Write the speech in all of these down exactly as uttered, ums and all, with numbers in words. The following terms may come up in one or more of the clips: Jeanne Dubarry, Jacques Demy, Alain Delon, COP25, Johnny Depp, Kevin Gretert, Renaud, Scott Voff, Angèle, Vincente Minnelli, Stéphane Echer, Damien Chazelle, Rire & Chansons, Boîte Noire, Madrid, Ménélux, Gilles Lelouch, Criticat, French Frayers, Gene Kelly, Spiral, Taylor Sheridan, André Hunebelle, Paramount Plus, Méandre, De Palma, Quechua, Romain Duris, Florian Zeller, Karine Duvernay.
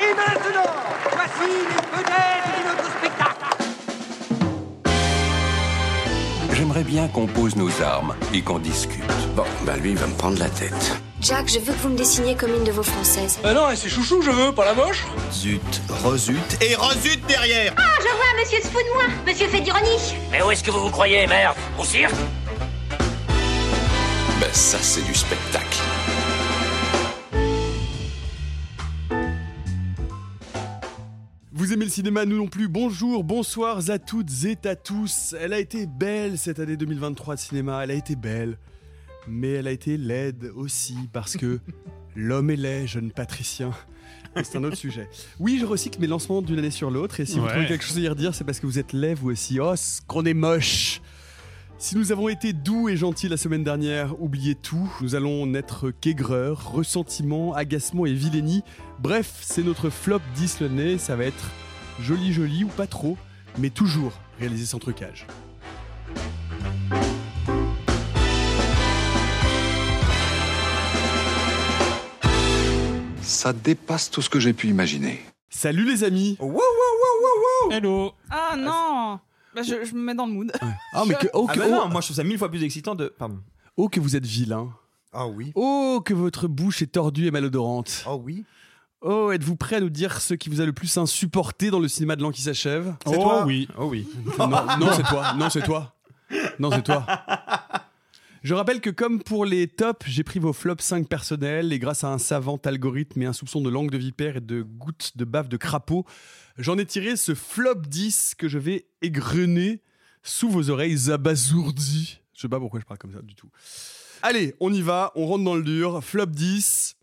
Et maintenant, voici les vedettes de notre spectacle. J'aimerais bien qu'on pose nos armes et qu'on discute. Bon, bah lui, il va me prendre la tête. Jack, je veux que vous me dessiniez comme une de vos françaises. Ah non, c'est chouchou, je veux, pas la moche. Zut, rezut et rezut derrière. Ah, oh, je vois, monsieur se fout de moi. Monsieur fait d'ironie. Mais où est-ce que vous vous croyez, merde? Au cirque? Ben ça, c'est du spectacle. Vous aimez le cinéma, nous non plus. Bonjour, bonsoir à toutes et à tous. Elle a été belle cette année deux mille vingt-trois de cinéma, elle a été belle. Mais elle a été laide aussi, parce que l'homme est laid, jeune patricien. C'est un autre sujet. Oui, je recycle mes lancements d'une année sur l'autre, et si ouais. vous trouvez quelque chose à y redire, c'est parce que vous êtes laid vous aussi. Oh, qu'on est moche. Si nous avons été doux et gentils la semaine dernière, oubliez tout. Nous allons n'être qu'aigreur, ressentiment, agacement et vilainie. Bref, c'est notre flop dix de l'année. Ça va être joli joli ou pas trop, mais toujours réalisé sans trucage. Ça dépasse tout ce que j'ai pu imaginer. Salut les amis. Wow wow wow wow wow. Hello. Ah non. Bah je, je me mets dans le mood. Ouais. Ah, mais que, oh, que, ah bah non, oh, moi je trouve ça mille fois plus excitant de... Pardon. Oh que vous êtes vilain. Ah oui. Oh que votre bouche est tordue et malodorante. Ah oui. Oh, êtes-vous prêt à nous dire ce qui vous a le plus insupporté dans le cinéma de l'an qui s'achève? C'est oh, toi oui. Oh oui. Non, non c'est toi. Non c'est toi. Non c'est toi. Je rappelle que comme pour les tops, j'ai pris vos flops cinq personnels et grâce à un savant algorithme et un soupçon de langue de vipère et de gouttes de bave de crapaud, j'en ai tiré ce flop dix que je vais égrener sous vos oreilles abasourdies. Je sais pas pourquoi je parle comme ça du tout. Allez, on y va, on rentre dans le dur. Flop dix.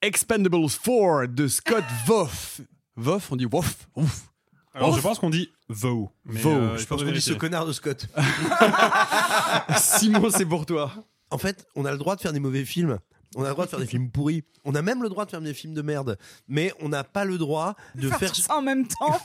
Expendables quatre de Scott Voff. Voff, on dit Woff. Ouf. Alors, Ouf. Je pense qu'on dit Vaux. Vaux. Euh, je pense qu'on dit ce connard de Scott. Simon, c'est pour toi. En fait, on a le droit de faire des mauvais films. On a le droit de faire des films pourris. On a même le droit de faire des films de merde. Mais on n'a pas le droit de faire... faire... tout ça en même temps.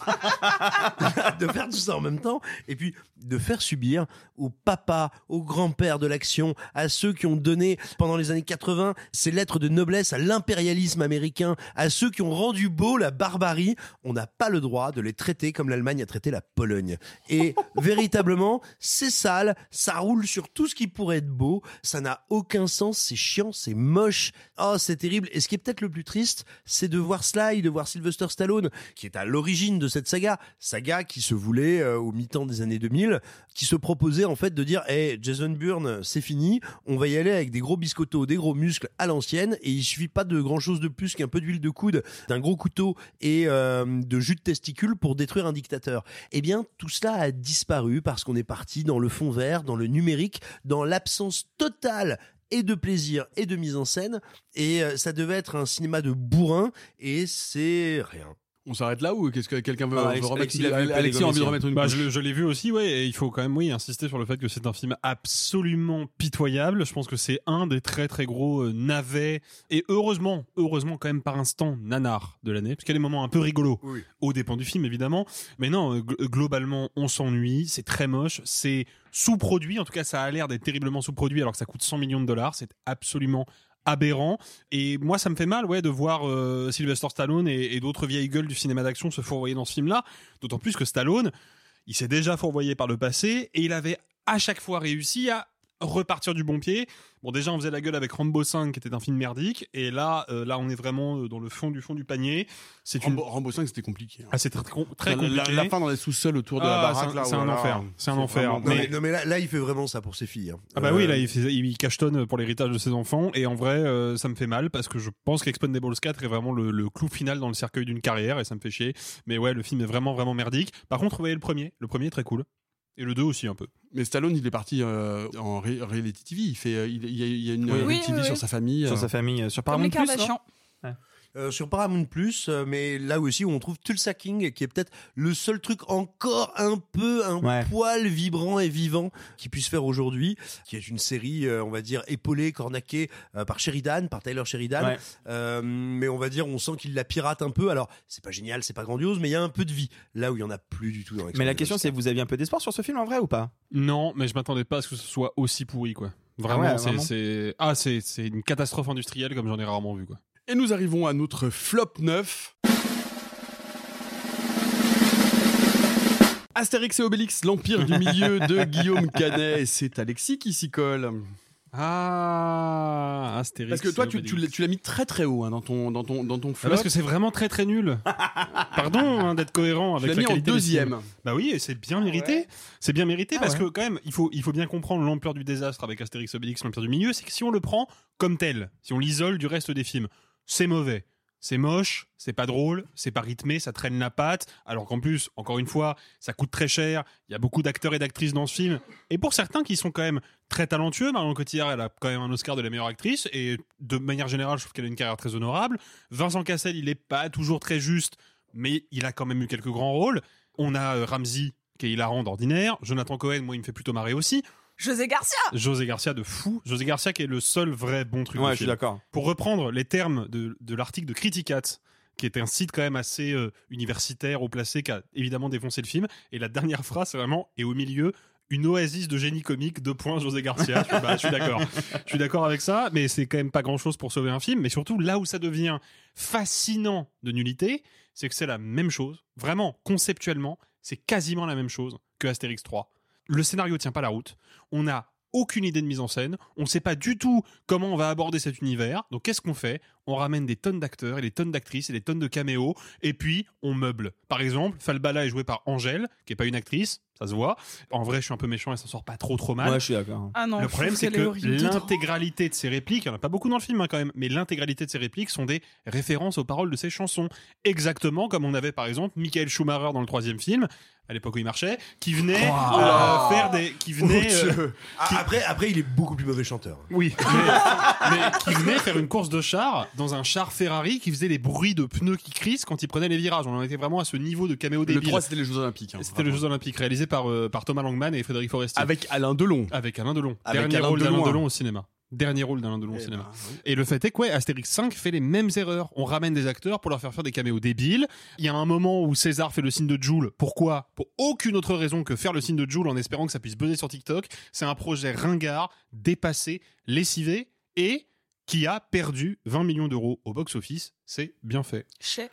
De faire tout ça en même temps. Et puis, de faire subir au papa, au grand-père de l'action, à ceux qui ont donné, pendant les années quatre-vingts, ces lettres de noblesse à l'impérialisme américain, à ceux qui ont rendu beau la barbarie. On n'a pas le droit de les traiter comme l'Allemagne a traité la Pologne. Et véritablement, c'est sale, ça roule sur tout ce qui pourrait être beau. Ça n'a aucun sens, c'est chiant, c'est moche. Oh, c'est terrible. Et ce qui est peut-être le plus triste, c'est de voir Sly, de voir Sylvester Stallone, qui est à l'origine de cette saga. Saga qui se voulait euh, au mi-temps des années deux mille, qui se proposait en fait de dire « Hey, Jason Byrne, c'est fini. On va y aller avec des gros biscottos, des gros muscles à l'ancienne. Et il suffit pas de grand-chose de plus qu'un peu d'huile de coude, d'un gros couteau et euh, de jus de testicule pour détruire un dictateur. » Eh bien, tout cela a disparu parce qu'on est parti dans le fond vert, dans le numérique, dans l'absence totale et de plaisir et de mise en scène, et ça devait être un cinéma de bourrin, et c'est rien. On s'arrête là ou qu'est-ce que quelqu'un veut, ah, veut remettre une... Alexis, Alexis a envie de remettre une bah, couche. Je, je l'ai vu aussi, ouais, et il faut quand même oui, insister sur le fait que c'est un film absolument pitoyable. Je pense que c'est un des très très gros navets, et heureusement, heureusement quand même par instant, nanar de l'année, parce qu'il y a des moments un peu rigolos, oui. Au dépend du film évidemment, mais non, gl- globalement on s'ennuie, c'est très moche, c'est sous-produit, en tout cas ça a l'air d'être terriblement sous-produit alors que ça coûte cent millions de dollars, c'est absolument aberrant, et moi ça me fait mal ouais, de voir euh, Sylvester Stallone et, et d'autres vieilles gueules du cinéma d'action se fourvoyer dans ce film-là, d'autant plus que Stallone il s'est déjà fourvoyé par le passé et il avait à chaque fois réussi à repartir du bon pied. Bon, déjà on faisait la gueule avec Rambo cinq qui était un film merdique, et là, euh, là on est vraiment dans le fond du fond du panier. C'est Rambo, une... Rambo cinq c'était compliqué hein. Ah, c'est très, très compliqué, la, la fin dans les sous-sols autour de ah, la baraque c'est, là, c'est, là, un, là, enfer. C'est, c'est un enfer vraiment... mais... Non mais, non, mais là, là il fait vraiment ça pour ses filles hein. Ah bah euh... oui là il, fait, il cachetonne pour l'héritage de ses enfants, et en vrai euh, ça me fait mal parce que je pense qu'Expendables quatre est vraiment le, le clou final dans le cercueil d'une carrière, et ça me fait chier, mais ouais le film est vraiment vraiment merdique. Par contre voyez le premier, le premier est très cool. Et le deux aussi un peu. Mais Stallone, il est parti euh, en ré- reality T V. Il fait, il, il, y, a, il y a une oui, reality oui, T V oui. sur sa famille, sur euh... sa famille, sur Paramount Plus. Ouais. Euh, sur Paramount Plus, euh, mais là aussi où on trouve Tulsa King, qui est peut-être le seul truc encore un peu un ouais. poil vibrant et vivant qui puisse faire aujourd'hui, qui est une série, euh, on va dire épaulée, cornaquée euh, par Sheridan, par Taylor Sheridan, ouais. euh, mais on va dire on sent qu'il la pirate un peu. Alors c'est pas génial, c'est pas grandiose, mais il y a un peu de vie là où il y en a plus du tout. Dans mais la question c'est, vous aviez un peu d'espoir sur ce film en vrai ou pas? Non, mais je m'attendais pas à ce que ce soit aussi pourri quoi. Vraiment, ah ouais, c'est, vraiment. c'est ah c'est c'est une catastrophe industrielle comme j'en ai rarement vu quoi. Et nous arrivons à notre flop neuf. Astérix et Obélix, l'Empire du Milieu de Guillaume Canet. Et c'est Alexis qui s'y colle. Ah, Astérix. Parce que toi, tu, tu, l'as, tu l'as mis très très haut hein, dans ton dans ton dans ton flop. Ah, parce que c'est vraiment très très nul. Pardon hein, d'être cohérent avec. Tu l'as la mis qualité en deuxième. Bah oui, et c'est bien mérité. Ouais. C'est bien mérité ah parce ouais. que quand même, il faut il faut bien comprendre l'ampleur du désastre avec Astérix et Obélix, l'Empire du Milieu, c'est que si on le prend comme tel, si on l'isole du reste des films. C'est mauvais, c'est moche, c'est pas drôle, c'est pas rythmé, ça traîne la patte, alors qu'en plus, encore une fois, ça coûte très cher, il y a beaucoup d'acteurs et d'actrices dans ce film, et pour certains qui sont quand même très talentueux, Marion Cotillard, elle a quand même un Oscar de la meilleure actrice, et de manière générale, je trouve qu'elle a une carrière très honorable, Vincent Cassel, il est pas toujours très juste, mais il a quand même eu quelques grands rôles, on a euh, Ramsey, qui est hilarant d'ordinaire, Jonathan Cohen, moi, il me fait plutôt marrer aussi, José Garcia José Garcia de fou. José Garcia qui est le seul vrai bon truc. Ouais, je suis d'accord. Pour reprendre les termes de, de l'article de Criticat, qui était un site quand même assez euh, universitaire, haut placé, qui a évidemment défoncé le film. Et la dernière phrase, c'est vraiment « Et au milieu, une oasis de génie comique, deux points, José Garcia. » Je, bah, je suis d'accord. Je suis d'accord avec ça, mais c'est quand même pas grand-chose pour sauver un film. Mais surtout, là où ça devient fascinant de nullité, c'est que c'est la même chose. Vraiment, conceptuellement, c'est quasiment la même chose que Astérix trois. Le scénario tient pas la route, on n'a aucune idée de mise en scène, on ne sait pas du tout comment on va aborder cet univers, donc qu'est-ce qu'on fait ? On ramène des tonnes d'acteurs et des tonnes d'actrices et des tonnes de caméos, et puis on meuble. Par exemple, Falbala est jouée par Angèle, qui n'est pas une actrice, ça se voit. En vrai, je suis un peu méchant, elle s'en sort pas trop trop mal. Ouais, je suis d'accord. Ah non, le problème, c'est que l'intégralité de ses répliques, il n'y en a pas beaucoup dans le film hein, quand même, mais l'intégralité de ses répliques sont des références aux paroles de ses chansons. Exactement comme on avait par exemple Michael Schumacher dans le troisième film, à l'époque où il marchait, qui venait oh euh, faire des... Qui venait, oh euh, qui... Après, après, il est beaucoup plus mauvais chanteur. Oui, mais, mais qui venait faire une course de char dans un char Ferrari qui faisait les bruits de pneus qui crissent quand il prenait les virages. On en était vraiment à ce niveau de caméo débile. Le trois, c'était les Jeux Olympiques. Hein, c'était vraiment. Les Jeux Olympiques, réalisés par, euh, par Thomas Langman et Frédéric Forestier. Avec Alain Delon. Avec Alain Delon. Avec Dernier Alain rôle Delon, d'Alain Delon hein. au cinéma. Dernier rôle d'Alain Delon au cinéma. Ben, oui. Et le fait est que ouais, Astérix cinq fait les mêmes erreurs. On ramène des acteurs pour leur faire faire des caméos débiles. Il y a un moment où César fait le signe de Jul. Pourquoi ? Pour aucune autre raison que faire le signe de Jul en espérant que ça puisse buzzer sur TikTok. C'est un projet ringard, dépassé, lessivé et qui a perdu vingt millions d'euros au box-office. C'est bien fait. Chez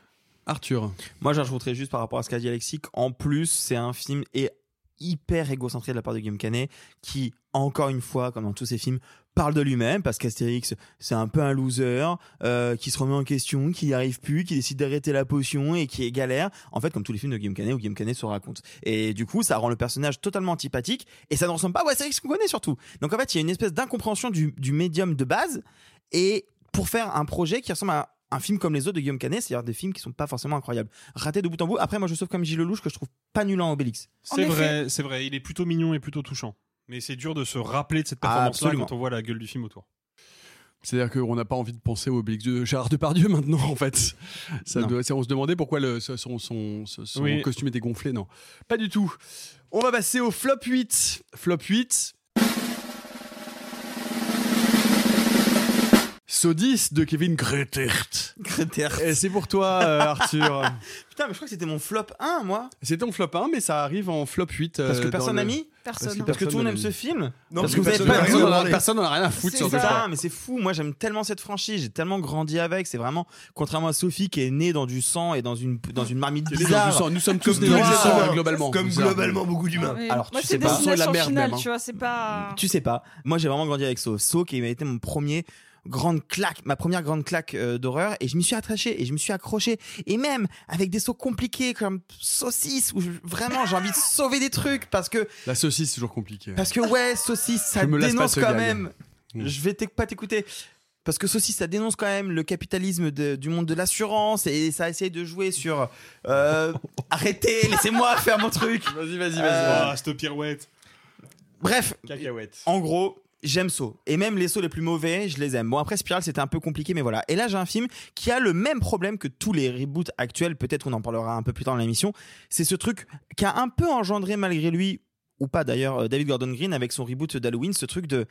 Arthur. Moi, j'ajouterais juste par rapport à ce qu'a dit Alexis. En plus, c'est un film et hyper égocentré de la part de Guillaume Canet qui, encore une fois, comme dans tous ses films, parle de lui-même, parce qu'Astérix c'est un peu un loser, euh, qui se remet en question, qui n'y arrive plus, qui décide d'arrêter la potion et qui est galère, en fait comme tous les films de Guillaume Canet où Guillaume Canet se raconte, et du coup ça rend le personnage totalement antipathique et ça ne ressemble pas à Astérix qu'on connaît surtout, donc en fait il y a une espèce d'incompréhension du, du médium de base, et pour faire un projet qui ressemble à un film comme les autres de Guillaume Canet, c'est-à-dire des films qui sont pas forcément incroyables. Raté de bout en bout. Après, moi, je sauve comme Gilles Lelouch, que je trouve pas nul en Obélix. C'est en vrai, effet. C'est vrai. Il est plutôt mignon et plutôt touchant. Mais c'est dur de se rappeler de cette performance-là ah, quand on voit la gueule du film autour. C'est-à-dire qu'on n'a pas envie de penser au Obélix de Gérard Depardieu maintenant, en fait. Ça doit, on se demandait pourquoi le, son, son, son, son oui. costume était gonflé. Non, pas du tout. On va passer au flop huit. Flop huit. Saw dix de Kevin Gretert. Gretert. Et c'est pour toi, euh, Arthur. Putain, mais je crois que c'était mon flop un, moi. C'était ton flop un, mais ça arrive en flop huit. Euh, parce que personne n'a le... mis Personne. Parce que, parce que tout le monde aime ce film. Non, parce que vous avez pas vu. Personne n'en a rien à foutre sur ça. Putain, mais c'est fou. Moi, j'aime tellement cette franchise. J'ai tellement grandi avec. C'est vraiment, contrairement à Sophie qui est née dans du sang et dans une, dans une marmite bizarre. Dans du sang. Nous sommes tous nés dans du sang, globalement. Comme globalement beaucoup d'humains. Alors, tu sais pas. Tu sais pas. Moi, j'ai vraiment grandi avec Saw. Saw qui m'a été mon premier. Grande claque, ma première grande claque euh, d'horreur, et je m'y suis attaché et je me suis accroché, et même avec des sauts compliqués comme saucisse où je, vraiment j'ai envie de sauver des trucs parce que la saucisse c'est toujours compliqué, parce que ouais saucisse ça dénonce quand même. Mmh. Je vais t'éc- pas t'écouter parce que ceci, ça dénonce quand même le capitalisme de, du monde de l'assurance, et ça essaye de jouer sur euh, arrêtez, laissez-moi faire mon truc. Vas-y, vas-y, vas-y. Euh... Oh, cette pirouette. Bref, cacahuète. En gros, j'aime Saw, et même les Saw les plus mauvais, je les aime. Bon, après Spiral, c'était un peu compliqué, mais voilà. Et là, j'ai un film qui a le même problème que tous les reboots actuels, peut-être qu'on en parlera un peu plus tard dans l'émission. C'est ce truc qui a un peu engendré, malgré lui ou pas d'ailleurs, David Gordon Green avec son reboot d'Halloween, ce truc de...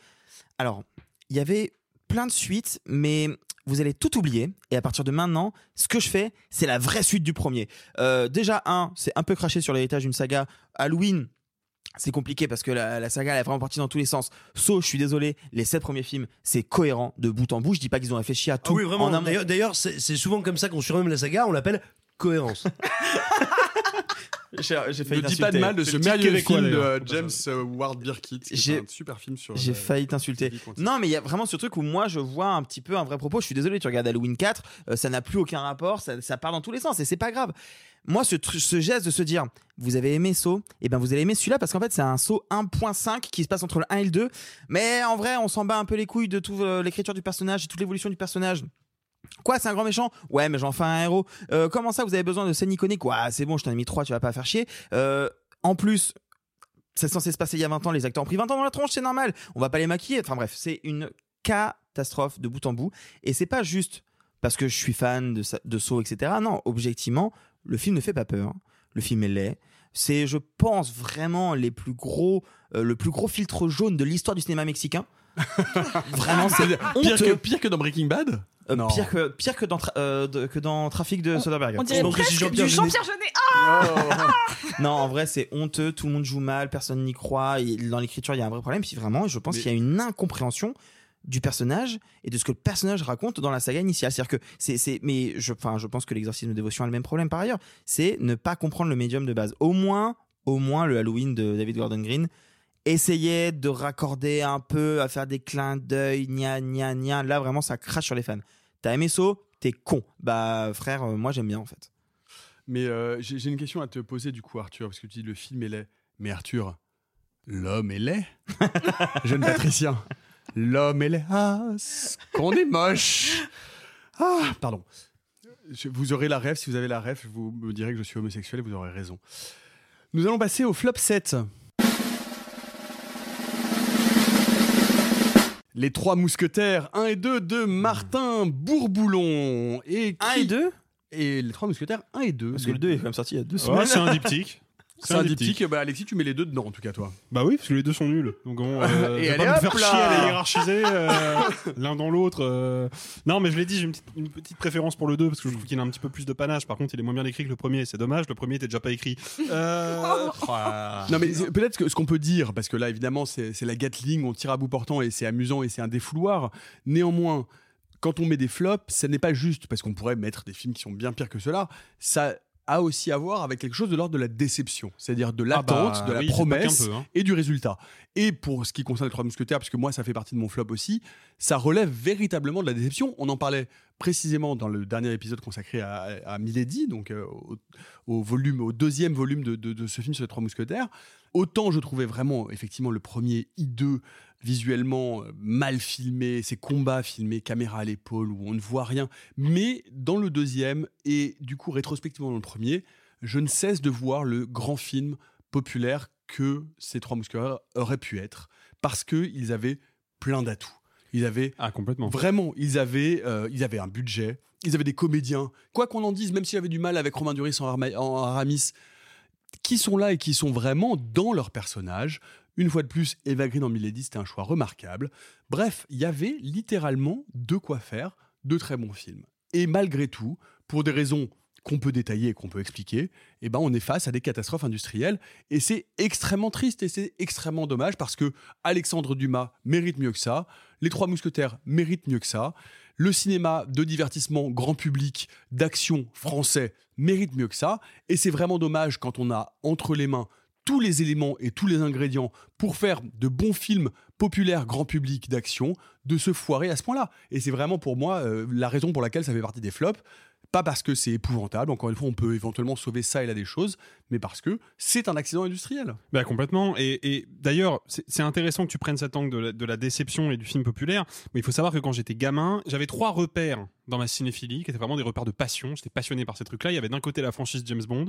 Alors, il y avait plein de suites, mais vous allez tout oublier, et à partir de maintenant, ce que je fais, c'est la vraie suite du premier. Euh, déjà, un, c'est un peu craché sur l'héritage d'une saga. Halloween, c'est compliqué parce que la, la saga, elle est vraiment partie dans tous les sens. Sauf, je suis désolé, les sept premiers films, c'est cohérent de bout en bout. Je dis pas qu'ils ont réfléchi à tout. Ah oui, vraiment. En amont. D'ailleurs, d'ailleurs c'est, c'est souvent comme ça qu'on surnomme la saga, on l'appelle cohérence. J'ai, j'ai failli ne dis pas de mal de ce merveilleux film de James euh, Ward Birkitt. C'est un super film sur. J'ai euh, failli t'insulter. Non, mais il y a vraiment ce truc où moi je vois un petit peu un vrai propos. Je suis désolé, tu regardes Halloween quatre, euh, ça n'a plus aucun rapport, ça, ça part dans tous les sens et c'est pas grave. Moi, ce, tru- ce geste de se dire vous avez aimé Saw, et ben vous allez aimer celui-là parce qu'en fait c'est un Saw un point cinq qui se passe entre le un et le deux. Mais en vrai, on s'en bat un peu les couilles de toute euh, l'écriture du personnage et toute l'évolution du personnage. Quoi, c'est un grand méchant? Ouais, mais j'en fais un héros. Euh, comment ça, vous avez besoin de scènes iconiques? Ouais, c'est bon, je t'en ai mis trois, tu vas pas faire chier. Euh, en plus, c'est censé se passer il y a vingt ans, les acteurs ont pris vingt ans dans la tronche, c'est normal. On va pas les maquiller. Enfin bref, c'est une catastrophe de bout en bout. Et c'est pas juste parce que je suis fan de, de Saw, et cetera. Non, objectivement, le film ne fait pas peur. Le film est laid. C'est, je pense, vraiment les plus gros, euh, le plus gros filtre jaune de l'histoire du cinéma mexicain. Vraiment, c'est pire que, pire que dans Breaking Bad. Euh, non. Pire que pire que dans tra- euh, de, que dans Trafic de Soderbergh. On dirait donc, presque Jean-Pierre du Jean-Pierre Jeunet. Ah oh non, en vrai c'est honteux, tout le monde joue mal, personne n'y croit. Et dans l'écriture il y a un vrai problème. Puis vraiment, je pense mais... qu'il y a une incompréhension du personnage et de ce que le personnage raconte dans la saga initiale. C'est-à-dire que c'est c'est mais je enfin je pense que l'exorcisme de dévotion a le même problème par ailleurs. C'est ne pas comprendre le médium de base. Au moins au moins le Halloween de David Gordon Green essayait de raccorder un peu, à faire des clins d'œil, gna gna gna. Là vraiment ça crache sur les fans. T'as aimé Saw, t'es con. Bah frère, euh, moi j'aime bien en fait. Mais euh, j'ai, j'ai une question à te poser du coup Arthur, parce que tu dis le film est laid. Mais Arthur, l'homme est laid. Jeune patricien, l'homme est laid. Ah, qu'on est moche. Ah, pardon. Je, vous aurez la ref, si vous avez la ref, vous me direz que je suis homosexuel et vous aurez raison. Nous allons passer au flop sept. Les trois mousquetaires un et deux de Martin Bourboulon. Et qui... un et deux Et les trois mousquetaires un et deux. Parce que le deux est quand même sorti il y a deux semaines. Ouais, c'est un diptyque. C'est, c'est un diptyque. diptyque. Bah, Alexis, tu mets les deux dedans en tout cas, toi. Bah oui, parce que les deux sont nuls. Donc on euh, et va pas me faire chier à les hiérarchiser euh, l'un dans l'autre. Euh... Non, mais je l'ai dit, j'ai une petite, une petite préférence pour le deux parce que je trouve qu'il a un petit peu plus de panache. Par contre, il est moins bien écrit que le premier, et c'est dommage. Le premier était déjà pas écrit. Euh... non, mais peut-être que ce qu'on peut dire, parce que là, évidemment, c'est, c'est la Gatling, on tire à bout portant et c'est amusant et c'est un défouloir. Néanmoins, quand on met des flops, ça n'est pas juste parce qu'on pourrait mettre des films qui sont bien pires que ceux-là. Ça a aussi à voir avec quelque chose de l'ordre de la déception, c'est-à-dire de l'attente, ah bah, de la oui, promesse peu, hein. et du résultat. Et pour ce qui concerne les Trois Mousquetaires, parce que moi ça fait partie de mon flop aussi, ça relève véritablement de la déception. On en parlait précisément dans le dernier épisode consacré à, à Milady, donc euh, au, au, volume, au deuxième volume de, de, de ce film sur les Trois Mousquetaires. Autant je trouvais vraiment, effectivement, le premier hideux, visuellement mal filmé, ces combats filmés, caméra à l'épaule, où on ne voit rien. Mais dans le deuxième, et du coup rétrospectivement dans le premier, je ne cesse de voir le grand film populaire que ces Trois Mousquetaires auraient pu être, parce qu'ils avaient plein d'atouts. Ils avaient ah, complètement. Vraiment, ils avaient, euh, ils avaient un budget, ils avaient des comédiens. Quoi qu'on en dise, même s'il avait du mal avec Romain Duris en, Arma- en Aramis, qui sont là et qui sont vraiment dans leur personnage. Une fois de plus, Eva Green en Milady, c'était un choix remarquable. Bref, il y avait littéralement de quoi faire de très bons films. Et malgré tout, pour des raisons qu'on peut détailler et qu'on peut expliquer, eh ben on est face à des catastrophes industrielles. Et c'est extrêmement triste et c'est extrêmement dommage parce que Alexandre Dumas mérite mieux que ça, Les Trois Mousquetaires méritent mieux que ça, le cinéma de divertissement grand public, d'action français mérite mieux que ça. Et c'est vraiment dommage quand on a entre les mains tous les éléments et tous les ingrédients pour faire de bons films populaires, grand public, d'action, de se foirer à ce point-là. Et c'est vraiment pour moi euh, la raison pour laquelle ça fait partie des flops. Pas parce que c'est épouvantable, encore une fois, on peut éventuellement sauver ça et là des choses, mais parce que c'est un accident industriel. Bah complètement, et, et d'ailleurs, c'est, c'est intéressant que tu prennes cet angle de la, de la déception et du film populaire, mais il faut savoir que quand j'étais gamin, j'avais trois repères dans ma cinéphilie, qui étaient vraiment des repères de passion, j'étais passionné par ces trucs-là. Il y avait d'un côté la franchise James Bond,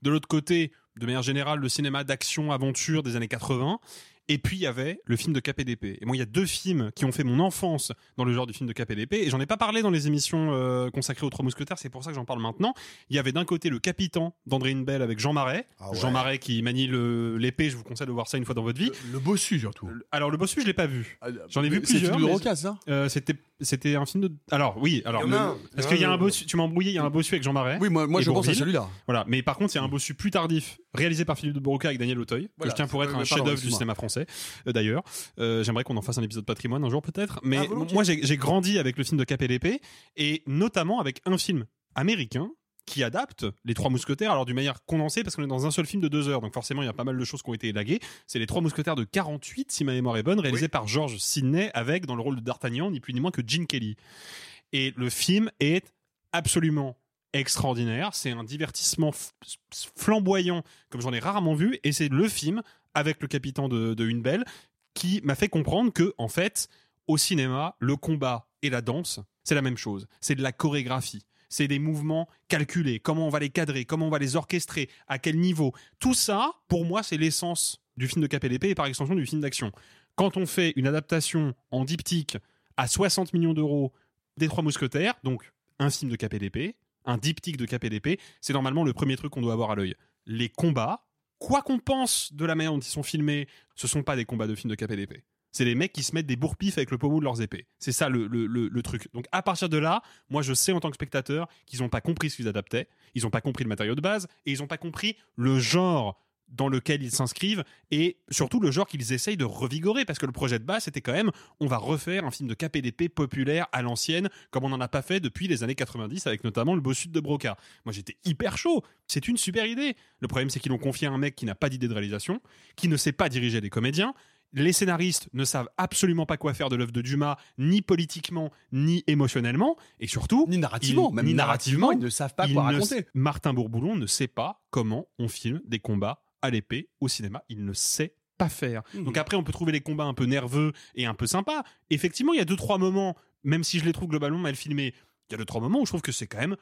de l'autre côté, de manière générale, le cinéma d'action-aventure des années quatre-vingts, et puis il y avait le film de K P D P. Et moi, il y a deux films qui ont fait mon enfance dans le genre du film de K P D P, et j'en ai pas parlé dans les émissions euh, consacrées aux Trois Mousquetaires, c'est pour ça que j'en parle maintenant. Il y avait d'un côté le Capitan d'André Hunebelle avec Jean Marais, ah ouais. Jean Marais qui manie le, l'épée, je vous conseille de voir ça une fois dans votre vie. Le, le Bossu surtout. Le, alors le Bossu, je l'ai pas vu. J'en ai vu plusieurs. C'était de Broca, ça euh, c'était c'était un film de alors oui, alors le, un, parce qu'il y a un Bossu, tu m'as embrouillé, il y a un Bossu avec Jean Marais. Oui, moi moi je Bourville. Pense à celui-là. Voilà, mais par contre, il y a un Bossu plus tardif réalisé par Philippe de Broca avec Daniel Auteuil, voilà, que je tiens pour être un chef-d'œuvre du cinéma français. D'ailleurs, euh, j'aimerais qu'on en fasse un épisode patrimoine un jour peut-être, mais ah, moi j'ai, j'ai grandi avec le film de K P D P et notamment avec un film américain qui adapte les Trois Mousquetaires, alors d'une manière condensée parce qu'on est dans un seul film de deux heures, donc forcément il y a pas mal de choses qui ont été élaguées. C'est les Trois Mousquetaires de quarante-huit, si ma mémoire est bonne, réalisé oui. par George Sidney, avec dans le rôle de D'Artagnan ni plus ni moins que Gene Kelly, et le film est absolument extraordinaire. C'est un divertissement f- flamboyant comme j'en ai rarement vu, et c'est le film avec le Capitan de, de Hunebelle qui m'a fait comprendre que, en fait, au cinéma, le combat et la danse, c'est la même chose. C'est de la chorégraphie. C'est des mouvements calculés. Comment on va les cadrer, comment on va les orchestrer, à quel niveau. Tout ça, pour moi, c'est l'essence du film de K P D P et par extension du film d'action. Quand on fait une adaptation en diptyque à soixante millions d'euros des Trois Mousquetaires, donc un film de K P D P, un diptyque de K P D P, c'est normalement le premier truc qu'on doit avoir à l'œil. Les combats, quoi qu'on pense de la manière dont ils sont filmés, ce sont pas des combats de films de K P D P. C'est les mecs qui se mettent des bourre-pifs avec le pommeau de leurs épées. C'est ça le, le, le, le truc. Donc à partir de là, moi je sais en tant que spectateur qu'ils n'ont pas compris ce qu'ils adaptaient, ils n'ont pas compris le matériau de base, et ils n'ont pas compris le genre dans lequel ils s'inscrivent, et surtout le genre qu'ils essayent de revigorer, parce que le projet de base c'était quand même, on va refaire un film de K P D P populaire à l'ancienne, comme on n'en a pas fait depuis les années quatre-vingt-dix, avec notamment le Bossu de Broca. Moi j'étais hyper chaud, c'est une super idée. Le problème c'est qu'ils l'ont confié à un mec qui n'a pas d'idée de réalisation, qui ne sait pas diriger les comédiens. Les scénaristes ne savent absolument pas quoi faire de l'œuvre de Dumas, ni politiquement, ni émotionnellement, et surtout... Ni narrativement, ils, même ni narrativement, narrativement, ils ne savent pas quoi raconter. S- Martin Bourboulon ne sait pas comment on filme des combats à l'épée au cinéma, il ne sait pas faire. Mmh. Donc après, on peut trouver les combats un peu nerveux et un peu sympas. Effectivement, il y a deux trois moments, même si je les trouve globalement mal filmés, il y a deux trois moments où je trouve que c'est quand même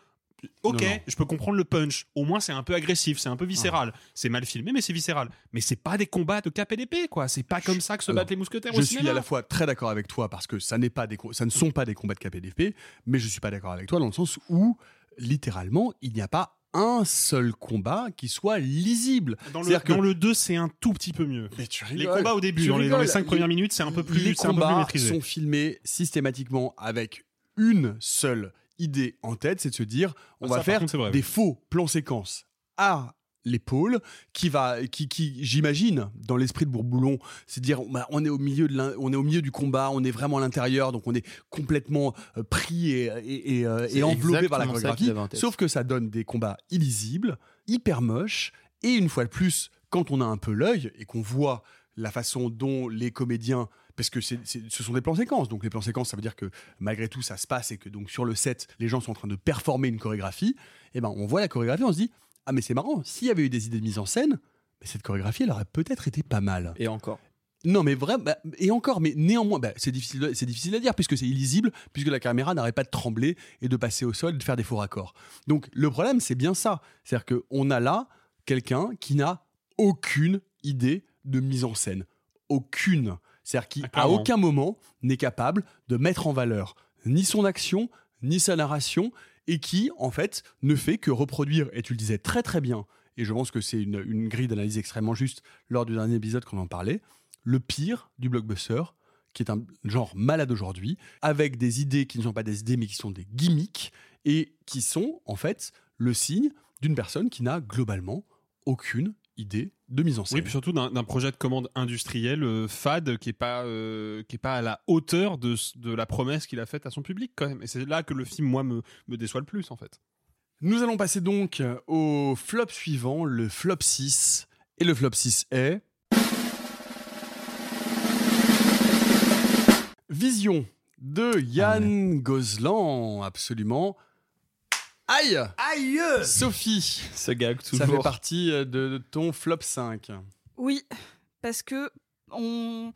ok, non, non. je peux comprendre le punch. Au moins, c'est un peu agressif, c'est un peu viscéral. Ah. C'est mal filmé, mais c'est viscéral. Mais c'est pas des combats de K P D P, quoi. C'est pas comme ça que se Alors, battent les mousquetaires au cinéma. Je suis à la fois très d'accord avec toi parce que ça n'est pas des, ça ne sont pas des combats de K P D P, mais je suis pas d'accord avec toi dans le sens où littéralement, il n'y a pas un seul combat qui soit lisible. Dans le, que... dans le deux, c'est un tout petit peu mieux. Rigoles, les combats au début, dans les, dans les cinq premières minutes, c'est un peu plus, les c'est un peu plus maîtrisé. Les combats sont filmés systématiquement avec une seule idée en tête, c'est de se dire, on Ça, va faire contre, vrai, des oui. faux plans-séquences à l'épaule, qui va, qui, qui, j'imagine, dans l'esprit de Bourboulon, c'est de dire, bah, on est au milieu de l'in- on est au milieu du combat, on est vraiment à l'intérieur, donc on est complètement euh, pris et, et, et, euh, et enveloppé par la chorégraphie. Sauf que ça donne des combats illisibles, hyper moches, et une fois de plus, quand on a un peu l'œil et qu'on voit la façon dont les comédiens, parce que c'est, c'est, ce sont des plans-séquences. Donc les plans-séquences, ça veut dire que malgré tout, ça se passe et que donc sur le set, les gens sont en train de performer une chorégraphie. Et ben, on voit la chorégraphie, on se dit, ah mais c'est marrant, s'il y avait eu des idées de mise en scène, cette chorégraphie, elle aurait peut-être été pas mal. Et encore. Non mais vraiment, bah, et encore, mais néanmoins, bah, c'est, difficile de, c'est difficile à dire puisque c'est illisible, puisque la caméra n'arrête pas de trembler et de passer au sol et de faire des faux raccords. Donc le problème, c'est bien ça. C'est-à-dire qu'on a là quelqu'un qui n'a aucune idée de mise en scène. Aucune. C'est-à-dire qui, à aucun moment, n'est capable de mettre en valeur ni son action, ni sa narration, et qui, en fait, ne fait que reproduire, et tu le disais très très bien, et je pense que c'est une, une grille d'analyse extrêmement juste lors du dernier épisode qu'on en parlait, le pire du blockbuster, qui est un genre malade aujourd'hui, avec des idées qui ne sont pas des idées, mais qui sont des gimmicks, et qui sont, en fait, le signe d'une personne qui n'a globalement aucune idée de mise en scène. Oui, puis surtout d'un, d'un projet de commande industriel euh, fade qui est pas euh, qui est pas à la hauteur de de la promesse qu'il a faite à son public quand même. Et c'est là que le film moi me me déçoit le plus en fait. Nous allons passer donc au flop suivant, le flop six, et le flop six est Vision de Yann ah ouais. Gozlan, absolument. Aïe Aïe Sophie, ce gag toujours. Ça fait partie de, de ton flop cinq. Oui, parce que on...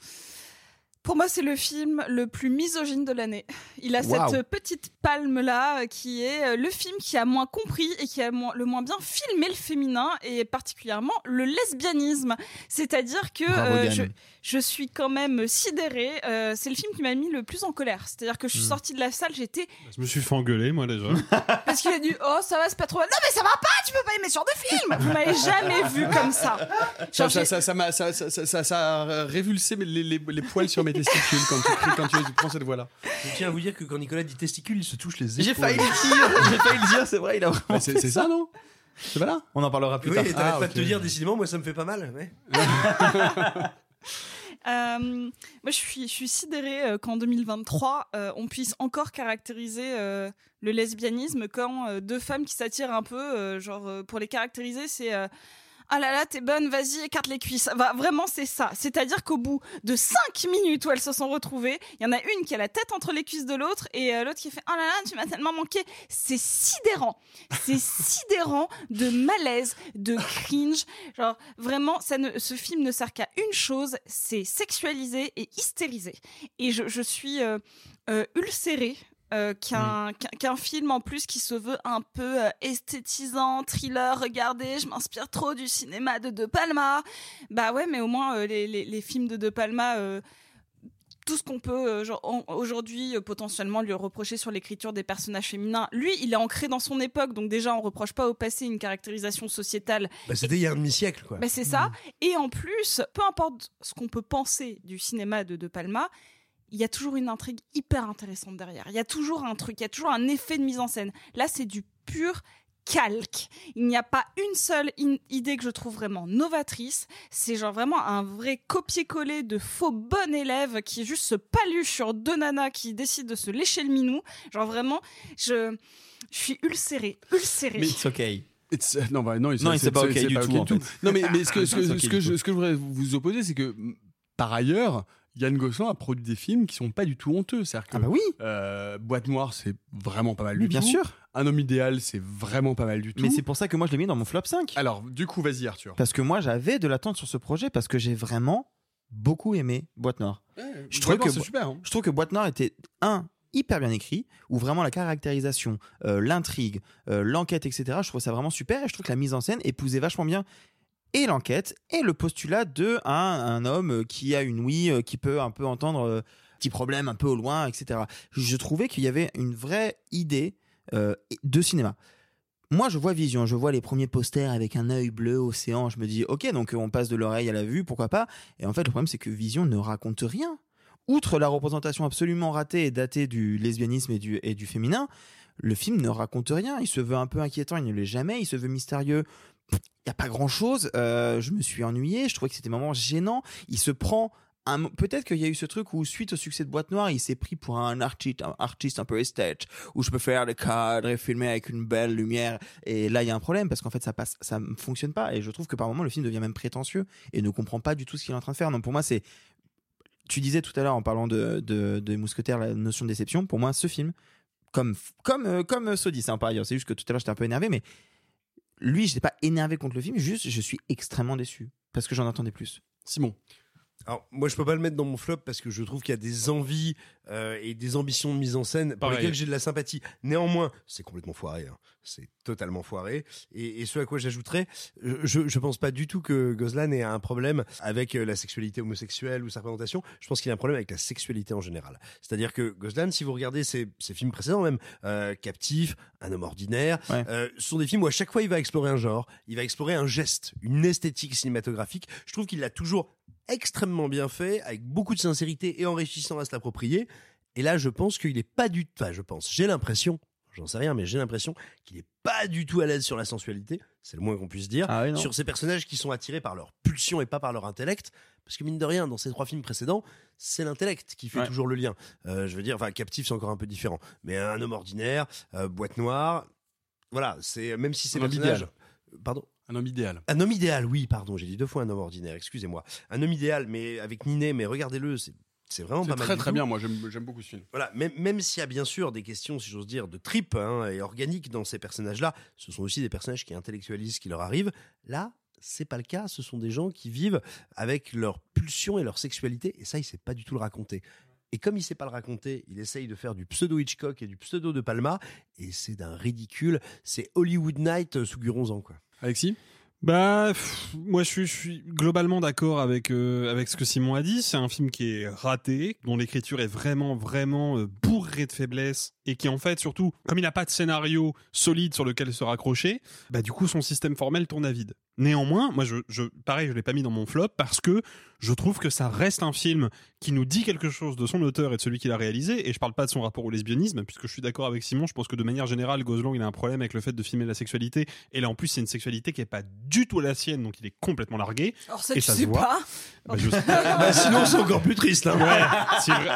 pour moi, c'est le film le plus misogyne de l'année. Il a wow. cette petite palme-là qui est le film qui a moins compris et qui a le moins bien filmé le féminin et particulièrement le lesbianisme. C'est-à-dire que euh, je, je suis quand même sidérée. Euh, c'est le film qui m'a mis le plus en colère. C'est-à-dire que je suis mmh. sortie de la salle, j'étais... Je me suis fait engueuler, moi, déjà. Parce qu'il a dit « Oh, ça va, c'est pas trop... » Non, mais ça va pas, tu peux pas aimer ce genre de film. Vous m'avez jamais vu comme ça. Genre, ça, ça, ça, m'a, ça, ça, ça, ça a révulsé les, les, les poils sur mes testicules quand tu, quand tu prends cette voix-là. Je tiens à vous dire que quand Nicolas dit testicules, il se touche les épaules. J'ai failli le dire, j'ai failli le dire, c'est vrai, il a vraiment bah c'est, c'est ça, non ? C'est pas là ? On en parlera plus oui, tard. Oui, t'arrêtes ah, pas okay. de te dire, décidément, moi ça me fait pas mal. Mais... Euh, moi je suis, je suis sidérée euh, qu'en deux mille vingt-trois euh, on puisse encore caractériser euh, le lesbianisme quand euh, deux femmes qui s'attirent un peu euh, genre euh, pour les caractériser c'est euh, ah là là t'es bonne vas-y écarte les cuisses bah, vraiment c'est ça, c'est-à-dire qu'au bout de cinq minutes où elles se sont retrouvées, il y en a une qui a la tête entre les cuisses de l'autre et euh, l'autre qui fait ah là là tu m'as tellement manqué. C'est sidérant, c'est sidérant de malaise, de cringe, genre vraiment ça ne, ce film ne sert qu'à une chose, c'est sexualiser et hystériser et je, je suis euh, euh, ulcérée Euh, qu'un, mmh. qu'un film en plus qui se veut un peu euh, esthétisant, thriller, regardez, je m'inspire trop du cinéma de De Palma. Bah ouais, mais au moins euh, les, les, les films de De Palma, euh, tout ce qu'on peut euh, genre, on, aujourd'hui euh, potentiellement lui reprocher sur l'écriture des personnages féminins, lui il est ancré dans son époque, donc déjà on reproche pas au passé une caractérisation sociétale. Bah c'était il y a un demi-siècle quoi. Bah c'est mmh. ça, et en plus, peu importe ce qu'on peut penser du cinéma de De Palma, il y a toujours une intrigue hyper intéressante derrière. Il y a toujours un truc, il y a toujours un effet de mise en scène. Là, c'est du pur calque. Il n'y a pas une seule in- idée que je trouve vraiment novatrice. C'est genre vraiment un vrai copier-coller de faux bon élèves qui juste se paluche sur deux nanas qui décident de se lécher le minou. Genre vraiment, je, je suis ulcérée, ulcérée. Mais it's okay. It's, non, bah, non, it's, non, c'est, c'est pas ok, c'est, du, c'est pas tout, okay en fait. Du tout. Non, mais, mais ce que, ce que, okay ce que, je, ce que je voudrais vous opposer, c'est que par ailleurs... Yann Gozlan a produit des films qui sont pas du tout honteux. C'est-à-dire que ah bah oui. euh, Boîte Noire, c'est vraiment pas mal du tout. Bien sûr. Un homme idéal, c'est vraiment pas mal du tout. Mais c'est pour ça que moi, je l'ai mis dans mon flop cinq. Alors, du coup, vas-y Arthur. Parce que moi, j'avais de l'attente sur ce projet parce que j'ai vraiment beaucoup aimé Boîte Noire. Ouais, je, trouve que, c'est super, hein. je trouve que Boîte Noire était, un, hyper bien écrit, où vraiment la caractérisation, euh, l'intrigue, euh, l'enquête, et cetera, je trouve ça vraiment super. Et je trouve que la mise en scène épousait vachement bien et l'enquête, et le postulat de un, un homme qui a une ouïe, qui peut un peu entendre euh, petits problèmes un peu au loin, et cetera. Je trouvais qu'il y avait une vraie idée euh, de cinéma. Moi, je vois Vision, je vois les premiers posters avec un œil bleu, océan, je me dis, ok, donc on passe de l'oreille à la vue, pourquoi pas ? Et en fait, le problème, c'est que Vision ne raconte rien. Outre la représentation absolument ratée et datée du lesbianisme et du, et du féminin, le film ne raconte rien. Il se veut un peu inquiétant, il ne l'est jamais, il se veut mystérieux. Il n'y a pas grand-chose, euh, je me suis ennuyé, je trouvais que c'était un moment gênant. Il se prend, un... peut-être qu'il y a eu ce truc où suite au succès de Boîte Noire, il s'est pris pour un artiste, un artiste un peu esthète, où je peux faire des cadres et filmer avec une belle lumière. Et là, il y a un problème, parce qu'en fait, ça passe, ça ne fonctionne pas. Et je trouve que par moments, le film devient même prétentieux et ne comprend pas du tout ce qu'il est en train de faire. Donc pour moi, c'est... Tu disais tout à l'heure, en parlant de, de, de Mousquetaires, la notion de déception, pour moi, ce film, comme, comme, euh, comme Sodi, c'est un par ailleurs, c'est juste que tout à l'heure, j'étais un peu énervé, mais... Lui, je n'étais pas énervé contre le film, juste je suis extrêmement déçu parce que j'en attendais plus. Simon. Alors, moi, je peux pas le mettre dans mon flop parce que je trouve qu'il y a des envies euh, et des ambitions de mise en scène pour lesquelles j'ai de la sympathie. Néanmoins, c'est complètement foiré. Hein. C'est totalement foiré. Et, et ce à quoi j'ajouterais, je, je pense pas du tout que Gozlan ait un problème avec la sexualité homosexuelle ou sa représentation. Je pense qu'il a un problème avec la sexualité en général. C'est-à-dire que Gozlan, si vous regardez ses, ses films précédents même, euh, Captif, Un homme ordinaire, ouais. euh, ce sont des films où à chaque fois il va explorer un genre, il va explorer un geste, une esthétique cinématographique. Je trouve qu'il l'a toujours extrêmement bien fait, avec beaucoup de sincérité et enrichissant à se l'approprier. Et là, je pense qu'il n'est pas du tout... Enfin, je pense, j'ai l'impression, j'en sais rien, mais j'ai l'impression qu'il n'est pas du tout à l'aise sur la sensualité, c'est le moins qu'on puisse dire, ah oui, sur ces personnages qui sont attirés par leur pulsion et pas par leur intellect. Parce que mine de rien, dans ces trois films précédents, c'est l'intellect qui fait ouais. toujours le lien. Euh, je veux dire, enfin, Captif, c'est encore un peu différent. Mais Un homme ordinaire, euh, Boîte Noire, voilà, c'est, même si c'est un personnage... Pardon ? Un homme idéal. Un homme idéal, oui, pardon, j'ai dit deux fois un homme ordinaire, excusez-moi. Un homme idéal, mais avec Niné, mais regardez-le, c'est, C'est vraiment c'est pas très, mal. C'est très très bien, moi j'aime, j'aime beaucoup ce film. Voilà, même, même s'il y a bien sûr des questions, si j'ose dire, de tripes hein, et organiques dans ces personnages-là, ce sont aussi des personnages qui intellectualisent ce qui leur arrive. Là, c'est pas le cas, ce sont des gens qui vivent avec leur pulsion et leur sexualité, et ça, il sait pas du tout le raconter. Et comme il sait pas le raconter, il essaye de faire du pseudo Hitchcock et du pseudo De Palma, et c'est d'un ridicule, c'est Hollywood Night sous Guronzan, quoi. Alexis ? Bah, pff, moi je suis, je suis globalement d'accord avec euh, avec ce que Simon a dit. C'est un film qui est raté, dont l'écriture est vraiment vraiment euh, bourrée de faiblesses et qui en fait surtout, comme il n'a pas de scénario solide sur lequel se raccrocher, bah du coup son système formel tourne à vide. Néanmoins, moi je, je pareil, je l'ai pas mis dans mon flop parce que je trouve que ça reste un film qui nous dit quelque chose de son auteur et de celui qui l'a réalisé. Et je parle pas de son rapport au lesbianisme, puisque je suis d'accord avec Simon. Je pense que de manière générale, Gozlan il a un problème avec le fait de filmer la sexualité. Et là en plus, c'est une sexualité qui est pas du tout la sienne, donc il est complètement largué. Alors ça, et tu ça sais se voit. Pas. Bah, je sais. Bah, sinon, c'est encore plus triste. Hein. Ouais, c'est vrai.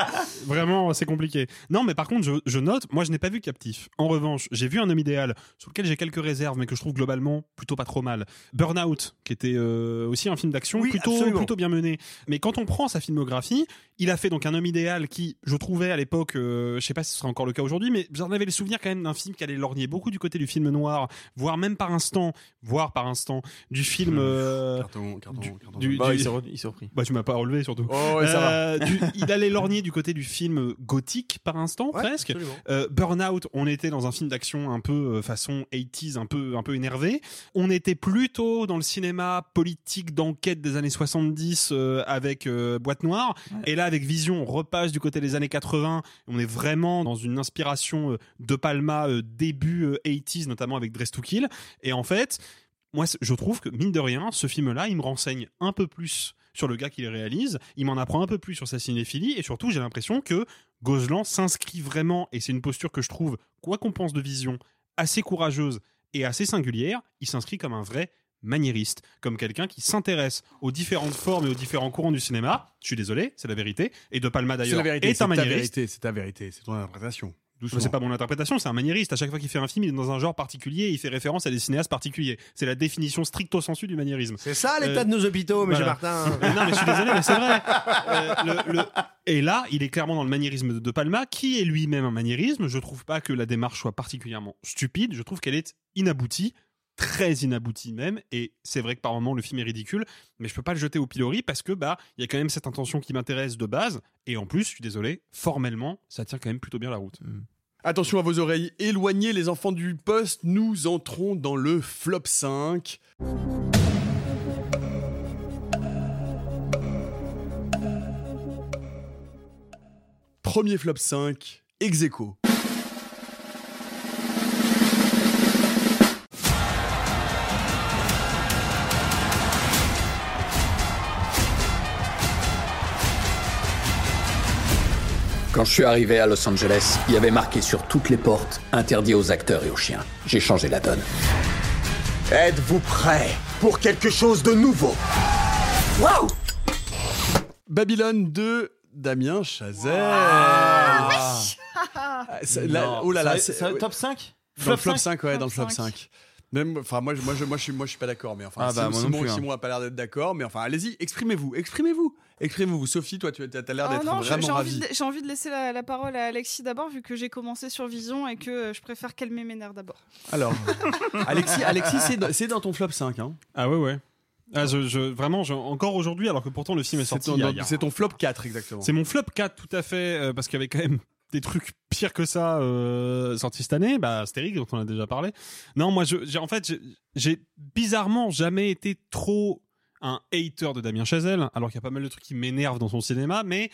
Vraiment, c'est compliqué. Non, mais par contre, je, je note. Moi, je n'ai pas vu Captif. En revanche, j'ai vu Un homme idéal, sur lequel j'ai quelques réserves, mais que je trouve globalement plutôt pas trop mal. Burnout, qui était euh, aussi un film d'action oui, plutôt, plutôt bien mené. Mais quand on prend sa filmographie, il a fait donc Un homme idéal qui, je trouvais à l'époque, euh, je sais pas si ce sera encore le cas aujourd'hui, mais j'en avais le souvenir quand même d'un film qui allait lorgner beaucoup du côté du film noir, voire même par instant, voire par instant du film. Euh, carton, carton, du, carton. Du, bah, du, il, s'est re- il s'est repris. Bah tu m'as pas relevé surtout. Oh, ouais, ça euh, va. Du, il allait lorgner du côté du film gothique par instant, ouais, presque. Euh, Burnout, on était dans un film d'action un peu euh, façon eighties, un peu un peu énervé. On était plutôt dans le cinéma politique d'enquête des années soixante-dix. Euh, avec euh, Boîte Noire, ouais. Et là avec Vision on repasse du côté des années quatre-vingts, on est vraiment dans une inspiration euh, de Palma euh, début euh, eighties, notamment avec Dress to Kill. Et en fait moi je trouve que mine de rien ce film là il me renseigne un peu plus sur le gars qui les réalise, il m'en apprend un peu plus sur sa cinéphilie, et surtout j'ai l'impression que Gozlan s'inscrit vraiment, et c'est une posture que je trouve, quoi qu'on pense de Vision, assez courageuse et assez singulière. Il s'inscrit comme un vrai maniériste, comme quelqu'un qui s'intéresse aux différentes formes et aux différents courants du cinéma. Je suis désolé, c'est la vérité. Et De Palma d'ailleurs vérité, est un maniériste. Vérité, c'est ta vérité, c'est ton interprétation. Doucement. C'est pas mon interprétation, c'est un maniériste. À chaque fois qu'il fait un film, il est dans un genre particulier et il fait référence à des cinéastes particuliers. C'est la définition stricto sensu du maniérisme. C'est ça l'état euh, de nos hôpitaux, monsieur voilà. Martin. Non, mais je suis désolé, mais c'est vrai. Euh, le, le... Et là, il est clairement dans le maniérisme de De Palma, qui est lui-même un maniérisme. Je trouve pas que la démarche soit particulièrement stupide. Je trouve qu'elle est inaboutie. Très inabouti même, et c'est vrai que par moments le film est ridicule, mais je peux pas le jeter au pilori parce que bah il y a quand même cette intention qui m'intéresse de base, et en plus je suis désolé, formellement ça tient quand même plutôt bien la route. Mmh. Attention à vos oreilles, éloignez les enfants du poste, nous entrons dans le flop cinq. Premier flop cinq, ex aequo. Quand je suis arrivé à Los Angeles, il y avait marqué sur toutes les portes « Interdit aux acteurs et aux chiens ». J'ai changé la donne. Êtes-vous prêts pour quelque chose de nouveau ? Waouh ! Babylone deux, Damien Chazelle. Wow, oui. Là, oh là là, c'est, c'est, c'est top cinq ? Dans le flop cinq, ouais, dans le flop cinq. Même, enfin, moi, moi, je, moi, je suis, moi, je suis pas d'accord, mais enfin, ah bah, Simon, Simon, plus, hein. Simon a pas l'air d'être d'accord, mais enfin, allez-y, exprimez-vous, exprimez-vous, exprimez-vous. Sophie, toi, tu as l'air d'être ah non, vraiment j'ai ravie. De, j'ai envie de laisser la, la parole à Alexis d'abord, vu que j'ai commencé sur Vision et que je préfère calmer mes nerfs d'abord. Alors, Alexis, Alexis, c'est, c'est dans ton flop cinq, hein. Ah ouais, ouais. Ah, je, je, vraiment, je, encore aujourd'hui, alors que pourtant le film est sorti. C'est ton, hier, c'est ton flop quatre, exactement. C'est mon flop quatre, tout à fait, euh, parce qu'il y avait quand même des trucs pires que ça euh, sortis cette année, bah Astérix dont on a déjà parlé. Non, moi je, j'ai en fait j'ai, j'ai bizarrement jamais été trop un hater de Damien Chazelle, alors qu'il y a pas mal de trucs qui m'énervent dans son cinéma, mais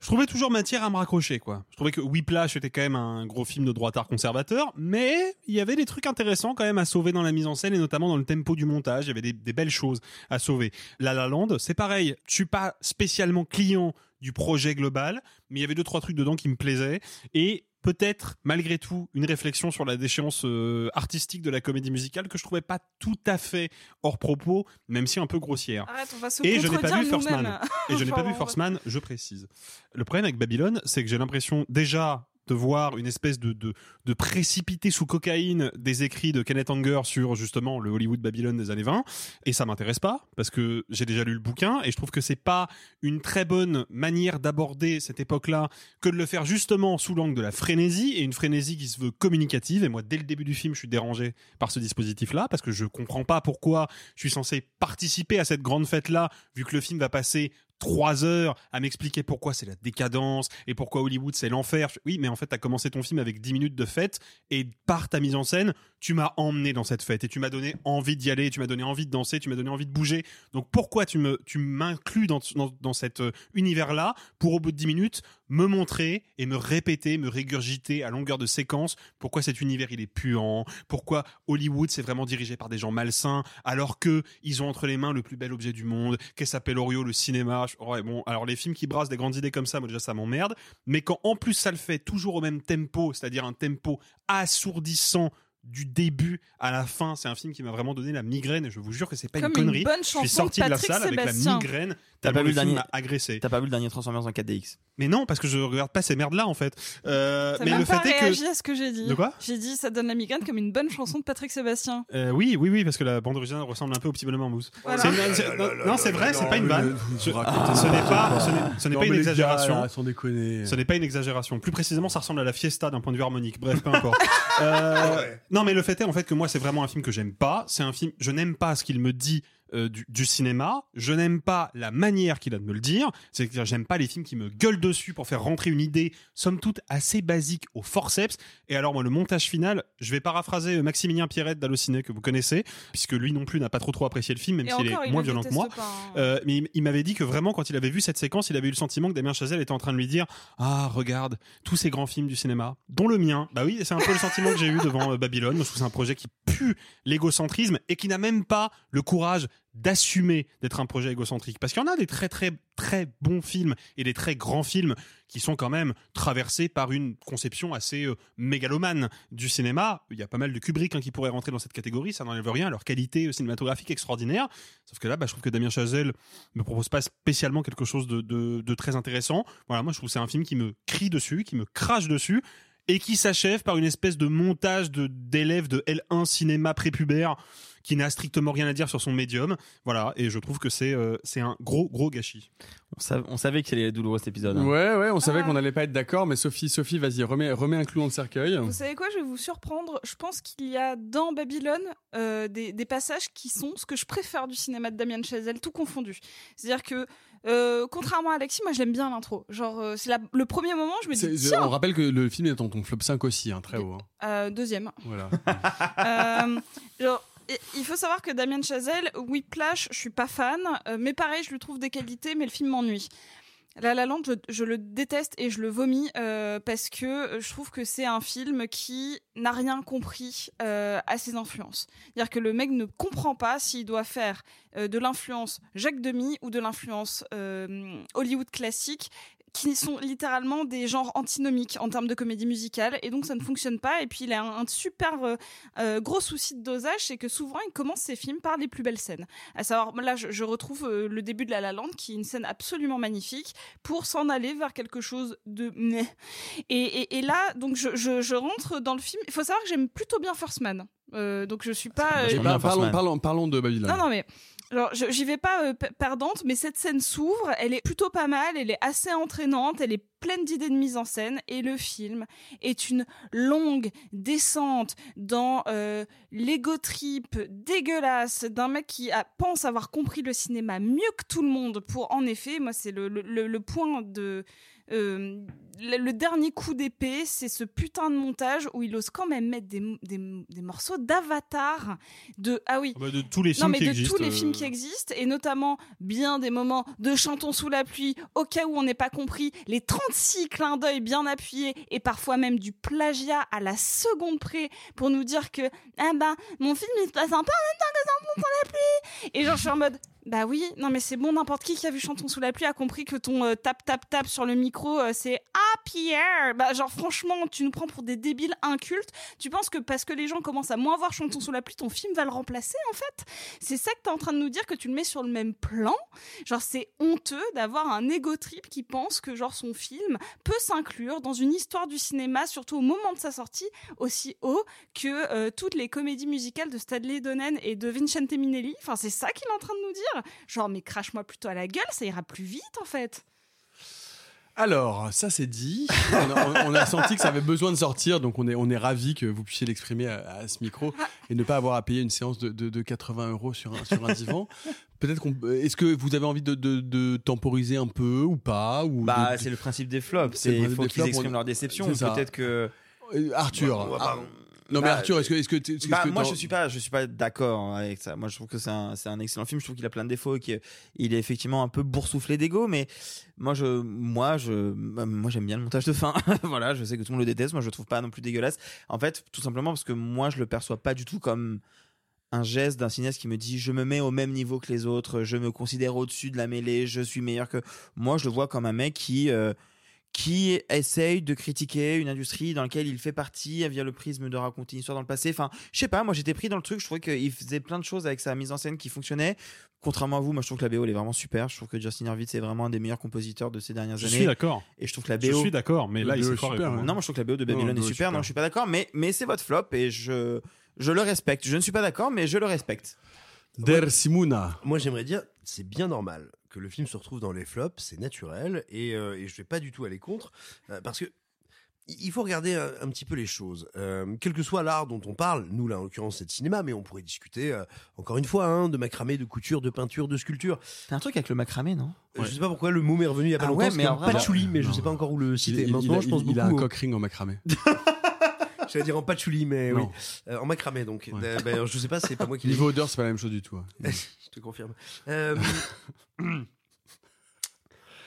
je trouvais toujours matière à me raccrocher, quoi. Je trouvais que Whiplash était quand même un gros film de droitard conservateur, mais il y avait des trucs intéressants quand même à sauver dans la mise en scène et notamment dans le tempo du montage. Il y avait des, des belles choses à sauver. La La Land, c'est pareil. Je suis pas spécialement client du projet global, mais il y avait deux trois trucs dedans qui me plaisaient, et peut-être malgré tout une réflexion sur la déchéance euh, artistique de la comédie musicale que je trouvais pas tout à fait hors propos, même si un peu grossière. Arrête, on va se contredire nous-mêmes. Et je n'ai pas vu First Man. Et je n'ai pas vu First Man, je précise. Le problème avec Babylone, c'est que j'ai l'impression déjà de voir une espèce de, de, de précipité sous cocaïne des écrits de Kenneth Anger sur justement le Hollywood Babylone des années vingt, et ça m'intéresse pas parce que j'ai déjà lu le bouquin et je trouve que c'est pas une très bonne manière d'aborder cette époque-là que de le faire justement sous l'angle de la frénésie, et une frénésie qui se veut communicative. Et moi, dès le début du film, je suis dérangé par ce dispositif-là parce que je comprends pas pourquoi je suis censé participer à cette grande fête-là vu que le film va passer trois heures à m'expliquer pourquoi c'est la décadence et pourquoi Hollywood c'est l'enfer. Oui, mais en fait, t'as commencé ton film avec dix minutes de fête et par ta mise en scène, tu m'as emmené dans cette fête et tu m'as donné envie d'y aller, tu m'as donné envie de danser, tu m'as donné envie de bouger. Donc pourquoi tu me, tu m'inclus dans, dans, dans cet univers-là pour au bout de dix minutes me montrer et me répéter, me régurgiter à longueur de séquence pourquoi cet univers il est puant, pourquoi Hollywood c'est vraiment dirigé par des gens malsains alors que ils ont entre les mains le plus bel objet du monde, qu'est sa Pellorio, le cinéma. Ouais, bon, alors les films qui brassent des grandes idées comme ça, moi déjà ça m'emmerde, mais quand en plus ça le fait toujours au même tempo, c'est-à-dire un tempo assourdissant du début à la fin, c'est un film qui m'a vraiment donné la migraine et je vous jure que c'est pas comme une connerie. Une bonne chanson, je suis sorti de, de la salle Sébastien. Avec la migraine. T'as pas vu le dernier, m'a agressé. T'as pas vu le dernier Transformers en quatre D X? Mais non, parce que je regarde pas ces merdes là en fait. Euh, mais le fait est que. T'as pas réagi à ce que j'ai dit. De quoi? J'ai dit ça donne la migraine comme une bonne chanson de Patrick Sébastien. Euh, oui, oui, oui, parce que la bande originale ressemble un peu au Petit Bonhomme en Mousse. Voilà. C'est une... c'est... Non, c'est vrai, c'est pas une vanne. Ce n'est pas, ce n'est pas une exagération. Ce n'est pas une exagération. Plus précisément, ça ressemble à la Fiesta d'un point de vue harmonique. Bref, peu importe. Non, mais le fait est en fait que moi, c'est vraiment un film que j'aime pas. C'est un film, je n'aime pas ce qu'il me dit. Euh, du, du cinéma, je n'aime pas la manière qu'il a de me le dire, c'est-à-dire j'aime pas les films qui me gueulent dessus pour faire rentrer une idée somme toute assez basique au forceps. Et alors moi le montage final, je vais paraphraser Maximilien Pierrette d'Allociné que vous connaissez, puisque lui non plus n'a pas trop trop apprécié le film, même et s'il encore, est moins violent que moi, pas, hein. euh, mais il, il m'avait dit que vraiment quand il avait vu cette séquence, il avait eu le sentiment que Damien Chazelle était en train de lui dire « Ah regarde, tous ces grands films du cinéma, dont le mien ». Bah oui, c'est un peu le sentiment que j'ai eu devant euh, Babylone. Je trouve que c'est un projet qui pue l'égocentrisme et qui n'a même pas le courage d'assumer d'être un projet égocentrique, parce qu'il y en a des très très très bons films et des très grands films qui sont quand même traversés par une conception assez euh, mégalomane du cinéma. Il y a pas mal de Kubrick hein, qui pourraient rentrer dans cette catégorie, ça n'enlève rien à leur qualité euh, cinématographique extraordinaire, sauf que là bah, je trouve que Damien Chazelle ne propose pas spécialement quelque chose de, de, de très intéressant. Voilà, moi je trouve que c'est un film qui me crie dessus, qui me crache dessus et qui s'achève par une espèce de montage de, d'élèves de L un cinéma prépubère qui n'a strictement rien à dire sur son médium. Voilà, et je trouve que c'est, euh, c'est un gros, gros gâchis. On, sav- on savait qu'il allait douloureux cet épisode. Hein. Ouais, ouais, on savait ah. qu'on n'allait pas être d'accord, mais Sophie, Sophie, vas-y, remets, remets un clou dans le cercueil. Vous savez quoi, je vais vous surprendre. Je pense qu'il y a dans Babylone euh, des, des passages qui sont ce que je préfère du cinéma de Damien Chazelle, tout confondu. C'est-à-dire que, euh, contrairement à Alexis, moi je l'aime bien l'intro. Genre, euh, c'est la, le premier moment, je me dis. Je, on rappelle que le film est dans ton flop cinq aussi, hein, très haut. Hein. Euh, deuxième. Voilà. euh, genre. Et il faut savoir que Damien Chazelle, Whiplash, je suis pas fan, euh, mais pareil, je lui trouve des qualités, mais le film m'ennuie. La La Land, je, je le déteste et je le vomis euh, parce que je trouve que c'est un film qui n'a rien compris euh, à ses influences. C'est-à-dire que le mec ne comprend pas s'il doit faire euh, de l'influence Jacques Demy ou de l'influence euh, Hollywood classique, qui sont littéralement des genres antinomiques en termes de comédie musicale, et donc ça ne fonctionne pas. Et puis il a un, un super euh, gros souci de dosage, c'est que souvent il commence ses films par les plus belles scènes, à savoir là je, je retrouve euh, le début de La La Land qui est une scène absolument magnifique pour s'en aller vers quelque chose de meh. Et, et, et là donc je, je, je rentre dans le film. Il faut savoir que j'aime plutôt bien First Man, euh, donc je suis pas, euh, pas parlons, parlons, parlons de Babylone. Non non mais alors, je, j'y vais pas euh, p- perdante, mais cette scène s'ouvre, elle est plutôt pas mal, elle est assez entraînante, elle est pleine d'idées de mise en scène, et le film est une longue descente dans euh, l'ego trip dégueulasse d'un mec qui a, pense avoir compris le cinéma mieux que tout le monde pour, en effet, moi c'est le, le, le point de... Euh, le, le dernier coup d'épée, c'est ce putain de montage où il ose quand même mettre des, des, des morceaux d'Avatar, de ah oui, bah de tous les films non, mais qui de existent, tous les euh... films qui existent, et notamment bien des moments de chantons sous la pluie au cas où on n'est pas compris, les trente-six clins d'œil bien appuyés et parfois même du plagiat à la seconde près pour nous dire que ah bah mon film il se passe un peu en même temps que chantons sous la pluie, et genre je suis en mode Bah oui, non mais c'est bon, n'importe qui qui a vu Chantons sous la pluie a compris que ton euh, tap tap tap sur le micro euh, c'est ah Pierre. Bah genre franchement, tu nous prends pour des débiles incultes. Tu penses que parce que les gens commencent à moins voir Chantons sous la pluie, ton film va le remplacer en fait? C'est ça que t'es en train de nous dire, que tu le mets sur le même plan? Genre c'est honteux d'avoir un égo trip qui pense que genre son film peut s'inclure dans une histoire du cinéma, surtout au moment de sa sortie, aussi haut que euh, toutes les comédies musicales de Stanley Donen et de Vincente Minnelli. Enfin c'est ça qu'il est en train de nous dire. Genre, mais crache-moi plutôt à la gueule, ça ira plus vite, en fait. Alors, ça c'est dit. On a, on a senti que ça avait besoin de sortir, donc on est, on est ravis que vous puissiez l'exprimer à, à ce micro et ne pas avoir à payer une séance de, de, de quatre-vingts euros sur un, sur un divan. Peut-être qu'on, est-ce que vous avez envie de, de, de temporiser un peu ou pas ou bah, de, c'est le principe des flops. C'est, il faut qu'ils flops, expriment on... leur déception. Peut-être que... Arthur... Ouais, ouais, bah, Ar- Non, bah, mais Arthur, est-ce que, est-ce que, est-ce bah, que moi, je suis pas, je suis pas d'accord avec ça. Moi, je trouve que c'est un, c'est un excellent film. Je trouve qu'il a plein de défauts et qu'il est effectivement un peu boursouflé d'ego, mais moi, je, moi, je, moi, j'aime bien le montage de fin. Voilà, je sais que tout le monde le déteste. Moi, je le trouve pas non plus dégueulasse. En fait, tout simplement parce que moi, je le perçois pas du tout comme un geste d'un cinéaste qui me dit je me mets au même niveau que les autres, je me considère au-dessus de la mêlée, je suis meilleur que. Moi, je le vois comme un mec qui, euh, qui essaye de critiquer une industrie dans laquelle il fait partie via le prisme de raconter une histoire dans le passé. Enfin, je sais pas, moi j'étais pris dans le truc, je trouvais qu'il faisait plein de choses avec sa mise en scène qui fonctionnait. Contrairement à vous, moi je trouve que la B O elle est vraiment super. Je trouve que Justin Hurwitz est vraiment un des meilleurs compositeurs de ces dernières je années. Je suis d'accord. Et je trouve que la B O. Je suis d'accord, mais là il est super. Vraiment... Non, moi je trouve que la B O de Babylone non, est super. super. Non, je suis pas d'accord, mais, mais c'est votre flop et je, je le respecte. Je ne suis pas d'accord, mais je le respecte. Der ouais. Simuna. Moi j'aimerais dire, c'est bien normal que le film se retrouve dans les flops, c'est naturel, et, euh, et je vais pas du tout aller contre, euh, parce que il faut regarder un, un petit peu les choses. Euh, quel que soit l'art dont on parle, nous là en l'occurrence c'est de cinéma, mais on pourrait discuter euh, encore une fois hein, de macramé, de couture, de peinture, de sculpture. T'as un truc avec le macramé, non ? Ouais. Je sais pas pourquoi le mot m'est revenu il y a pas ah longtemps, ouais, mais pas de chouli, mais non, je sais pas encore où le citer. Il, Maintenant, il, je pense il, beaucoup. Il a un cock-ring en macramé. J'allais dire en patchouli, mais non. oui, euh, en macramé donc. Ouais. Euh, bah, je sais pas, c'est pas moi qui. Niveau odeur, c'est pas la même chose du tout. Hein. Je te confirme. Euh...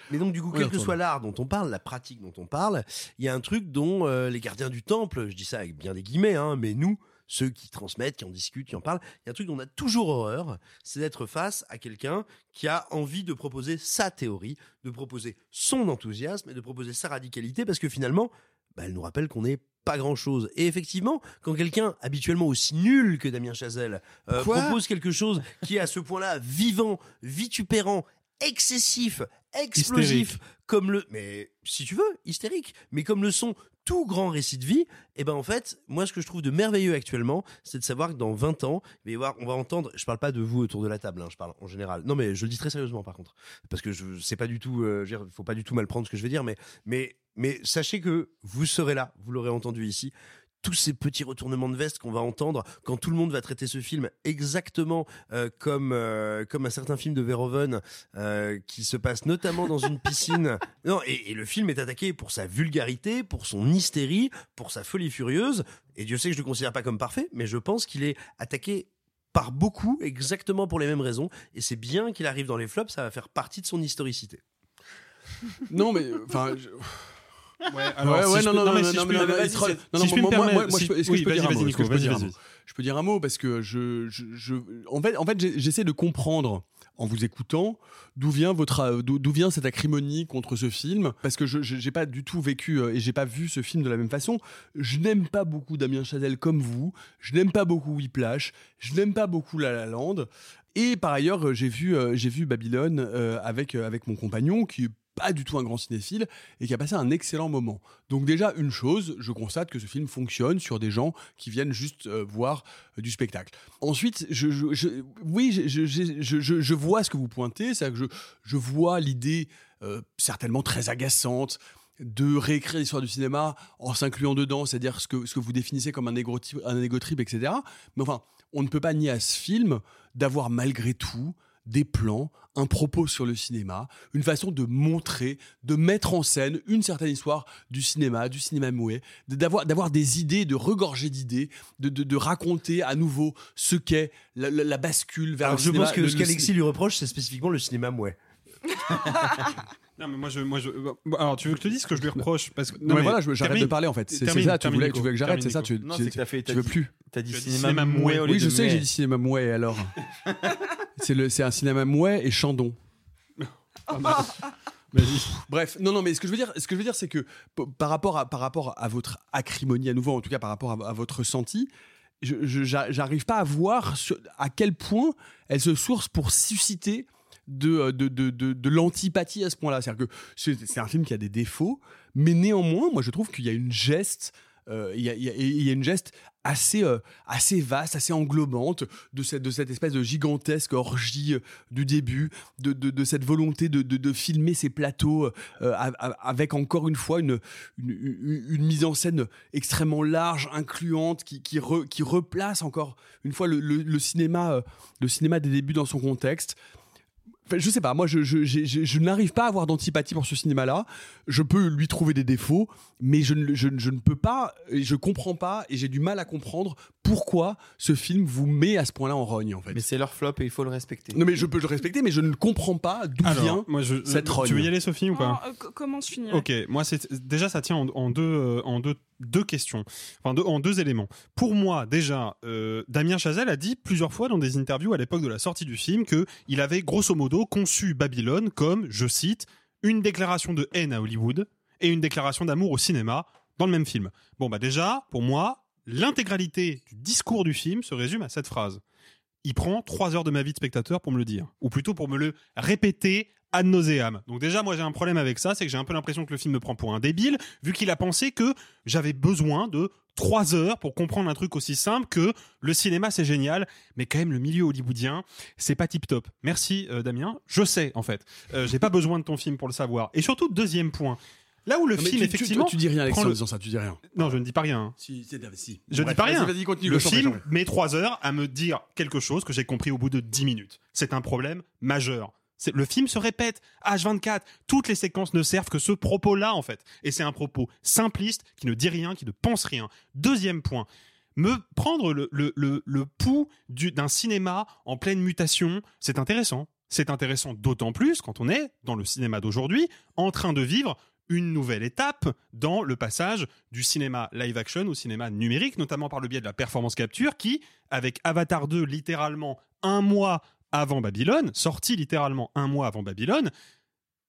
Mais donc du coup, ouais, quel que soit l'art dont on parle, la pratique dont on parle, il y a un truc dont euh, les gardiens du temple, je dis ça avec bien des guillemets, hein, mais nous, ceux qui transmettent, qui en discutent, qui en parlent, il y a un truc dont on a toujours horreur, c'est d'être face à quelqu'un qui a envie de proposer sa théorie, de proposer son enthousiasme et de proposer sa radicalité, parce que finalement, bah, elle nous rappelle qu'on est pas grand-chose. Et effectivement, quand quelqu'un habituellement aussi nul que Damien Chazelle euh, propose quelque chose qui est à ce point-là vivant, vitupérant, excessif, explosif, hystérique. Comme le... Mais si tu veux, hystérique. Mais comme le sont tout grand récit de vie, eh ben en fait, moi ce que je trouve de merveilleux actuellement, c'est de savoir que dans vingt ans, on va entendre... Je parle pas de vous autour de la table, hein, je parle en général. Non mais je le dis très sérieusement par contre. Parce que je sais pas du tout... Euh, je veux dire, faut pas du tout mal prendre ce que je vais dire, mais... mais Mais sachez que vous serez là, vous l'aurez entendu ici, tous ces petits retournements de veste qu'on va entendre quand tout le monde va traiter ce film exactement euh, comme euh, comme un certain film de Verhoeven euh, qui se passe notamment dans une piscine. Non, et, et le film est attaqué pour sa vulgarité, pour son hystérie, pour sa folie furieuse. Et Dieu sait que je le considère pas comme parfait, mais je pense qu'il est attaqué par beaucoup exactement pour les mêmes raisons. Et c'est bien qu'il arrive dans les flops, ça va faire partie de son historicité. Non, mais enfin. Je... Ouais, alors ouais, si ouais, non, peux, non, non, mais si non, je non, peux, si non, non, si je moi, permets, moi, moi si, je peux, est-ce que oui, je peux vas-y, dire vas-y, un mot, Nico, vas-y, vas-y, vas-y. Je peux dire un mot parce que je, je, je, en fait, en fait, j'essaie de comprendre en vous écoutant d'où vient votre, d'où, d'où vient cette acrimonie contre ce film, parce que je, je, j'ai pas du tout vécu et j'ai pas vu ce film de la même façon. Je n'aime pas beaucoup Damien Chazelle comme vous, je n'aime pas beaucoup Whiplash, je n'aime pas beaucoup La La Land, et par ailleurs, j'ai vu, j'ai vu Babylone euh, avec avec mon compagnon qui est pas du tout un grand cinéphile et qui a passé un excellent moment. Donc déjà, une chose, je constate que ce film fonctionne sur des gens qui viennent juste euh, voir euh, du spectacle. Ensuite, je, je, je, oui, je, je, je, je vois ce que vous pointez, c'est-à-dire que je, je vois l'idée euh, certainement très agaçante de réécrire l'histoire du cinéma en s'incluant dedans, c'est-à-dire ce que, ce que vous définissez comme un égo trip, un égo trip, et cetera. Mais enfin, on ne peut pas nier à ce film d'avoir malgré tout des plans, un propos sur le cinéma, une façon de montrer, de mettre en scène une certaine histoire du cinéma, du cinéma muet, d'avoir, d'avoir des idées, de regorger d'idées, de, de, de raconter à nouveau ce qu'est la, la, la bascule vers Alors le je cinéma. Je pense que le, ce qu'Alexis ciné- lui reproche, c'est spécifiquement le cinéma muet. Non mais moi je moi je alors tu veux que je te dise ce que je lui reproche parce que non, non mais, mais voilà je, j'arrête de parler en fait c'est, termine, c'est ça tu voulais Nico, tu voulais que j'arrête c'est Nico. ça tu non, tu, c'est que t'as fait, t'as tu veux dit, plus t'as dit, t'as dit cinéma, cinéma mouais oui je sais que j'ai dit cinéma mouais alors C'est, le, c'est un cinéma Mouais et Chandon. Pas mal. Bref, non, non, mais ce que je veux dire, ce que je veux dire, c'est que p- par rapport à par rapport à votre acrimonie à nouveau, en tout cas par rapport à, à votre ressenti, je, je j'arrive pas à voir ce, à quel point elle se source pour susciter de de de de, de l'antipathie à ce point-là. C'est-à-dire que c'est, c'est un film qui a des défauts, mais néanmoins, moi, je trouve qu'il y a une geste. Il euh, y, y, y a une geste assez, euh, assez vaste, assez englobante de cette, de cette espèce de gigantesque orgie euh, du début, de, de, de cette volonté de, de, de filmer ces plateaux euh, avec encore une fois une, une, une, une mise en scène extrêmement large, incluante, qui, qui, re, qui replace encore une fois le, le, le, cinéma, euh, le cinéma des débuts dans son contexte. Enfin, je sais pas, moi je, je, je, je, je n'arrive pas à avoir d'antipathie pour ce cinéma-là. Je peux lui trouver des défauts, mais je ne, je, je ne peux pas, et je comprends pas, et j'ai du mal à comprendre pourquoi ce film vous met à ce point-là en rogne en fait. Mais c'est leur flop et il faut le respecter. Non mais je peux le respecter, mais je ne comprends pas d'où Alors, vient moi je, cette rogne. Tu veux y aller Sophie ou pas ? euh, Comment je finirais ? Ok, moi c'est, déjà ça tient en, en, deux, euh, en deux, deux questions, enfin deux, en deux éléments. Pour moi déjà, euh, Damien Chazelle a dit plusieurs fois dans des interviews à l'époque de la sortie du film qu'il avait grosso modo conçu Babylone comme, je cite, une déclaration de haine à Hollywood et une déclaration d'amour au cinéma dans le même film. Bon bah déjà, pour moi, l'intégralité du discours du film se résume à cette phrase. Il prend trois heures de ma vie de spectateur pour me le dire, ou plutôt pour me le répéter ad nauseam. Donc déjà, moi j'ai un problème avec ça, c'est que j'ai un peu l'impression que le film me prend pour un débile, vu qu'il a pensé que j'avais besoin de trois heures pour comprendre un truc aussi simple que le cinéma c'est génial, mais quand même le milieu hollywoodien c'est pas tip top. Merci euh, Damien, je sais en fait, euh, j'ai pas besoin de ton film pour le savoir. Et surtout deuxième point, là où le non, film tu, effectivement, tu, tu, tu dis rien Alexandre le... dans ça, tu dis rien. Non je ne dis pas rien. Hein. Si, c'est, si. Je ne dis pas rien. Vas-y, continue, le film changer. met trois heures à me dire quelque chose que j'ai compris au bout de dix minutes. C'est un problème majeur. C'est, le film se répète, H vingt-quatre, toutes les séquences ne servent que ce propos-là en fait. Et c'est un propos simpliste, qui ne dit rien, qui ne pense rien. Deuxième point, me prendre le, le, le, le pouls du, d'un cinéma en pleine mutation, c'est intéressant. C'est intéressant d'autant plus quand on est, dans le cinéma d'aujourd'hui, en train de vivre une nouvelle étape dans le passage du cinéma live-action au cinéma numérique, notamment par le biais de la performance capture qui, avec Avatar deux, littéralement un mois avant Babylone, sorti littéralement un mois avant Babylone,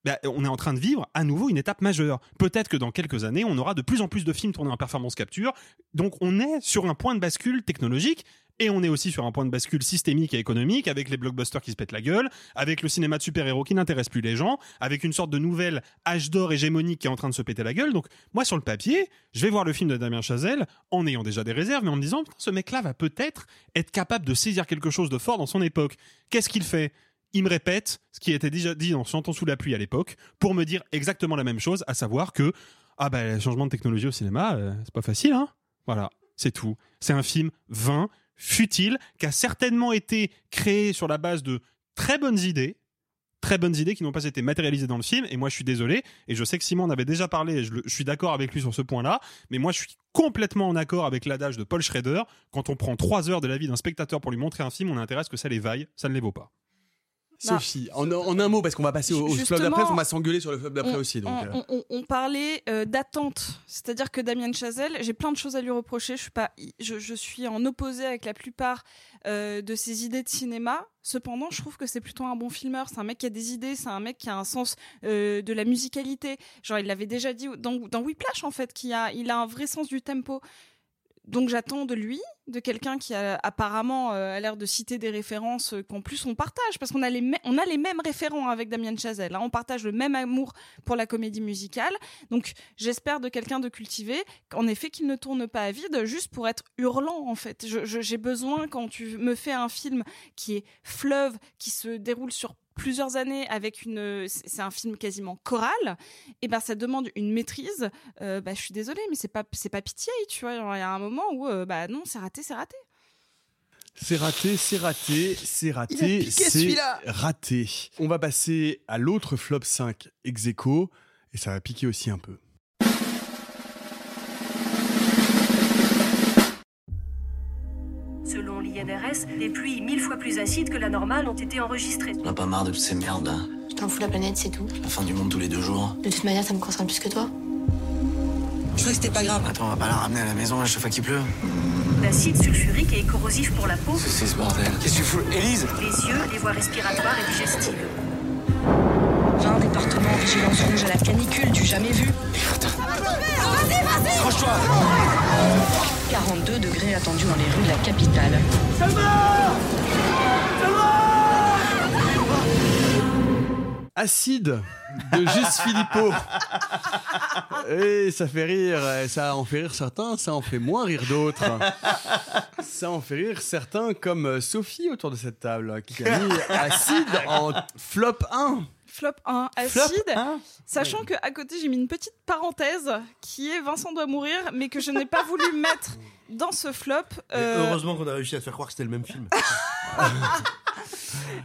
bah, on est en train de vivre à nouveau une étape majeure. Peut-être que dans quelques années, on aura de plus en plus de films tournés en performance capture. Donc on est sur un point de bascule technologique et on est aussi sur un point de bascule systémique et économique avec les blockbusters qui se pètent la gueule, avec le cinéma de super-héros qui n'intéresse plus les gens, avec une sorte de nouvelle âge d'or hégémonique qui est en train de se péter la gueule. Donc moi, sur le papier, je vais voir le film de Damien Chazelle en ayant déjà des réserves, mais en me disant « ce mec-là va peut-être être capable de saisir quelque chose de fort dans son époque. Qu'est-ce qu'il fait ?» Il me répète ce qui était déjà dit dans Chantons sous la pluie à l'époque pour me dire exactement la même chose, à savoir que ah bah, le changement de technologie au cinéma, euh, c'est pas facile, hein. Voilà, c'est tout. C'est un film vain, futile, qui a certainement été créé sur la base de très bonnes idées, très bonnes idées qui n'ont pas été matérialisées dans le film. Et moi, je suis désolé, et je sais que Simon en avait déjà parlé, et je, le, je suis d'accord avec lui sur ce point-là, mais moi, je suis complètement en accord avec l'adage de Paul Schrader, quand on prend trois heures de la vie d'un spectateur pour lui montrer un film, on n'intéresse que ça les vaille, ça ne les vaut pas. Sophie, en, en un mot, parce qu'on va passer au, au flop d'après, on va s'engueuler sur le flop d'après on, aussi. Donc, on, euh... on, on, on parlait euh, d'attente, c'est-à-dire que Damien Chazelle, j'ai plein de choses à lui reprocher, je suis, pas, je, je suis en opposé avec la plupart euh, de ses idées de cinéma. Cependant, je trouve que c'est plutôt un bon filmeur. C'est un mec qui a des idées, c'est un mec qui a un sens euh, de la musicalité. Genre, il l'avait déjà dit dans, dans Whiplash, en fait, qu'il a, il a un vrai sens du tempo. Donc j'attends de lui, de quelqu'un qui a, apparemment euh, a l'air de citer des références euh, qu'en plus on partage, parce qu'on a les, me- on a les mêmes référents avec Damien Chazelle, hein, on partage le même amour pour la comédie musicale. Donc j'espère de quelqu'un de cultivé, en effet qu'il ne tourne pas à vide juste pour être hurlant en fait. Je, je, j'ai besoin, quand tu me fais un film qui est fleuve, qui se déroule sur plusieurs années avec une, c'est un film quasiment choral, et ben ça demande une maîtrise. Euh, bah je suis désolée, mais c'est pas c'est pas pitié, tu vois. Il y a un moment où euh, bah non, c'est raté, c'est raté. C'est raté, c'est raté, c'est raté, Il a piqué, c'est celui-là. raté. On va passer à l'autre flop cinq ex aequo, et ça va piquer aussi un peu. Selon l'I N R S, des pluies mille fois plus acides que la normale ont été enregistrées. On a pas marre de toutes ces merdes, hein. Je t'en fous la planète, c'est tout. La fin du monde tous les deux jours. De toute manière, ça me concerne plus que toi. Je croyais que c'était pas grave. Attends, on va pas la ramener à la maison à chaque fois qu'il pleut. L'acide sulfurique est corrosif pour la peau. C'est ce bordel. Qu'est-ce que tu fous, Élise? Les yeux, les voies respiratoires et digestives. vingt départements vigilance rouge à la canicule, du jamais vu. Attends. Vas-y, vas-y. Accroche-toi. quarante-deux degrés attendus dans les rues de la capitale. Ça va, ça va. Acide de Juste Philippot. Et ça fait rire, ça en fait rire certains, ça en fait moins rire d'autres. Ça en fait rire certains comme Sophie autour de cette table qui a mis Acide en flop un. Flop un, Acide, flop un sachant ouais. qu'à côté j'ai mis une petite parenthèse qui est Vincent doit mourir, mais que je n'ai pas voulu mettre dans ce flop. Euh... Heureusement qu'on a réussi à te faire croire que c'était le même film.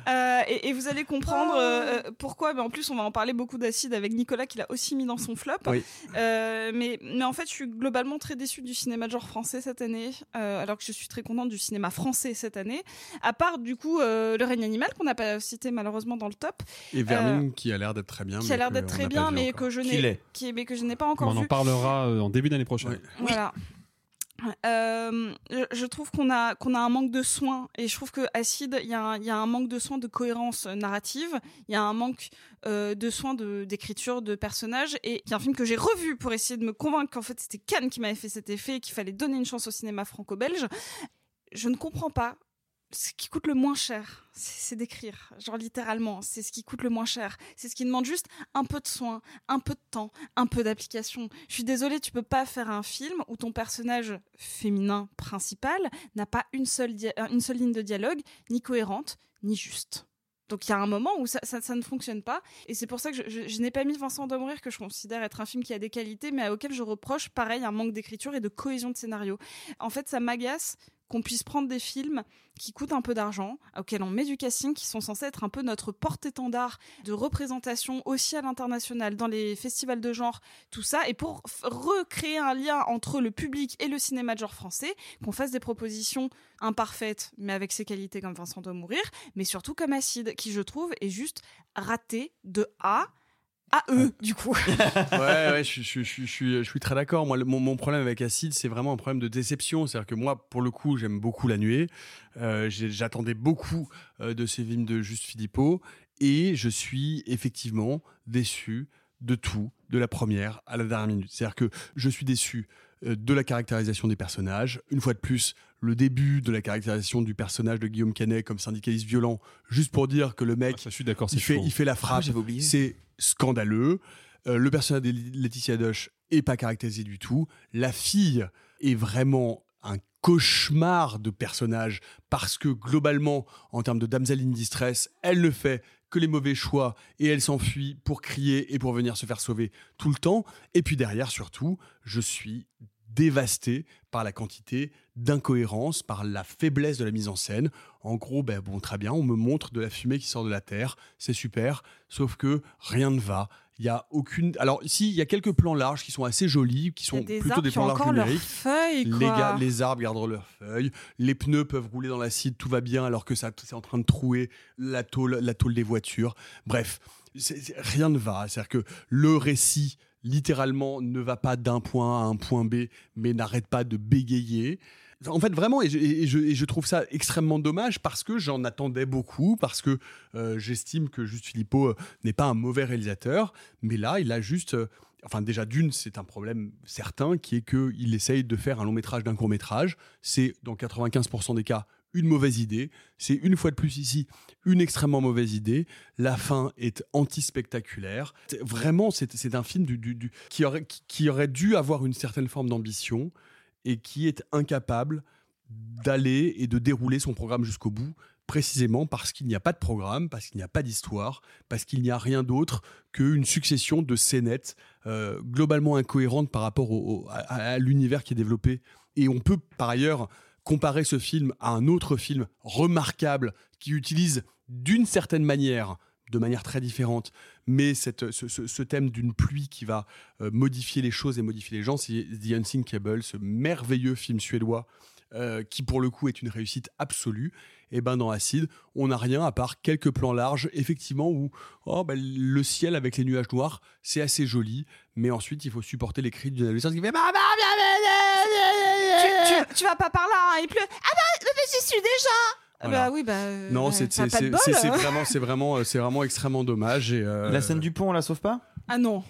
euh, et, et vous allez comprendre euh, pourquoi, mais en plus on va en parler beaucoup d'Acide avec Nicolas qui l'a aussi mis dans son flop. Oui. Euh, mais, mais en fait je suis globalement très déçue du cinéma de genre français cette année, euh, alors que je suis très contente du cinéma français cette année, à part du coup euh, Le règne animal qu'on n'a pas cité malheureusement dans le top. Et Vermine, euh, qui a l'air d'être très bien, qui a l'air d'être très bien, mais que je n'ai, qui, mais que je n'ai pas encore on vu. On en parlera en début d'année prochaine. Ouais. Voilà. Euh, je trouve qu'on a qu'on a un manque de soins et je trouve que Acide, il y a il y a un manque de soins de cohérence narrative, il y a un manque euh, de soins de d'écriture de personnages et il y a un film que j'ai revu pour essayer de me convaincre qu'en fait c'était Cannes qui m'avait fait cet effet et qu'il fallait donner une chance au cinéma franco-belge. Je ne comprends pas. Ce qui coûte le moins cher, c'est, c'est d'écrire, genre littéralement, c'est ce qui coûte le moins cher. C'est ce qui demande juste un peu de soin, un peu de temps, un peu d'application. Je suis désolée, tu peux pas faire un film où ton personnage féminin principal n'a pas une seule, dia- une seule ligne de dialogue, ni cohérente, ni juste. Donc il y a un moment où ça, ça, ça ne fonctionne pas. Et c'est pour ça que je, je, je n'ai pas mis Vincent doit mourir, que je considère être un film qui a des qualités, mais auquel je reproche, pareil, un manque d'écriture et de cohésion de scénario. En fait, ça m'agace qu'on puisse prendre des films qui coûtent un peu d'argent, auxquels on met du casting, qui sont censés être un peu notre porte-étendard de représentation aussi à l'international, dans les festivals de genre, tout ça. Et pour f- recréer un lien entre le public et le cinéma de genre français, qu'on fasse des propositions imparfaites, mais avec ses qualités comme Vincent doit mourir, mais surtout comme Acide, qui je trouve est juste raté de A à eux, du coup. ouais, ouais, je, je, je, je, je suis très d'accord. Moi, le, mon, mon problème avec Acide, c'est vraiment un problème de déception. C'est-à-dire que moi, pour le coup, j'aime beaucoup La Nuée. Euh, j'attendais beaucoup euh, de ces films de Juste Philippot. Et je suis effectivement déçu de tout, de la première à la dernière minute. C'est-à-dire que je suis déçu euh, de la caractérisation des personnages. Une fois de plus, le début de la caractérisation du personnage de Guillaume Canet comme syndicaliste violent, juste pour dire que le mec, ah, ça, je suis d'accord, c'est il, fait, il fait la frappe. Ah, c'est scandaleux. Euh, le personnage de Laetitia Doche n'est pas caractérisé du tout. La fille est vraiment un cauchemar de personnage parce que globalement, en termes de damsel in distress, elle ne fait que les mauvais choix et elle s'enfuit pour crier et pour venir se faire sauver tout le temps. Et puis derrière, surtout, je suis dévasté par la quantité d'incohérences, par la faiblesse de la mise en scène. En gros, ben bon, très bien, on me montre de la fumée qui sort de la terre, c'est super, sauf que rien ne va. Il y a aucune. Alors, si, il y a quelques plans larges qui sont assez jolis, qui sont des plutôt des plans larges numériques. Feuilles, quoi. Les, ga- les arbres gardent leurs feuilles, les pneus peuvent rouler dans l'acide, tout va bien, alors que ça c'est en train de trouer la tôle, la tôle des voitures. Bref, c'est, c'est, rien ne va. C'est-à-dire que le récit littéralement ne va pas d'un point A à un point B, mais n'arrête pas de bégayer. En fait, vraiment, et je, et, je, et je trouve ça extrêmement dommage parce que j'en attendais beaucoup, parce que euh, j'estime que Juste Philippot euh, n'est pas un mauvais réalisateur, mais là, il a juste... Euh, enfin, déjà, d'une, c'est un problème certain, qui est qu'il essaye de faire un long métrage d'un court métrage. C'est, dans quatre-vingt-quinze pour cent des cas, une mauvaise idée. C'est, une fois de plus ici, une extrêmement mauvaise idée. La fin est anti-spectaculaire. C'est, vraiment, c'est, c'est un film du, du, du, qui, aurait, qui, qui aurait dû avoir une certaine forme d'ambition, et qui est incapable d'aller et de dérouler son programme jusqu'au bout, précisément parce qu'il n'y a pas de programme, parce qu'il n'y a pas d'histoire, parce qu'il n'y a rien d'autre qu'une succession de scénettes euh, globalement incohérentes par rapport au, au, à, à l'univers qui est développé. Et on peut par ailleurs comparer ce film à un autre film remarquable qui utilise d'une certaine manière, de manière très différente, mais cette, ce, ce, ce thème d'une pluie qui va euh, modifier les choses et modifier les gens, c'est The Unthinkable, ce merveilleux film suédois euh, qui pour le coup est une réussite absolue. Et ben dans Acide, on n'a rien à part quelques plans larges, effectivement, où oh, ben, le ciel avec les nuages noirs, c'est assez joli, mais ensuite il faut supporter les cris d'une adolescente qui fait maman, tu, tu, tu vas pas par là, hein, il pleut. Ah bah mais j'y suis déjà. Voilà. Bah oui, bah. Euh, non, c'est, c'est, c'est, bol, c'est, c'est, vraiment, c'est, vraiment, c'est vraiment extrêmement dommage. Et euh... La scène du pont, on la sauve pas ? Ah non.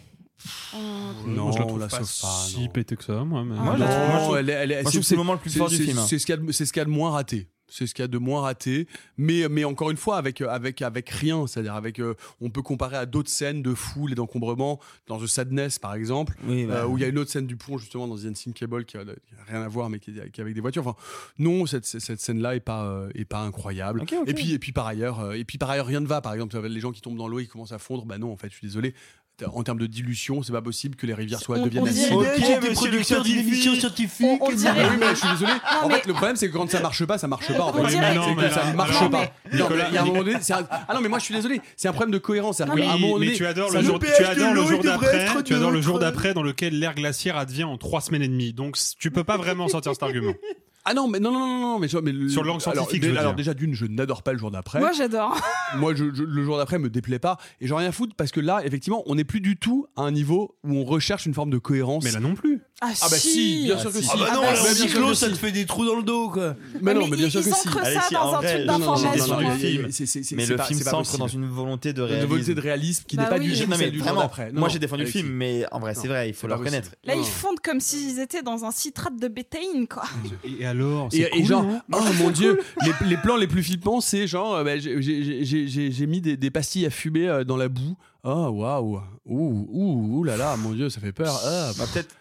Oh, non, je la trouve la pas si pété que ça, moi. Mais... Ah, moi, non, non, elle, elle, elle, moi, je trouve que c'est le moment le plus fort du c'est, film. C'est, c'est, ce qu'il y a de, c'est ce qu'il y a de moins raté. C'est ce qu'il y a de moins raté, mais, mais encore une fois, avec, avec, avec rien. C'est-à-dire, avec, euh, on peut comparer à d'autres scènes de foule et d'encombrement, dans The Sadness par exemple, oui, bah, euh, où il y a une autre scène du pont, justement, dans The Unsinkable, qui n'a rien à voir, mais qui, qui est avec des voitures. Enfin, non, cette, cette scène-là n'est pas, euh, est pas incroyable. Okay, okay. Et, puis, et, puis, par ailleurs, euh, et puis, par ailleurs, rien ne va. Par exemple, les gens qui tombent dans l'eau, ils commencent à fondre. Bah non, en fait, je suis désolé. En termes de dilution, c'est pas possible que les rivières soient deviennent acides. Ok, des producteurs d'émissions scientifiques. On dirait. Oui, mais je suis désolé. Non, en fait, le problème, c'est que quand ça marche pas, ça marche pas. En fait, mais mais non, c'est que là, ça marche non, pas. Non, Nicolas, il y a un moment donné, c'est un... Ah non, mais moi, je suis désolé. C'est un problème de cohérence. Oui, à un moment donné, mais tu adores le jour, tu adores le jour d'après, tu adores le jour d'après, dans lequel l'ère glaciaire advient en trois semaines et demie. Donc, tu peux pas vraiment sortir cet argument. Ah non mais non non non non mais, mais le, sur l'angle scientifique alors, alors déjà d'une je n'adore pas le jour d'après. Moi j'adore. Moi je, je, le jour d'après me déplaît pas et j'en ai rien à foutre parce que là effectivement on n'est plus du tout à un niveau où on recherche une forme de cohérence. Mais là non plus. Ah, ah bah si, si bien ah sûr si. Que si. Ah bah non, ah bah le cyclo ça te fait des trous dans le dos quoi. Mais, mais non mais, mais bien sûr que si. Allez, si en vrai, non, non, non, non, mais le film, c'est, c'est, c'est, mais c'est le pas, film s'ancre dans une volonté de réalisme, une volonté de réalisme qui bah n'est pas oui. du film, c'est du jour d'après. Moi j'ai défendu le film, mais en vrai c'est vrai, il faut le reconnaître. Là ils fondent comme s'ils étaient dans un citrate de bétaïne quoi. Et alors c'est cool. Et genre oh mon dieu, les plans les plus flippants c'est genre j'ai mis des pastilles à fumer dans la boue. Oh waouh. Ouh ouh ouh là là mon dieu, ça fait peur. Ah peut-être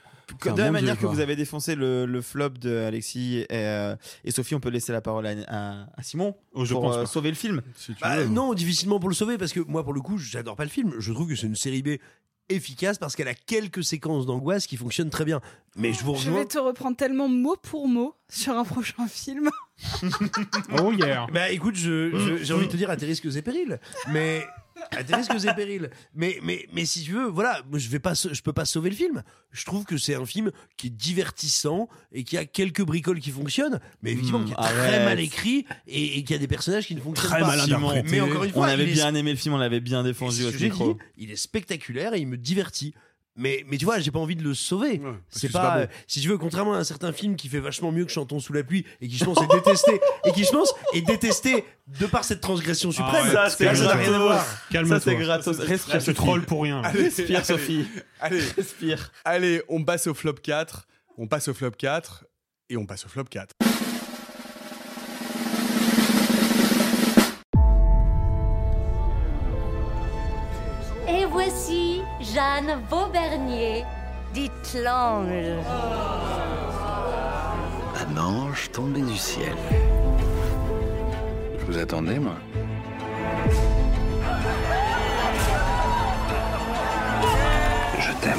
de la manière Dieu, que vous avez défoncé le, le flop de Alexis et, euh, et Sophie, on peut laisser la parole à, à, à Simon oh, pour euh, sauver le film. Si bah, veux, non, difficilement pour le sauver parce que moi, pour le coup, j'adore pas le film. Je trouve que c'est une série B efficace parce qu'elle a quelques séquences d'angoisse qui fonctionnent très bien. Mais je vous rejoins. Je vais te reprendre tellement mot pour mot sur un prochain film. Oh yeah. Bah écoute, je, je, j'ai envie de te dire à tes risques et périls, mais. À tes risques et périls. Mais, mais, mais si tu veux, voilà, je vais pas, je peux pas sauver le film. Je trouve que c'est un film qui est divertissant et qui a quelques bricoles qui fonctionnent, mais évidemment mmh, qui est arrête. très mal écrit et, et qui a des personnages qui ne fonctionnent très pas. Mal interprété. Mais encore une fois, on avait bien est... aimé le film, on l'avait bien défendu au micro. Dit, il est spectaculaire et il me divertit. Mais, mais tu vois, j'ai pas envie de le sauver. Ouais, c'est pas, c'est pas bon. Si tu veux, contrairement à un certain film qui fait vachement mieux que Chantons sous la pluie et qui je pense est détesté et qui je pense est détesté de par cette transgression suprême. Ah ouais, ça, c'est là, ça n'a rien à voir. Calme-toi. Ça c'est gratos. Respire. Tu trolles pour rien. Allez, respire, allez, Sophie. Allez, respire. Allez, on passe au flop quatre. On passe au flop quatre et on passe au flop quatre. Et voici Jeanne Vaubernier, dite l'ange. Un ange tombé du ciel. Je vous attendais, moi. Je t'aime.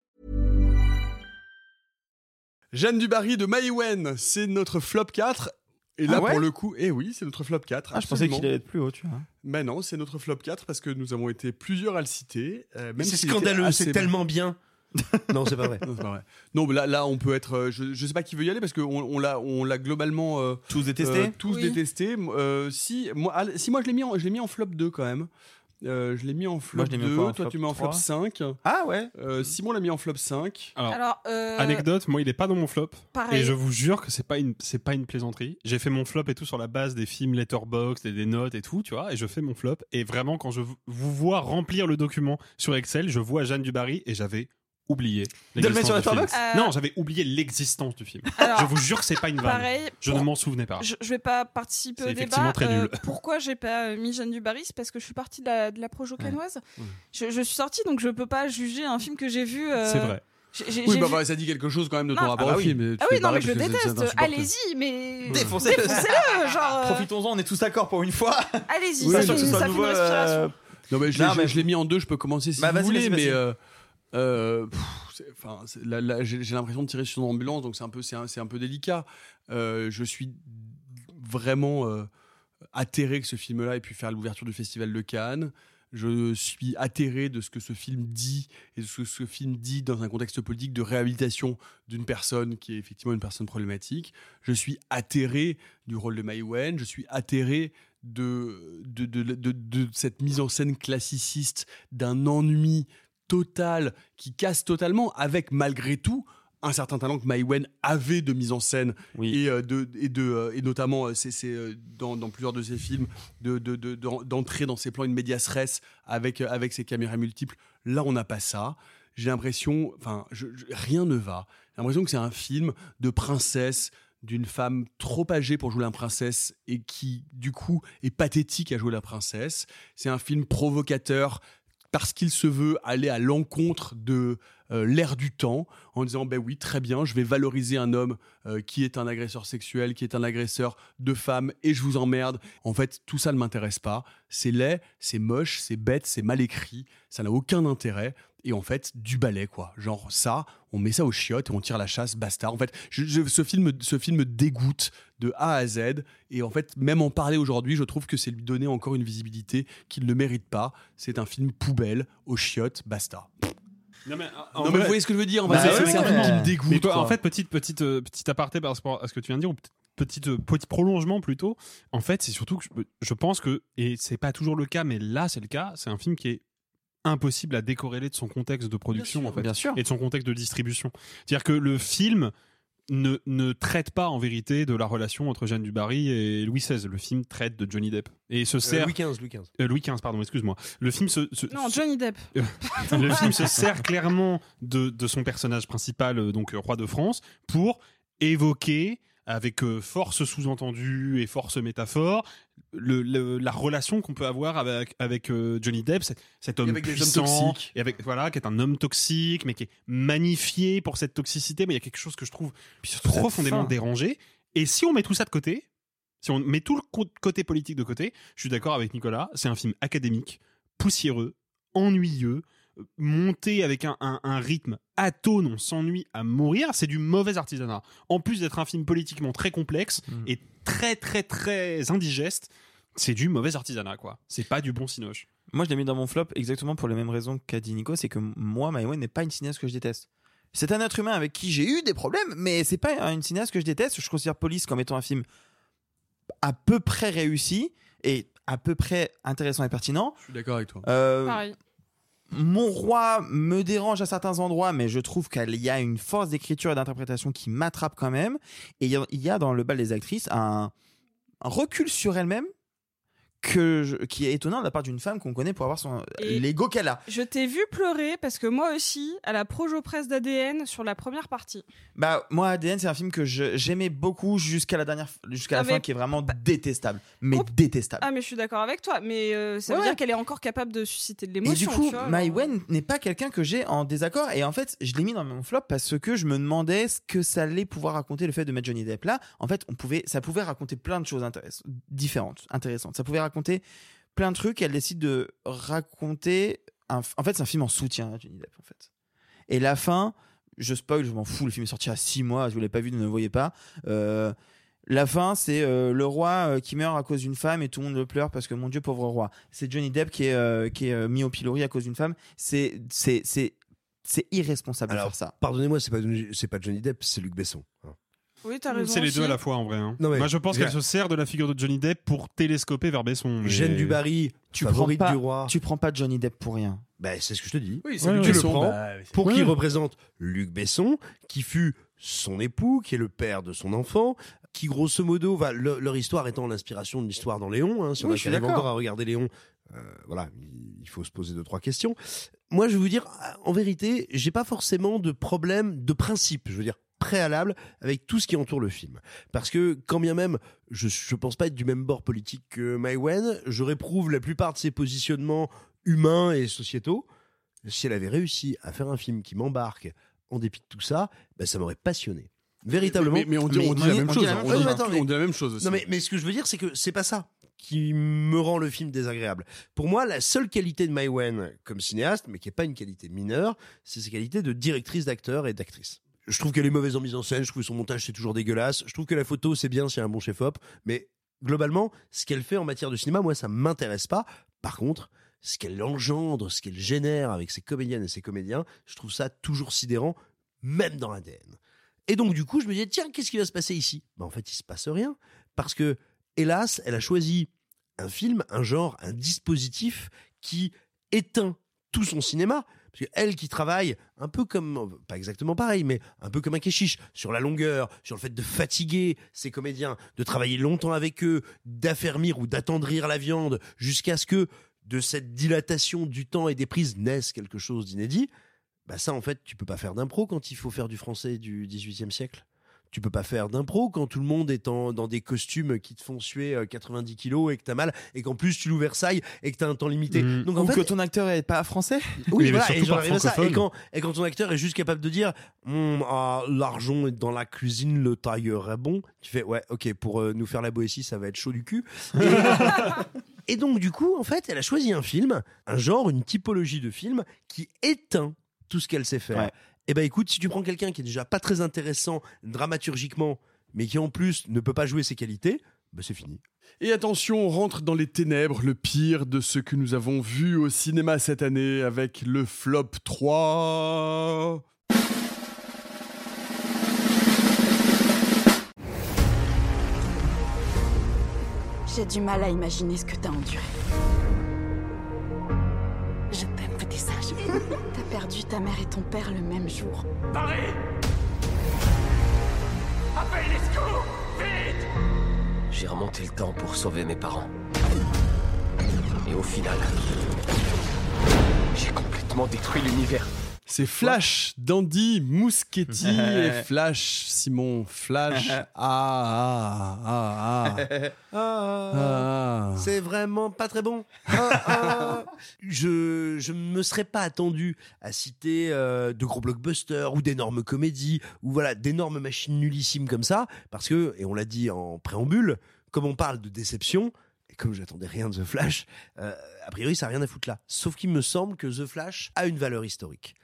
Jeanne Dubarry de Maïwen, c'est notre flop quatre. Et là, ah ouais pour le coup, eh oui, c'est notre flop quatre. Ah, je pensais qu'il allait être plus haut, tu vois. Ben non, c'est notre flop quatre parce que nous avons été plusieurs à le citer. Euh, même c'est scandaleux, assez... c'est tellement bien. non, c'est pas vrai. Non, c'est pas vrai. Non, mais là, là, on peut être. Euh, je, je sais pas qui veut y aller parce qu'on on l'a, on l'a globalement euh, tous détesté. Euh, tous oui. détesté. Euh, si moi, ah, si moi, je l'ai mis, en, je l'ai mis en flop deux quand même. Euh, je l'ai mis en flop moi, mis deux. En toi, tu mets en flop cinq. Ah ouais. Euh, Simon l'a mis en flop cinq. Alors, Alors euh... anecdote, moi, il est pas dans mon flop. Pareil. Et je vous jure que c'est pas une, c'est pas une plaisanterie. J'ai fait mon flop et tout sur la base des films Letterboxd et des notes et tout, tu vois. Et je fais mon flop. Et vraiment, quand je vous vois remplir le document sur Excel, je vois Jeanne Dubarry et j'avais oublié de le mettre sur la Starbucks. Euh... Non, j'avais oublié l'existence du film. Alors, je vous jure que c'est pas une vanne. Pareil, je pour... ne m'en souvenais pas. Je, je vais pas participer c'est au débat. Euh, pourquoi j'ai pas mis Jeanne du Barry, c'est parce que je suis partie de la, de la projo canoise. Ouais. Je, je suis sortie, donc je peux pas juger un film que j'ai vu. Euh... C'est vrai. J'ai, j'ai, oui, j'ai bah, bah, ça dit quelque chose quand même de ton non, rapport ah, au oui. film. Ah oui, non, mais je déteste. Allez-y, mais. Défoncez-le, défoncez-le genre. Profitons-en, on est tous d'accord pour une fois. Allez-y, oui, ça, ça, ça fait une respiration. Non, mais je, non, l'ai, mais je l'ai mis en deux, je peux commencer si bah, vous vas-y, voulez, vas-y, mais. Vas-y. Euh, euh, pff, c'est, enfin, c'est, là, là, j'ai, j'ai l'impression de tirer sur une ambulance, donc c'est un peu, c'est un, c'est un peu délicat. Euh, je suis vraiment euh, atterré que ce film-là ait pu faire l'ouverture du Festival de Cannes. Je suis atterré de ce que ce film dit et de ce que ce film dit dans un contexte politique de réhabilitation d'une personne qui est effectivement une personne problématique. Je suis atterré du rôle de Mai Wen. Je suis atterré de, de, de, de, de, de cette mise en scène classiciste d'un ennui total qui casse totalement avec, malgré tout, un certain talent que Mai Wen avait de mise en scène oui. et, euh, de, et, de, euh, et notamment euh, c'est, c'est, euh, dans, dans plusieurs de ses films de, de, de, de, d'entrer dans ses plans in medias res avec, euh, avec ses caméras multiples. Là on n'a pas ça. J'ai l'impression, enfin rien ne va. J'ai l'impression que c'est un film de princesse, d'une femme trop âgée pour jouer la princesse et qui du coup est pathétique à jouer la princesse. C'est un film provocateur parce qu'il se veut aller à l'encontre de euh, l'air du temps, en disant ben bah oui, très bien, je vais valoriser un homme euh, qui est un agresseur sexuel, qui est un agresseur de femmes, et je vous emmerde. En fait, tout ça ne m'intéresse pas. C'est laid, c'est moche, c'est bête, c'est mal écrit, ça n'a aucun intérêt. Et en fait, du balai, quoi. Genre ça, on met ça aux chiottes et on tire la chasse, basta. En fait, je, je, ce film, ce film me dégoûte de A à Z. Et en fait, même en parler aujourd'hui, je trouve que c'est lui donner encore une visibilité qu'il ne mérite pas. C'est un film poubelle, aux chiottes, basta. Non mais, non mais vrai, vous voyez ce que je veux dire. En bah fait, c'est un film qui me dégoûte. Toi, en fait, petite, petite, euh, petite aparté par rapport à ce que tu viens de dire, ou peut-être Petit, euh, petit prolongement plutôt. En fait, c'est surtout que je, je pense que, et c'est pas toujours le cas, mais là c'est le cas, c'est un film qui est impossible à décorréler de son contexte de production, bien sûr, en fait, bien sûr. Et de son contexte de distribution. C'est-à-dire que le film ne, ne traite pas en vérité de la relation entre Jeanne du Barry et Louis seize. Le film traite de Johnny Depp. Et se sert... Euh, Louis quinze, Louis quinze. Euh, Louis quinze, pardon, excuse-moi. Le film se... se non, Johnny Depp. Le film se sert clairement de, de son personnage principal, donc roi de France, pour évoquer... avec euh, force sous-entendue et force métaphore, le, le, la relation qu'on peut avoir avec, avec euh, Johnny Depp, cet, cet homme avec puissant, et avec, voilà, qui est un homme toxique, mais qui est magnifié pour cette toxicité, mais il y a quelque chose que je trouve profondément dérangé. Et si on met tout ça de côté, si on met tout le côté politique de côté, je suis d'accord avec Nicolas, c'est un film académique, poussiéreux, ennuyeux, monté avec un, un, un rythme atone, on s'ennuie à mourir, c'est du mauvais artisanat. En plus d'être un film politiquement très complexe mmh. et très très très indigeste, c'est du mauvais artisanat, quoi. C'est pas du bon cinoche. Moi je l'ai mis dans mon flop exactement pour les mêmes raisons qu'a dit Nico, c'est que moi, Mai Wen n'est pas une cinéaste que je déteste. C'est un être humain avec qui j'ai eu des problèmes, mais c'est pas une cinéaste que je déteste. Je considère Police comme étant un film à peu près réussi et à peu près intéressant et pertinent. Je suis d'accord avec toi. Euh... Pareil. Mon roi me dérange à certains endroits, mais je trouve qu'il y a une force d'écriture et d'interprétation qui m'attrape quand même. Et il y a dans le bal des actrices un, un recul sur elle-même que je, qui est étonnant de la part d'une femme qu'on connaît pour avoir son, l'ego qu'elle a. Je t'ai vu pleurer parce que moi aussi, à la Projo Presse d'A D N sur la première partie. Bah, moi, A D N, c'est un film que je, j'aimais beaucoup jusqu'à la, dernière, jusqu'à la ah fin, qui est vraiment bah, détestable. Mais oh, détestable. Ah, mais je suis d'accord avec toi. Mais euh, ça ouais, veut ouais. dire qu'elle est encore capable de susciter de l'émotion. Et du coup, vois, Mai Wen ouais. n'est pas quelqu'un que j'ai en désaccord. Et en fait, je l'ai mis dans mon flop parce que je me demandais ce que ça allait pouvoir raconter le fait de mettre Johnny Depp là. En fait, on pouvait, ça pouvait raconter plein de choses intéressantes, différentes, intéressantes. Ça pouvait raconter raconter plein de trucs, elle décide de raconter un f... en fait c'est un film en soutien à Johnny Depp en fait. Et la fin, je spoil, je m'en fous, le film est sorti à six mois, je vous l'ai pas vu, ne le voyez pas. Euh, la fin c'est euh, le roi euh, qui meurt à cause d'une femme et tout le monde le pleure parce que mon Dieu pauvre roi. C'est Johnny Depp qui est euh, qui est euh, mis au pilori à cause d'une femme, c'est c'est c'est c'est irresponsable. Alors, de faire ça. Pardonnez-moi, c'est pas c'est pas Johnny Depp, c'est Luc Besson. Hein. Oui, t'as raison. C'est les deux à la fois en vrai. Hein. Non, mais, moi, je pense ouais. qu'elle se sert de la figure de Johnny Depp pour télescoper vers Besson. Mais... Jeanne du Barry, tu prends pas, du roi. Tu prends pas Johnny Depp pour rien. Bah, c'est ce que je te dis. Oui, c'est ouais, Luc tu Besson. Le prends bah, pour ouais. qu'il représente Luc Besson, qui fut son époux, qui est le père de son enfant, qui grosso modo va le, leur histoire étant l'inspiration de l'histoire dans Léon. Hein, si oui, on a carrément encore à regarder Léon. Euh, voilà, il faut se poser deux trois questions. Moi, je vais vous dire, en vérité, j'ai pas forcément de problème de principe, je veux dire, préalable avec tout ce qui entoure le film. Parce que, quand bien même, je je pense pas être du même bord politique que Mai Wen, je réprouve la plupart de ses positionnements humains et sociétaux. Si elle avait réussi à faire un film qui m'embarque en dépit de tout ça, bah, ça m'aurait passionné. Véritablement. Mais, mais, mais on dit, mais, on dit mais, la même on chose. On dit, attends, mais, on dit la même chose aussi. Non, mais, mais ce que je veux dire, c'est que c'est pas ça qui me rend le film désagréable. Pour moi, la seule qualité de Mai Wen comme cinéaste, mais qui n'est pas une qualité mineure, c'est ses qualités de directrice d'acteur et d'actrice. Je trouve qu'elle est mauvaise en mise en scène, je trouve que son montage c'est toujours dégueulasse, je trouve que la photo c'est bien s'il y a un bon chef-op, mais globalement, ce qu'elle fait en matière de cinéma, moi ça ne m'intéresse pas. Par contre, ce qu'elle engendre, ce qu'elle génère avec ses comédiennes et ses comédiens, je trouve ça toujours sidérant, même dans l'A D N. Et donc du coup, je me disais, tiens, qu'est-ce qui va se passer ici ? Ben, en fait, il ne se passe rien, parce que hélas, elle a choisi un film, un genre, un dispositif qui éteint tout son cinéma. Parce qu'elle qui travaille un peu comme, pas exactement pareil, mais un peu comme un kéchiche, sur la longueur, sur le fait de fatiguer ses comédiens, de travailler longtemps avec eux, d'affermir ou d'attendrir la viande jusqu'à ce que de cette dilatation du temps et des prises naisse quelque chose d'inédit. Bah ça, en fait, tu peux pas faire d'impro quand il faut faire du français du dix-huitième siècle. Tu peux pas faire d'impro quand tout le monde est en, dans des costumes qui te font suer quatre-vingt-dix kilos et que t'as mal et qu'en plus tu loues Versailles et que t'as un temps limité. Mmh. Donc en Ou fait, que ton acteur est pas français. Oui, et voilà, et, pas à ça. Et, quand, et quand ton acteur est juste capable de dire mmm, ah, l'argent est dans la cuisine, le tailleur est bon. Tu fais ouais, ok, pour euh, nous faire la Boétie, ça va être chaud du cul. Et, et donc du coup, en fait, elle a choisi un film, un genre, une typologie de film qui éteint tout ce qu'elle sait faire. Ouais. Eh ben écoute, si tu prends quelqu'un qui est déjà pas très intéressant dramaturgiquement, mais qui en plus ne peut pas jouer ses qualités, ben c'est fini. Et attention, on rentre dans les ténèbres, le pire de ce que nous avons vu au cinéma cette année avec le flop trois. J'ai du mal à imaginer ce que t'as enduré. Je t'aime, petit sage. T'as perdu ta mère et ton père le même jour. Paris ! Appelle les secours ! Vite ! J'ai remonté le temps pour sauver mes parents. Et au final, j'ai complètement détruit l'univers. C'est Flash, Dandy, Muschietti et Flash, Simon, Flash, ah, ah, ah, ah, ah, c'est vraiment pas très bon. Ah, ah. Je je me serais pas attendu à citer euh, de gros blockbusters ou d'énormes comédies ou voilà d'énormes machines nullissimes comme ça, parce que, et on l'a dit en préambule, comme on parle de déception, et comme j'attendais rien de The Flash, euh, a priori ça n'a rien à foutre là. Sauf qu'il me semble que The Flash a une valeur historique.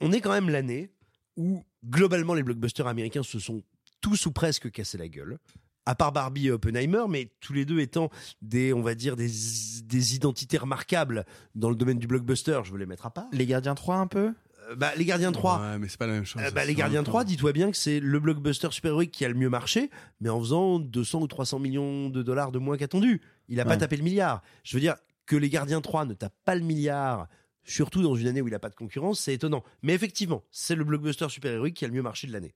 On est quand même l'année où globalement les blockbusters américains se sont tous ou presque cassés la gueule, à part Barbie et Oppenheimer, mais tous les deux étant des, on va dire, des, des identités remarquables dans le domaine du blockbuster, je veux les mettre à part. Les Gardiens trois un peu ? Bah, les Gardiens trois. Ouais, mais c'est pas la même chose. Euh, bah, les Gardiens trois, dis-toi bien que c'est le blockbuster super-héroïque qui a le mieux marché, mais en faisant deux cents ou trois cents millions de dollars de moins qu'attendu. Il a ouais. pas tapé le milliard. Je veux dire que les Gardiens trois ne tapent pas le milliard, surtout dans une année où il a pas de concurrence, c'est étonnant. Mais effectivement, c'est le blockbuster super-héroïque qui a le mieux marché de l'année.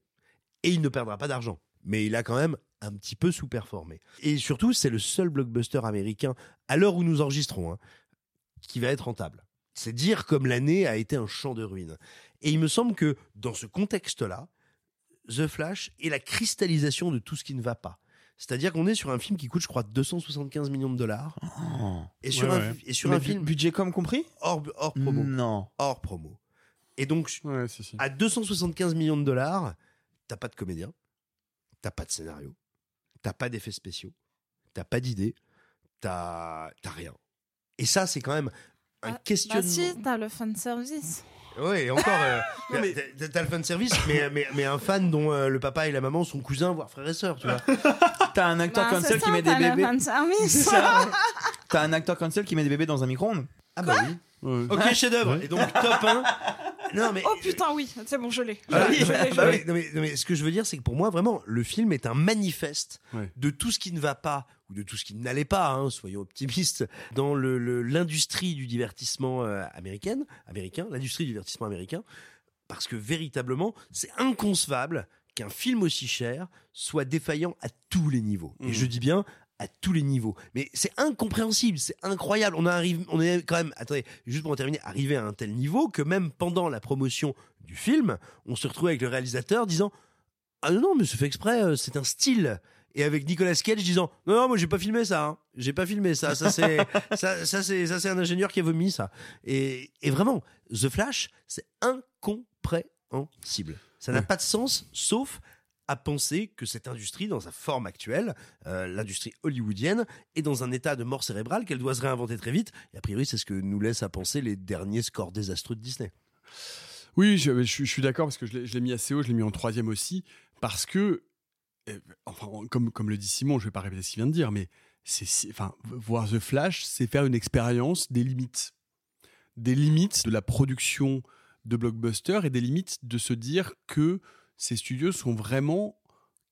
Et il ne perdra pas d'argent. Mais il a quand même un petit peu sous-performé. Et surtout, c'est le seul blockbuster américain, à l'heure où nous enregistrons, hein, qui va être rentable. C'est dire comme l'année a été un champ de ruines. Et il me semble que dans ce contexte-là, The Flash est la cristallisation de tout ce qui ne va pas. C'est-à-dire qu'on est sur un film qui coûte, je crois, deux cent soixante-quinze millions de dollars. Oh, et sur ouais, un, ouais. Et sur un bu- film... Budget com compris ? Hors, hors promo. Non. Hors promo. Et donc, ouais, si, si. à deux cent soixante-quinze millions de dollars, t'as pas de comédien, t'as pas de scénario, t'as pas d'effets spéciaux, t'as pas d'idées, t'as, t'as rien. Et ça, c'est quand même... Un questionnement. Bah si, t'as le fan service. Oui, encore. Euh, non, mais... t'as, t'as le fan service, mais, mais, mais un fan dont euh, le papa et la maman sont cousins, voire frères et sœurs, tu vois. T'as un acteur bah, cancel qui met des bébés. C'est ça. T'as un acteur cancel qui met des bébés dans un micro-ondes. Ah bah oui. Ouais. Ok, ah, chef-d'œuvre. Ouais. Et donc top un. Non, mais... Oh putain, oui. C'est bon, je l'ai. Voilà. Je l'ai, je l'ai, je l'ai. Bah, oui. non, mais, non, mais ce que je veux dire, c'est que pour moi, vraiment, le film est un manifeste ouais. de tout ce qui ne va pas. De tout ce qui n'allait pas, hein, soyons optimistes, dans le, le, l'industrie du divertissement euh, américaine, américain, l'industrie du divertissement américain, parce que véritablement, c'est inconcevable qu'un film aussi cher soit défaillant à tous les niveaux. Mmh. Et je dis bien à tous les niveaux. Mais c'est incompréhensible, c'est incroyable. On arrive, on est quand même, attendez, juste pour en terminer, arrivé à un tel niveau que même pendant la promotion du film, on se retrouvait avec le réalisateur disant « Ah non, non, mais c'est fait exprès, c'est un style !» Et avec Nicolas Cage disant « Non, non, moi j'ai pas filmé ça, hein. J'ai pas filmé ça, ça c'est, ça, ça, c'est, ça c'est un ingénieur qui a vomi ça. » Et, et vraiment, The Flash, c'est incompréhensible. Ça n'a pas de sens, sauf à penser que cette industrie, dans sa forme actuelle, euh, l'industrie hollywoodienne, est dans un état de mort cérébrale qu'elle doit se réinventer très vite. Et a priori, c'est ce que nous laissent à penser les derniers scores désastreux de Disney. Oui, je, je, je suis d'accord, parce que je l'ai, je l'ai mis assez haut, je l'ai mis en troisième aussi, parce que, euh, enfin, comme, comme le dit Simon, je ne vais pas répéter ce qu'il vient de dire, mais c'est, c'est, enfin, voir The Flash, c'est faire une expérience des limites. Des limites de la production de blockbuster et des limites de se dire que ces studios sont vraiment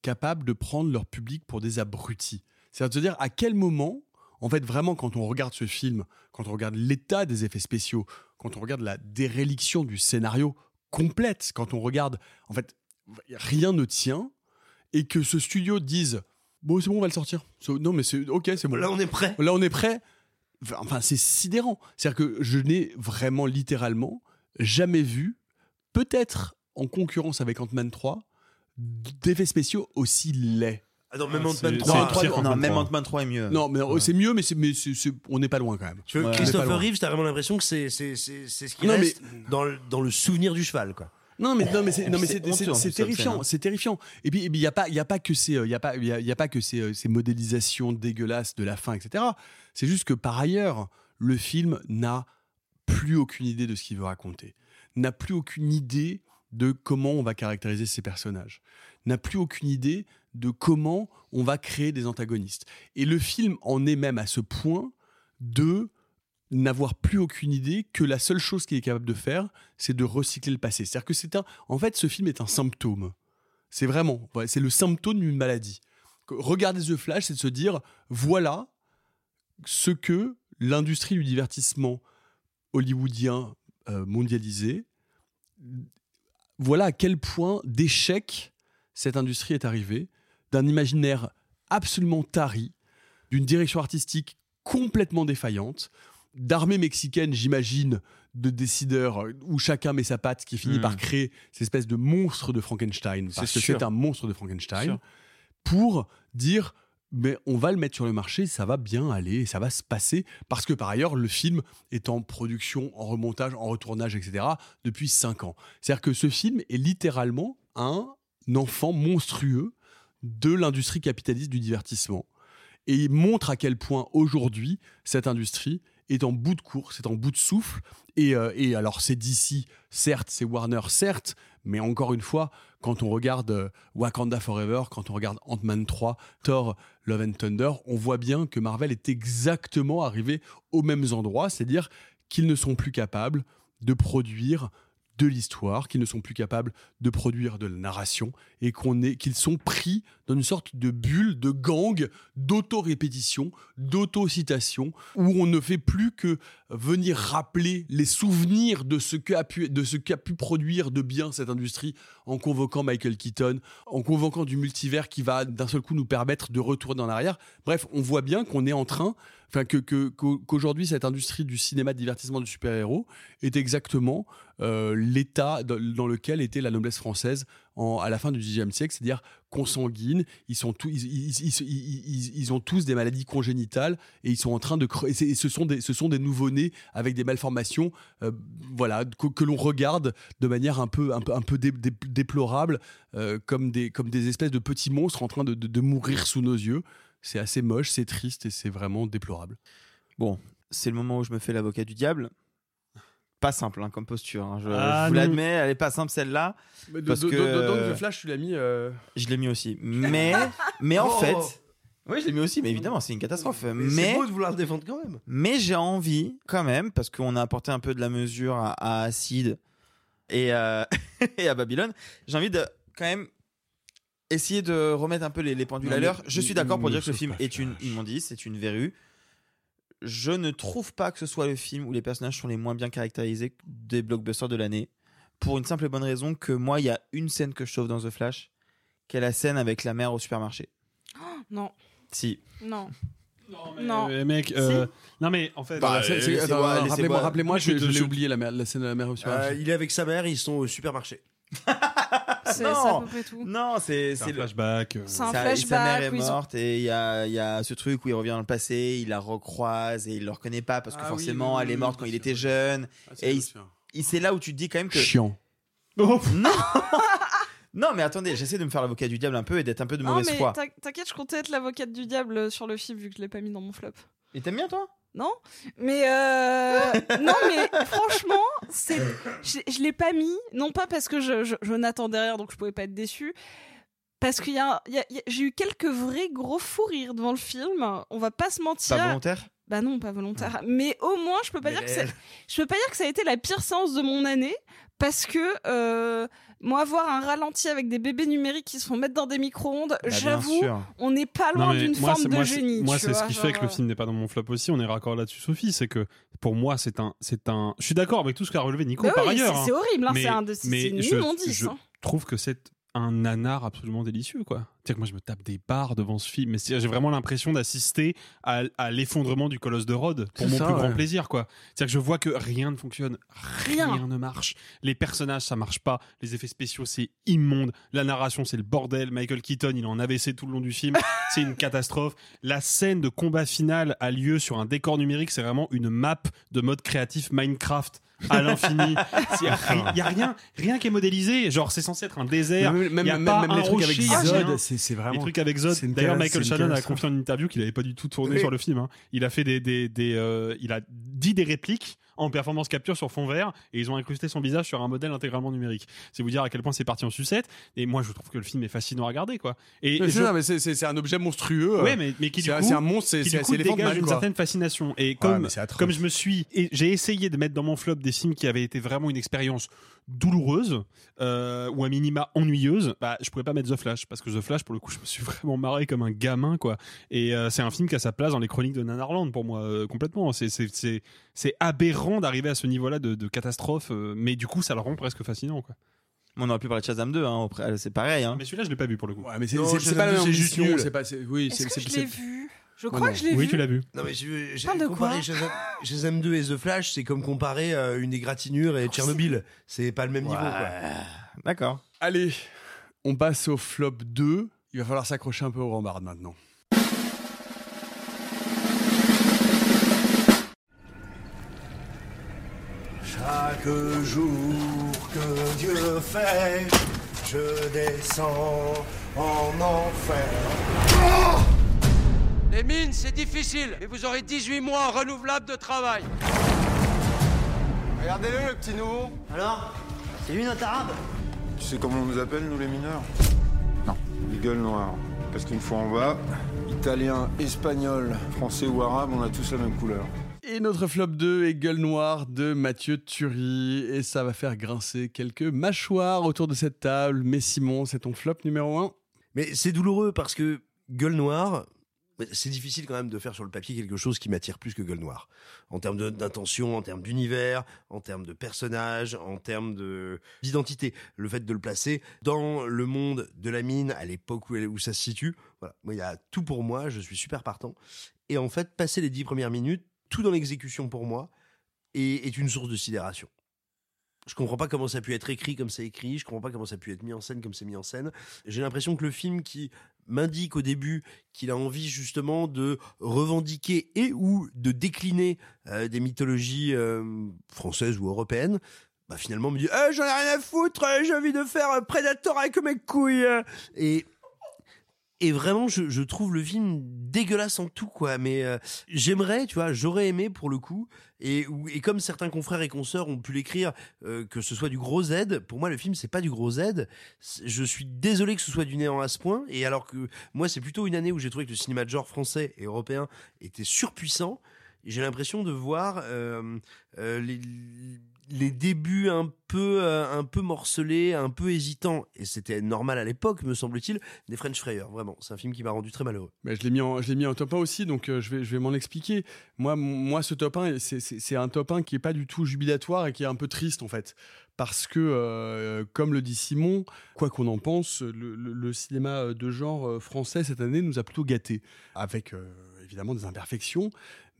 capables de prendre leur public pour des abrutis. C'est-à-dire de se dire à quel moment, en fait, vraiment, quand on regarde ce film, quand on regarde l'état des effets spéciaux, quand on regarde la déréliction du scénario complète, quand on regarde, en fait, rien ne tient, et que ce studio dise « Bon, c'est bon, on va le sortir. Non, mais c'est OK, c'est bon. Là, on est prêt. Là, on est prêt. » Enfin, c'est sidérant. C'est-à-dire que je n'ai vraiment, littéralement, jamais vu, peut-être en concurrence avec Ant-Man trois, d'effets spéciaux aussi laids. Ah non, même Ant-Man trois est mieux. Non, mais ouais. c'est mieux, mais, c'est, mais c'est, c'est, on n'est pas loin quand même. Tu vois, ouais. Christopher Reeves, t'as vraiment l'impression que c'est, c'est, c'est, c'est ce qui non, reste mais... dans, le, dans le souvenir du cheval, quoi. Non, mais c'est terrifiant, c'est terrifiant. Et puis, il n'y a pas que ces modélisations dégueulasses de la fin, et cetera. C'est juste que par ailleurs, le film n'a plus aucune idée de ce qu'il veut raconter, n'a plus aucune idée de comment on va caractériser ces personnages, n'a plus aucune idée de comment on va créer des antagonistes. Et le film en est même à ce point de n'avoir plus aucune idée que la seule chose qu'il est capable de faire, c'est de recycler le passé. C'est-à-dire que c'est un... En fait, ce film est un symptôme. C'est vraiment... C'est le symptôme d'une maladie. Regarder The Flash, c'est de se dire, voilà ce que l'industrie du divertissement hollywoodien euh, mondialisé... Voilà à quel point d'échec cette industrie est arrivée, d'un imaginaire absolument tari, d'une direction artistique complètement défaillante, d'armée mexicaine, j'imagine, de décideurs où chacun met sa patte, qui finit mmh. par créer cette espèce de monstre de Frankenstein, parce c'est que sûr. c'est un monstre de Frankenstein, pour dire mais on va le mettre sur le marché, ça va bien aller, ça va se passer, parce que par ailleurs, le film est en production, en remontage, en retournage, et cetera depuis cinq ans. C'est-à-dire que ce film est littéralement un enfant monstrueux de l'industrie capitaliste du divertissement. Et il montre à quel point aujourd'hui, cette industrie est en bout de course, est en bout de souffle. Et, euh, et alors, c'est D C, certes, c'est Warner, certes, mais encore une fois, quand on regarde euh, Wakanda Forever, quand on regarde Ant-Man trois, Thor, Love and Thunder, on voit bien que Marvel est exactement arrivé aux mêmes endroits, c'est-à-dire qu'ils ne sont plus capables de produire de l'histoire, qu'ils ne sont plus capables de produire de la narration, et qu'on est, qu'ils sont pris dans une sorte de bulle, de gang, d'auto-répétition, d'auto-citation, où on ne fait plus que venir rappeler les souvenirs de ce qu'a pu, de ce qu'a pu produire de bien cette industrie, en convoquant Michael Keaton, en convoquant du multivers qui va d'un seul coup nous permettre de retourner en arrière. Bref, on voit bien qu'on est en train, enfin que, que, qu'aujourd'hui cette industrie du cinéma de divertissement du super-héros est exactement euh, l'état dans lequel était la noblesse française en, à la fin du dix-neuvième siècle, c'est-à-dire consanguines, ils, sont tout, ils, ils, ils, ils, ils ont tous des maladies congénitales et ils sont en train de cre- et, et ce sont des, ce sont des nouveau-nés avec des malformations, euh, voilà, que, que l'on regarde de manière un peu, un peu, un peu dé, dé, déplorable, euh, comme des, comme des espèces de petits monstres en train de, de, de mourir sous nos yeux. C'est assez moche, c'est triste et c'est vraiment déplorable. Bon, c'est le moment où je me fais l'avocat du diable. Pas simple hein, comme posture, hein. je, ah, je vous non. l'admets, elle n'est pas simple celle-là. Mais parce de, que... de, de, donc le Flash, tu l'as mis... Euh... Je l'ai mis aussi, mais, mais en oh. fait... Oui, je l'ai mis aussi, mais évidemment, c'est une catastrophe. Mais, mais c'est beau de vouloir le défendre quand même. Mais j'ai envie, quand même, parce qu'on a apporté un peu de la mesure à, à Acide et, euh, et à Babylone, j'ai envie de quand même essayer de remettre un peu les, les pendules non, à l'heure. Je suis d'accord pour dire que le film est une immondice, c'est une verrue. Je ne trouve pas que ce soit le film où les personnages sont les moins bien caractérisés des blockbusters de l'année, pour une simple et bonne raison que moi, il y a une scène que je trouve dans The Flash, qui est la scène avec la mère au supermarché. Oh, non. Si. Non. Non, mais, non. Euh, mec, euh, si. Non, mais en fait, bah, c'est, c'est, attends, moi, rappelez-moi, rappelez-moi je, je l'ai oublié, la, mère, la scène de la mère au supermarché. Euh, il est avec sa mère, ils sont au supermarché. C'est non, ça à peu près tout. Non, c'est, c'est, c'est un flashback. Euh, c'est un ça, flashback. Sa mère est morte ont... et il y a, y a ce truc où il revient dans le passé, il la recroise et il ne le reconnaît pas parce que ah, forcément, oui, oui, elle est morte oui, quand il était jeune. Ah, c'est et il, il, c'est là où tu te dis quand même que. Chiant. Oh, non. Non, mais attendez, j'essaie de me faire l'avocat du diable un peu et d'être un peu de non, mauvaise foi. Non, mais t'inquiète, je comptais être l'avocate du diable sur le film vu que je l'ai pas mis dans mon flop. Et t'aimes bien, toi ? Non, mais euh... non, mais franchement, c'est... Je, je l'ai pas mis, non pas parce que je, je, je n'attendais rien, donc je pouvais pas être déçue, parce que y a, y a, y a... j'ai eu quelques vrais gros fous rires devant le film, on va pas se mentir. Pas volontaire ? Bah non, pas volontaire. Ouais. Mais au moins, je peux pas mais dire que ça... je peux pas dire que ça a été la pire séance de mon année, parce que euh... moi, voir un ralenti avec des bébés numériques qui se font mettre dans des micro-ondes, bah, j'avoue, on n'est pas loin non, d'une moi, forme de moi, génie. C'est, moi, c'est vois, ce qui genre... fait que le film n'est pas dans mon flop aussi. On est raccord là-dessus, Sophie. C'est que pour moi, c'est un, c'est un. Je suis d'accord avec tout ce qu'a relevé Nico bah par oui, ailleurs. C'est, hein. c'est horrible, hein, mais, c'est un de ces immondices. Je hein. trouve que c'est un nanar absolument délicieux, quoi. C'est-à-dire que moi, je me tape des barres devant ce film, mais j'ai vraiment l'impression d'assister à, à l'effondrement du Colosse de Rhodes pour c'est mon ça, plus ouais. grand plaisir, quoi. C'est-à-dire que je vois que rien ne fonctionne, rien, rien ne marche. Les personnages, ça marche pas. Les effets spéciaux, c'est immonde. La narration, c'est le bordel. Michael Keaton, il est en A V C tout le long du film. C'est une catastrophe. La scène de combat finale a lieu sur un décor numérique. C'est vraiment une map de mode créatif Minecraft. À l'infini, il y a rien, rien qui est modélisé. Genre, c'est censé être un désert. Même, même, y a même, pas même un les trucs rocher, avec Zod, ah, c'est, c'est vraiment. Les trucs avec Zod. D'ailleurs, Michael Shannon a confié en interview qu'il n'avait pas du tout tourné oui. sur le film. Hein. Il a fait des, des, des euh, il a dit des répliques en performance capture sur fond vert et ils ont incrusté son visage sur un modèle intégralement numérique. C'est vous dire à quel point c'est parti en sucette. Et moi, je trouve que le film est fascinant à regarder, quoi. Et mais c'est, je... ça, mais c'est, c'est, c'est un objet monstrueux. Ouais, mais, mais qui du coup, c'est un monstre, c'est, qui, c'est, c'est dégage mal, une certaine fascination. Et comme, ouais, comme je me suis, et j'ai essayé de mettre dans mon flop des films qui avaient été vraiment une expérience douloureuse euh, ou à minima ennuyeuse, bah je pouvais pas mettre The Flash parce que The Flash, pour le coup, je me suis vraiment marré comme un gamin, quoi. Et euh, c'est un film qui a sa place dans les chroniques de Nanarland pour moi, euh, complètement. C'est, c'est, c'est, c'est aberrant d'arriver à ce niveau-là de, de catastrophe, euh, mais du coup, ça le rend presque fascinant, quoi. On aurait pu parler de Shazam deux, hein, pré- c'est pareil. Hein. Mais celui-là, je l'ai pas vu pour le coup. Ouais, mais c'est, non, c'est, c'est pas la même ambition. C'est pas, c'est, oui, Est-ce c'est, que c'est, je l'ai c'est... vu Je crois ouais, que je l'ai oui, vu. Oui, tu l'as vu. Non, mais j'ai, j'ai comparé Shazam, Shazam deux et The Flash, c'est comme comparer euh, une égratignure et oh, Tchernobyl. C'est... c'est pas le même ouais. niveau, quoi. D'accord. Allez, on passe au flop deux. Il va falloir s'accrocher un peu aux rambardes maintenant. Chaque jour que Dieu fait, je descends en enfer. Oh ! Les mines, c'est difficile, mais vous aurez dix-huit mois renouvelables de travail. Regardez-le, le petit nouveau. Alors ? C'est lui notre arabe ? Tu sais comment on nous appelle, nous, les mineurs ? Non. Les gueules noires. Parce qu'une fois en bas, italien, espagnol, français ou arabe, on a tous la même couleur. Et notre flop deux est Gueule Noire de Mathieu Thury. Et ça va faire grincer quelques mâchoires autour de cette table. Mais Simon, c'est ton flop numéro un. Mais c'est douloureux parce que Gueule Noire, c'est difficile quand même de faire sur le papier quelque chose qui m'attire plus que Gueule Noire. En termes de, d'intention, en termes d'univers, en termes de personnages, en termes de, d'identité. Le fait de le placer dans le monde de la mine à l'époque où, où ça se situe. Voilà. Il y a tout pour moi, je suis super partant. Et en fait, passer les dix premières minutes, tout dans l'exécution pour moi est, est une source de sidération. Je comprends pas comment ça a pu être écrit comme c'est écrit, je comprends pas comment ça a pu être mis en scène comme c'est mis en scène. J'ai l'impression que le film qui m'indique au début qu'il a envie justement de revendiquer et ou de décliner euh, des mythologies euh, françaises ou européennes, bah finalement me dit eh, « j'en ai rien à foutre, j'ai envie de faire un Predator avec mes couilles !» Et... Et vraiment, je, je trouve le film dégueulasse en tout, quoi. Mais euh, j'aimerais, tu vois, j'aurais aimé pour le coup. Et, et comme certains confrères et consoeurs ont pu l'écrire, euh, que ce soit du gros Z. Pour moi, le film, c'est pas du gros Z. Je suis désolé que ce soit du néant à ce point. Et alors que moi, c'est plutôt une année où j'ai trouvé que le cinéma de genre français et européen était surpuissant. J'ai l'impression de voir euh, euh, les, les débuts un peu euh, un peu morcelés, un peu hésitants, et c'était normal à l'époque, me semble-t-il, des French Frayers. Vraiment, c'est un film qui m'a rendu très malheureux. Mais je l'ai mis en je l'ai mis en top un aussi, donc euh, je vais je vais m'en expliquer. Moi moi ce top un, c'est c'est c'est un top un qui est pas du tout jubilatoire et qui est un peu triste en fait, parce que euh, comme le dit Simon, quoi qu'on en pense, le, le, le cinéma de genre français cette année nous a plutôt gâtés, avec euh, évidemment des imperfections,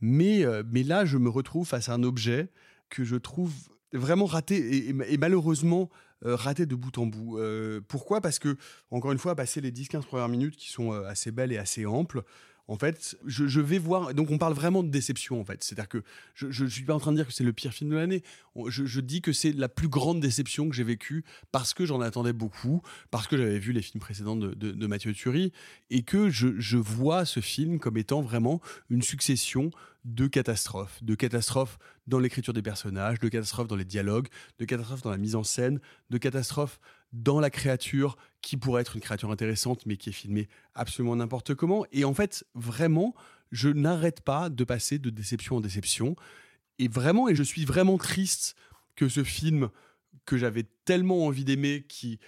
mais euh, mais là je me retrouve face à un objet que je trouve vraiment raté et, et, et malheureusement euh, raté de bout en bout. Euh, pourquoi ? Parce que, encore une fois, passer les dix quinze premières minutes qui sont euh, assez belles et assez amples, en fait, je, je vais voir... Donc, on parle vraiment de déception, en fait. C'est-à-dire que je ne suis pas en train de dire que c'est le pire film de l'année. Je, je dis que c'est la plus grande déception que j'ai vécue parce que j'en attendais beaucoup, parce que j'avais vu les films précédents de, de, de Mathieu Thury, et que je, je vois ce film comme étant vraiment une succession de catastrophes. De catastrophes dans l'écriture des personnages, de catastrophes dans les dialogues, de catastrophes dans la mise en scène, de catastrophes dans la créature qui pourrait être une créature intéressante mais qui est filmée absolument n'importe comment. Et en fait, vraiment, je n'arrête pas de passer de déception en déception. Et vraiment, et je suis vraiment triste que ce film que j'avais tellement envie d'aimer, qui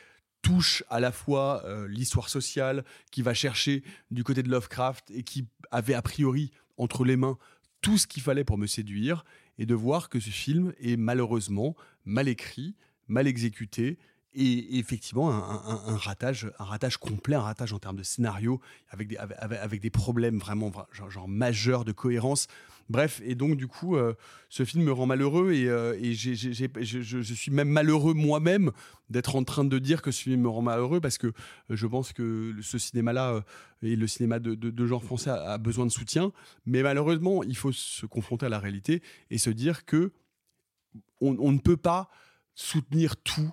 touche à la fois euh, l'histoire sociale, qui va chercher du côté de Lovecraft et qui avait a priori entre les mains tout ce qu'il fallait pour me séduire, et de voir que ce film est malheureusement mal écrit, mal exécuté, et effectivement un, un, un ratage, un ratage complet, un ratage en termes de scénario, avec des avec, avec des problèmes vraiment genre, genre majeurs de cohérence. Bref, et donc du coup, euh, ce film me rend malheureux et, euh, et j'ai, j'ai, j'ai, je, je suis même malheureux moi-même d'être en train de dire que ce film me rend malheureux, parce que je pense que ce cinéma-là euh, et le cinéma de, de, de genre français a, a besoin de soutien, mais malheureusement, il faut se confronter à la réalité et se dire que on, on ne peut pas soutenir tout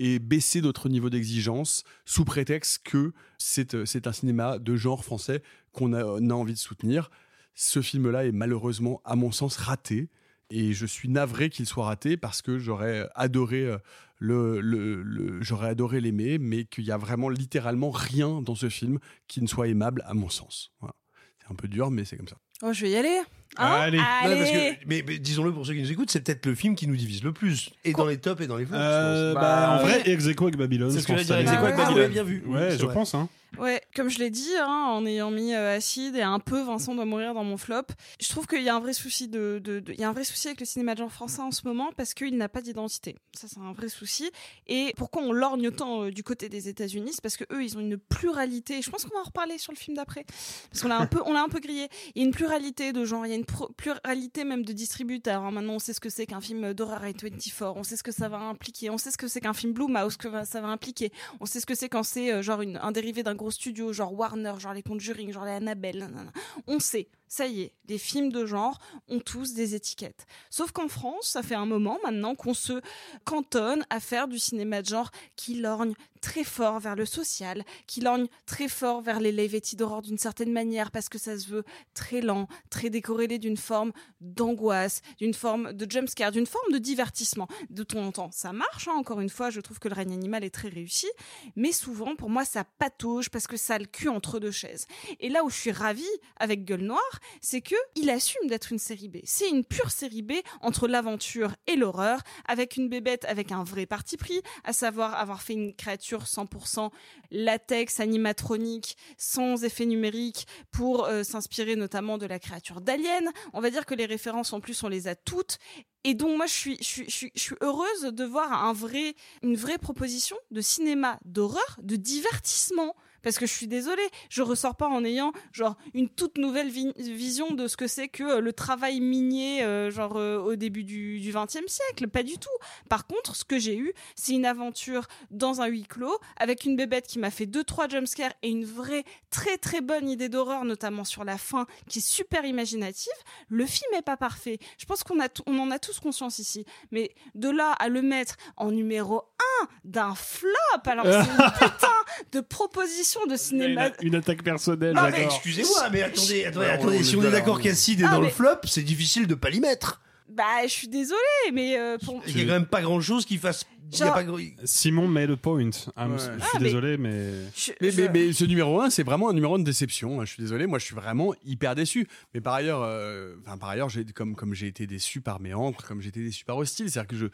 et baisser notre niveau d'exigence sous prétexte que c'est, c'est un cinéma de genre français qu'on a, on a envie de soutenir. Ce film-là est malheureusement, à mon sens, raté. Et je suis navré qu'il soit raté, parce que j'aurais adoré, le, le, le, j'aurais adoré l'aimer, mais qu'il y a vraiment littéralement rien dans ce film qui ne soit aimable, à mon sens. Voilà. C'est un peu dur, mais c'est comme ça. Oh, je vais y aller. Hein, allez. Allez. Non, parce que, mais, mais disons-le pour ceux qui nous écoutent, c'est peut-être le film qui nous divise le plus. Et Quoi dans les tops et dans les flops. Euh, bah, bah, en vrai, ex aequo avec Babylone. C'est ce que je dirais, ex aequo avec Babylone. Ah, ouais, bien vu. Ouais, oui, je vrai. pense. Hein. Ouais, comme je l'ai dit, hein, en ayant mis euh, Acide et un peu Vincent doit mourir dans mon flop, je trouve qu'il y a un vrai souci de, de, de, il y a un vrai souci avec le cinéma de genre français en ce moment, parce qu'il n'a pas d'identité. Ça, c'est un vrai souci. Et pourquoi on lorgne tant euh, du côté des États-Unis, c'est parce que eux, ils ont une pluralité. Je pense qu'on va en reparler sur le film d'après, parce qu'on l'a un peu, on l'a un peu grillé. Il y a une pluralité de genres, il y a une pro- pluralité même de distributeurs. Hein. Maintenant, on sait ce que c'est qu'un film d'horreur et vingt-quatre, on sait ce que ça va impliquer, on sait ce que c'est qu'un film Blumhouse, que ça va impliquer, on sait ce que c'est quand c'est euh, genre une, un dérivé d'un gros studio, genre Warner, genre les Conjuring, genre les Annabelle, nanana. On sait, ça y est, les films de genre ont tous des étiquettes. Sauf qu'en France, ça fait un moment maintenant qu'on se cantonne à faire du cinéma de genre qui lorgne très fort vers le social, qui lorgne très fort vers les Lévétis d'horreur d'une certaine manière, parce que ça se veut très lent, très décorrélé d'une forme d'angoisse, d'une forme de jumpscare, d'une forme de divertissement. De temps en temps, ça marche, hein, encore une fois, je trouve que Le règne animal est très réussi, mais souvent, pour moi, ça patauge parce que ça a le cul entre deux chaises. Et là où je suis ravie avec Gueule Noire, c'est qu'il assume d'être une série B. C'est une pure série B entre l'aventure et l'horreur, avec une bébête avec un vrai parti pris, à savoir avoir fait une créature cent pour cent latex, animatronique, sans effet numérique, pour euh, s'inspirer notamment de la créature d'Alien. On va dire que les références, en plus, on les a toutes. Et donc, moi, je suis, je suis, je suis, je suis heureuse de voir un vrai, une vraie proposition de cinéma d'horreur, de divertissement. Parce que je suis désolée, je ressors pas en ayant genre une toute nouvelle vi- vision de ce que c'est que le travail minier euh, genre euh, au début du XXe siècle, pas du tout. Par contre, ce que j'ai eu, c'est une aventure dans un huis clos avec une bébête qui m'a fait deux trois jumpscares et une vraie très très bonne idée d'horreur, notamment sur la fin, qui est super imaginative. Le film est pas parfait. Je pense qu'on a t- on en a tous conscience ici, mais de là à le mettre en numéro un d'un flop, alors c'est une putain de proposition de cinéma. Une, une attaque personnelle. Non, mais excusez-moi, mais attendez, attendez, ouais, attendez on si on est d'accord qu'Acide est dans le flop, c'est difficile de pas l'y mettre. Bah, je suis désolée, mais euh, pour... il y a quand même pas grand chose qui fasse. Genre... Pas... Simon met le point. Ah, ouais. Je suis ah, désolé, mais... Je, mais, je... mais, mais ce numéro un, c'est vraiment un numéro de déception. Je suis désolé, moi je suis vraiment hyper déçu. Mais par ailleurs, euh, enfin, par ailleurs j'ai, comme, comme j'ai été déçu par Méandre, comme j'ai été déçu par Hostile, c'est-à-dire que je,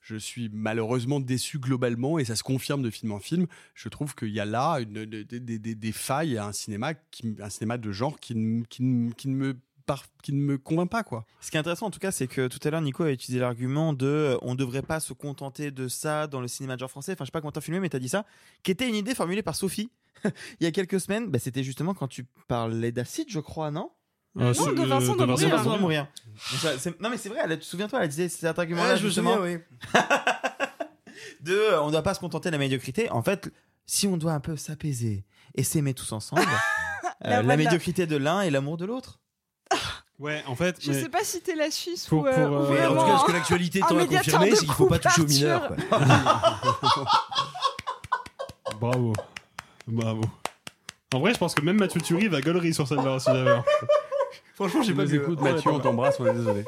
je suis malheureusement déçu globalement et ça se confirme de film en film. Je trouve qu'il y a là une, des, des, des, des failles à un cinéma, qui, un cinéma de genre qui ne qui, qui me... qui ne me convainc pas, quoi. Ce qui est intéressant en tout cas, c'est que tout à l'heure Nico a utilisé l'argument de euh, on devrait pas se contenter de ça dans le cinéma de genre français, enfin je sais pas comment t'as filmé, mais t'as dit ça, qui était une idée formulée par Sophie il y a quelques semaines, bah, c'était justement quand tu parlais d'Acide, je crois, non euh, non, de Vincent de, de Mourir, Vincent de Mourir. Non mais c'est vrai, elle, tu te souviens-toi, elle disait cet argument-là, ah, je justement me souviens, oui. de euh, on doit pas se contenter de la médiocrité, en fait si on doit un peu s'apaiser et s'aimer tous ensemble euh, la, la médiocrité de l'un et l'amour de l'autre. Ouais, en fait. Je mais... sais pas si t'es la Suisse pour, ou. Euh, pour, euh... ouais, en tout cas, ce que l'actualité tend à confirmer, c'est qu'il faut pas toucher aux mineurs. Bravo. Bravo. En vrai, je pense que même Mathieu Thury va gueulerie sur cette barre si j'avais. Franchement, j'ai pas vu. Écoute, Mathieu, on t'embrasse, on est désolé.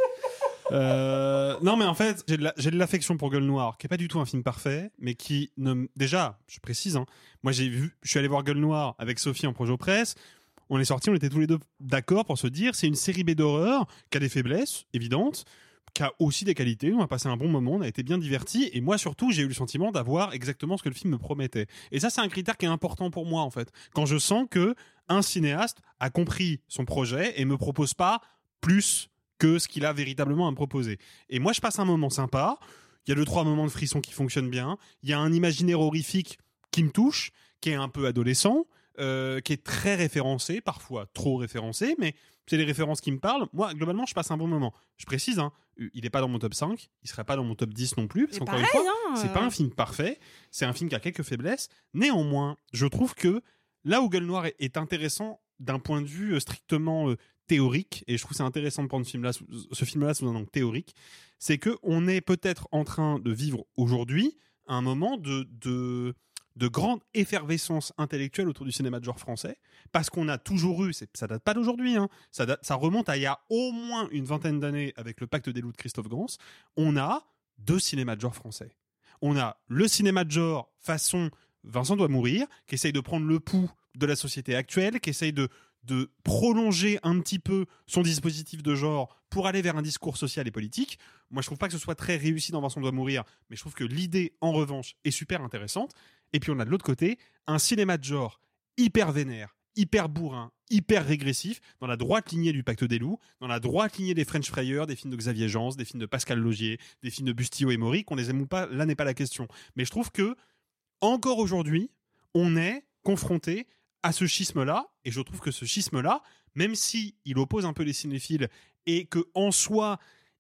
Euh, non, mais en fait, j'ai de, la, j'ai de l'affection pour Gueule Noire, qui est pas du tout un film parfait, mais qui ne. Déjà, je précise, hein, moi, j'ai vu, je suis allé voir Gueule Noire avec Sophie en projet presse. On est sortis, on était tous les deux d'accord pour se dire c'est une série B d'horreur qui a des faiblesses évidentes, qui a aussi des qualités. On a passé un bon moment, on a été bien divertis. Et moi, surtout, j'ai eu le sentiment d'avoir exactement ce que le film me promettait. Et ça, c'est un critère qui est important pour moi, en fait. Quand je sens qu'un cinéaste a compris son projet et ne me propose pas plus que ce qu'il a véritablement à me proposer. Et moi, je passe un moment sympa. Il y a deux, trois moments de frisson qui fonctionnent bien. Il y a un imaginaire horrifique qui me touche, qui est un peu adolescent. Euh, qui est très référencé, parfois trop référencé, mais c'est les références qui me parlent. Moi, globalement, je passe un bon moment. Je précise, hein, il n'est pas dans mon top cinq, il ne serait pas dans mon top dix non plus, parce qu'encore une fois, hein, c'est pas un film parfait, c'est un film qui a quelques faiblesses. Néanmoins, je trouve que là où Gueule Noire est intéressant d'un point de vue strictement euh, théorique, et je trouve que c'est intéressant de prendre ce film-là, ce film-là sous un angle théorique, c'est qu'on est peut-être en train de vivre aujourd'hui un moment de... de de grande effervescence intellectuelle autour du cinéma de genre français, parce qu'on a toujours eu, c'est, ça date pas d'aujourd'hui, hein, ça, date, ça remonte à il y a au moins une vingtaine d'années avec le Pacte des loups de Christophe Gans, on a deux cinémas de genre français. On a le cinéma de genre façon Vincent doit mourir, qui essaye de prendre le pouls de la société actuelle, qui essaye de, de prolonger un petit peu son dispositif de genre pour aller vers un discours social et politique. Moi, je trouve pas que ce soit très réussi dans Vincent doit mourir, mais je trouve que l'idée, en revanche, est super intéressante. Et puis on a de l'autre côté un cinéma de genre hyper vénère, hyper bourrin, hyper régressif, dans la droite lignée du Pacte des loups, dans la droite lignée des French Frayers, des films de Xavier Jeance, des films de Pascal Laugier, des films de Bustillo et Maury, qu'on les aime ou pas, là n'est pas la question. Mais je trouve que, encore aujourd'hui, on est confronté à ce schisme-là, et je trouve que ce schisme-là, même s'il oppose un peu les cinéphiles, et qu'en soi,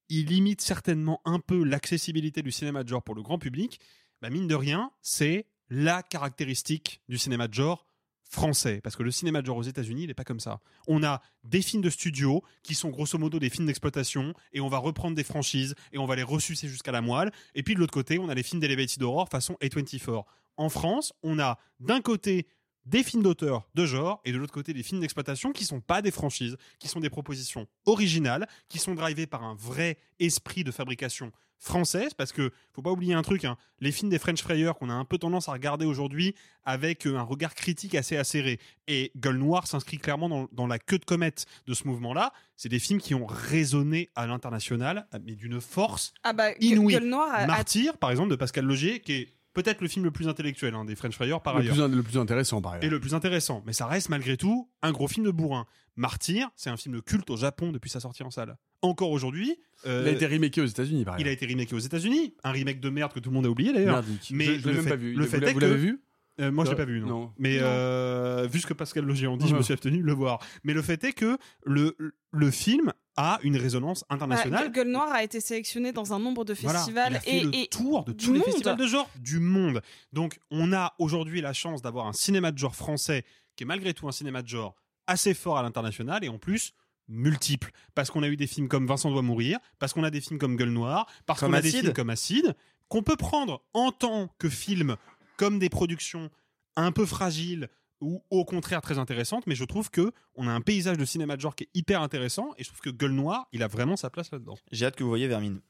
il limite certainement un peu l'accessibilité du cinéma de genre pour le grand public, bah mine de rien, c'est la caractéristique du cinéma de genre français. Parce que le cinéma de genre aux États-Unis, il n'est pas comme ça. On a des films de studio qui sont grosso modo des films d'exploitation et on va reprendre des franchises et on va les ressucer jusqu'à la moelle. Et puis de l'autre côté, on a les films d'Elevated Horror façon A vingt-quatre. En France, on a d'un côté des films d'auteur de genre et de l'autre côté des films d'exploitation qui ne sont pas des franchises, qui sont des propositions originales, qui sont drivées par un vrai esprit de fabrication française, parce que faut pas oublier un truc, hein, les films des French Frayers qu'on a un peu tendance à regarder aujourd'hui avec un regard critique assez acéré, et Gueule Noire s'inscrit clairement dans, dans la queue de comète de ce mouvement-là. C'est des films qui ont résonné à l'international, mais d'une force ah bah, inouïe. Gueule Noire a... Martyr, par exemple, de Pascal Laugier, qui est peut-être le film le plus intellectuel hein, des French Frayers par ailleurs. Le plus, le plus intéressant par ailleurs. Et le plus intéressant, mais ça reste malgré tout un gros film de bourrin. Martyr, c'est un film de culte au Japon depuis sa sortie en salle. Encore aujourd'hui... Euh, il a été remaké aux États-Unis, par exemple. Il a été remaké aux États-Unis. Un remake de merde que tout le monde a oublié, d'ailleurs. Merdique. Mais je, je l'ai même fait, pas vu. Le vous, fait la, vous l'avez que... vu euh, Moi, je l'ai pas vu, non. non. Mais non. Euh, vu ce que Pascal Laugier en dit, non. Je me suis abstenu de le voir. Mais le fait est que le, le film a une résonance internationale. Ah, Gueule Noire a été sélectionné dans un nombre de festivals. Voilà. Il a fait et, le et tour de tous les monde. festivals de genre du monde. Donc, on a aujourd'hui la chance d'avoir un cinéma de genre français qui est malgré tout un cinéma de genre assez fort à l'international et en plus... multiples, parce qu'on a eu des films comme Vincent doit mourir, parce qu'on a des films comme Gueule Noire, parce comme qu'on a Acide. Des films comme Acide, qu'on peut prendre en tant que film comme des productions un peu fragiles, ou au contraire très intéressante, mais je trouve que on a un paysage de cinéma de genre qui est hyper intéressant, et je trouve que Gueule Noire, il a vraiment sa place là-dedans. J'ai hâte que vous voyez Vermine.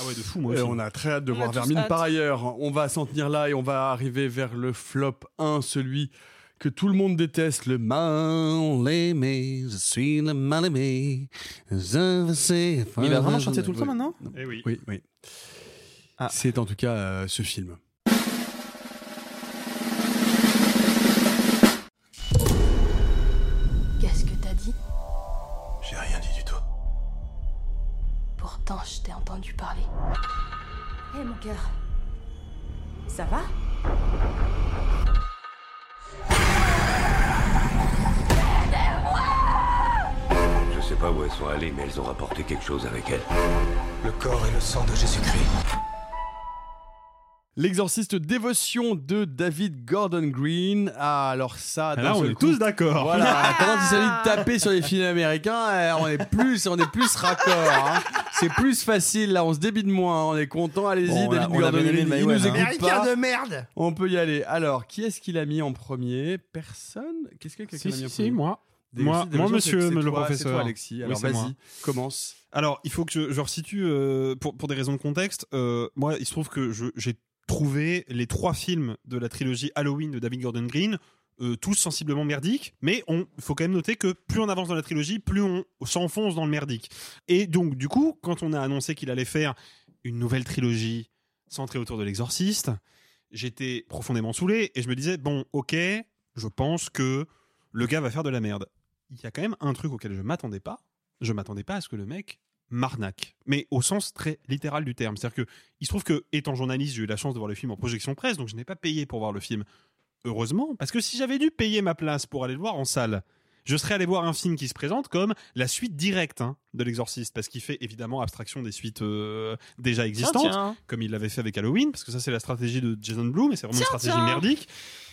Ah ouais, de fou, moi aussi. On a très hâte de on voir Vermine. Hâte. Par ailleurs, on va s'en tenir là et on va arriver vers le flop un, celui que tout le monde déteste, le mal aimé. Je suis le mal aimé. Je vais Il va vraiment chanter tout le oui. temps maintenant eh oui. oui, oui. Ah. C'est en tout cas euh, ce film. Qu'est-ce que t'as dit? J'ai rien dit du tout. Pourtant, je t'ai entendu parler. Hé, hey, mon cœur. Ça va? Je sais pas où elles sont allées, mais elles ont rapporté quelque chose avec elles. Le corps et le sang de Jésus-Christ. L'exorciste dévotion de David Gordon Green. Ah, alors ça, là, on est coup, tous d'accord. Voilà, quand il s'agit de taper sur les films américains, on est plus, on est plus raccord. Hein. C'est plus facile, là, on se débite moins. On est content, allez-y, bon, David on a, Gordon on Green, il nous écoute hein. pas. De merde. On peut y aller. Alors, qui est-ce qu'il a mis en premier? Personne. Qu'est-ce que quelqu'un si, a mis si, en premier? Si, moi. Des moi, aussi, moi monsieur c'est, c'est le toi, professeur. C'est toi, Alexis. Alors, oui, vas-y, moi. Commence. Alors, il faut que je, je resitue, euh, pour, pour des raisons de contexte, euh, moi, il se trouve que je, j'ai trouver les trois films de la trilogie Halloween de David Gordon Green, euh, tous sensiblement merdiques, mais il faut quand même noter que plus on avance dans la trilogie, plus on s'enfonce dans le merdique. Et donc, du coup, quand on a annoncé qu'il allait faire une nouvelle trilogie centrée autour de l'exorciste, j'étais profondément saoulé et je me disais, bon, ok, je pense que le gars va faire de la merde. Il y a quand même un truc auquel je ne m'attendais pas. Je ne m'attendais pas à ce que le mec... Marnac, mais au sens très littéral du terme. C'est-à-dire que, il se trouve que, étant journaliste, j'ai eu la chance de voir le film en projection presse, donc je n'ai pas payé pour voir le film. Heureusement, parce que si j'avais dû payer ma place pour aller le voir en salle, je serais allé voir un film qui se présente comme la suite directe hein, de l'Exorciste, parce qu'il fait évidemment abstraction des suites euh, déjà existantes, tiens, comme il l'avait fait avec Halloween, parce que ça c'est la stratégie de Jason Blum, et c'est vraiment tiens, une stratégie tiens. merdique.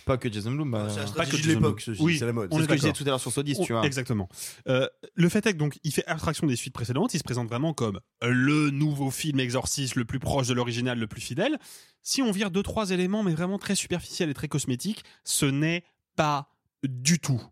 Pas que Jason Blum, bah, c'est pas que de l'époque, ce oui, c'est la mode. On c'est ce que je disais tout à l'heure sur Sodis, tu vois. Exactement. Euh, le fait est que donc il fait abstraction des suites précédentes, il se présente vraiment comme le nouveau film Exorciste, le plus proche de l'original, le plus fidèle. Si on vire deux trois éléments, mais vraiment très superficiels et très cosmétiques, ce n'est pas du tout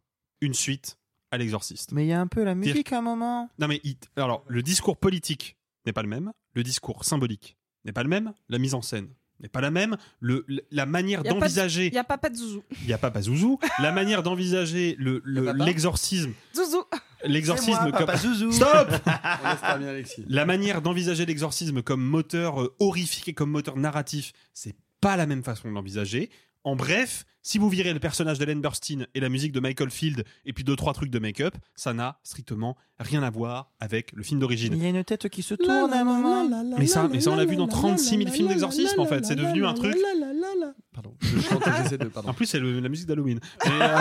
une suite à l'Exorciste. Mais il y a un peu la musique Dire... à un moment. Non mais il... alors le discours politique n'est pas le même, le discours symbolique n'est pas le même, la mise en scène n'est pas la même, le, la manière d'envisager... Il n'y a pas pas de zouzou. Il n'y a pas pas zouzou. La manière d'envisager le, le, l'exorcisme... Zouzou. L'exorcisme moi, comme... Papa zouzou. Stop. On laisse terminer Alexis. La manière d'envisager l'exorcisme comme moteur euh, horrifique et comme moteur narratif, c'est pas la même façon de l'envisager. En bref, si vous virez le personnage d'Ellen Burstyn et la musique de Michael Field et puis deux trois trucs de make-up, ça n'a strictement rien à voir avec le film d'origine. Il y a une tête qui se tourne à un moment. Mais ça, mais ça on l'a vu dans trente-six mille films d'exorcisme en fait. C'est devenu un truc. Pardon. Je chante, j'essaie de. Pardon. En plus, c'est le, la musique d'Halloween. Et euh...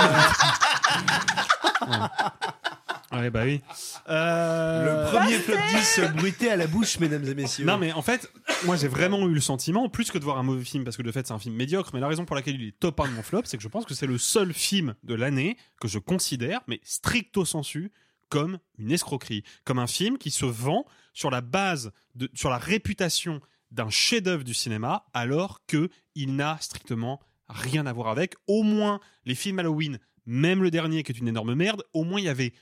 ouais. ouais, bah oui. Euh... Le premier flop dix se bruitait à la bouche, mesdames et messieurs. Non, mais en fait. Moi j'ai vraiment eu le sentiment, plus que de voir un mauvais film, parce que de fait c'est un film médiocre, mais la raison pour laquelle il est top un de mon flop, c'est que je pense que c'est le seul film de l'année que je considère, mais stricto sensu, comme une escroquerie, comme un film qui se vend sur la base, de, sur la réputation d'un chef-d'œuvre du cinéma, alors qu'il n'a strictement rien à voir avec. Au moins les films Halloween, même le dernier qui est une énorme merde, au moins il y avait...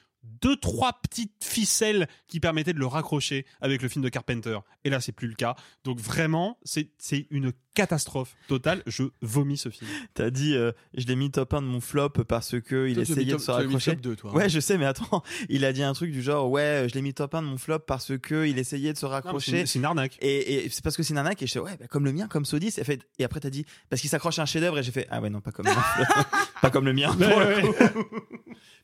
deux, trois petites ficelles qui permettaient de le raccrocher avec le film de Carpenter. Et là, c'est plus le cas. Donc vraiment, c'est, c'est une catastrophe totale. Je vomis ce film. T'as dit, euh, je l'ai mis top un de mon flop parce que il toi, essayait de top, se raccrocher. Top deux, toi, hein. Ouais, je sais, mais attends. Il a dit un truc du genre, ouais, je l'ai mis top un de mon flop parce que il essayait de se raccrocher. Non, c'est, une, c'est une arnaque. Et, et c'est parce que c'est une arnaque. Et je dis, ouais, bah, comme le mien, comme Sodis. Et, fait, et après, t'as dit, parce qu'il s'accroche à un chef-d'œuvre. Et j'ai fait, ah ouais, non, pas comme le mien. Pas comme le mien. Mais, ouais, ouais.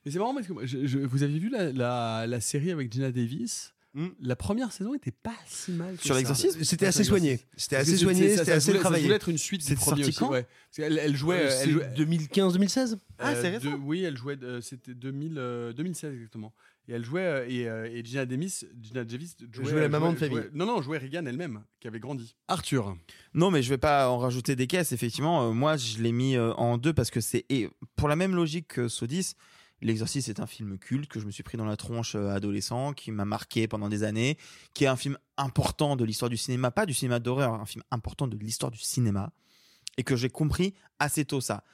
Mais c'est marrant parce que moi, je, je, vous avez vu la, la, la série avec Gina Davis? Mmh. La première saison était pas si mal que sur l'exorcisme, c'était assez soigné, c'était assez soigné, c'était, c'était assez travaillé. Ça voulait être une suite du premier aussi, ouais. Elle, elle jouait, euh, elle jouait deux mille quinze deux mille seize. Ah, euh, c'est récent. De, oui, elle jouait, euh, c'était deux mille seize exactement. Et elle jouait euh, et, euh, et Gina Davis, Gina Davis jouait, jouait la maman jouait, de famille. Jouait, non non, jouait Regan elle-même qui avait grandi. Arthur. Non mais je vais pas en rajouter des caisses. Effectivement, euh, moi je l'ai mis euh, en deux parce que c'est et pour la même logique que Sodis. L'Exorciste est un film culte que je me suis pris dans la tronche adolescent, qui m'a marqué pendant des années, qui est un film important de l'histoire du cinéma, pas du cinéma d'horreur, un film important de l'histoire du cinéma, et que j'ai compris assez tôt ça.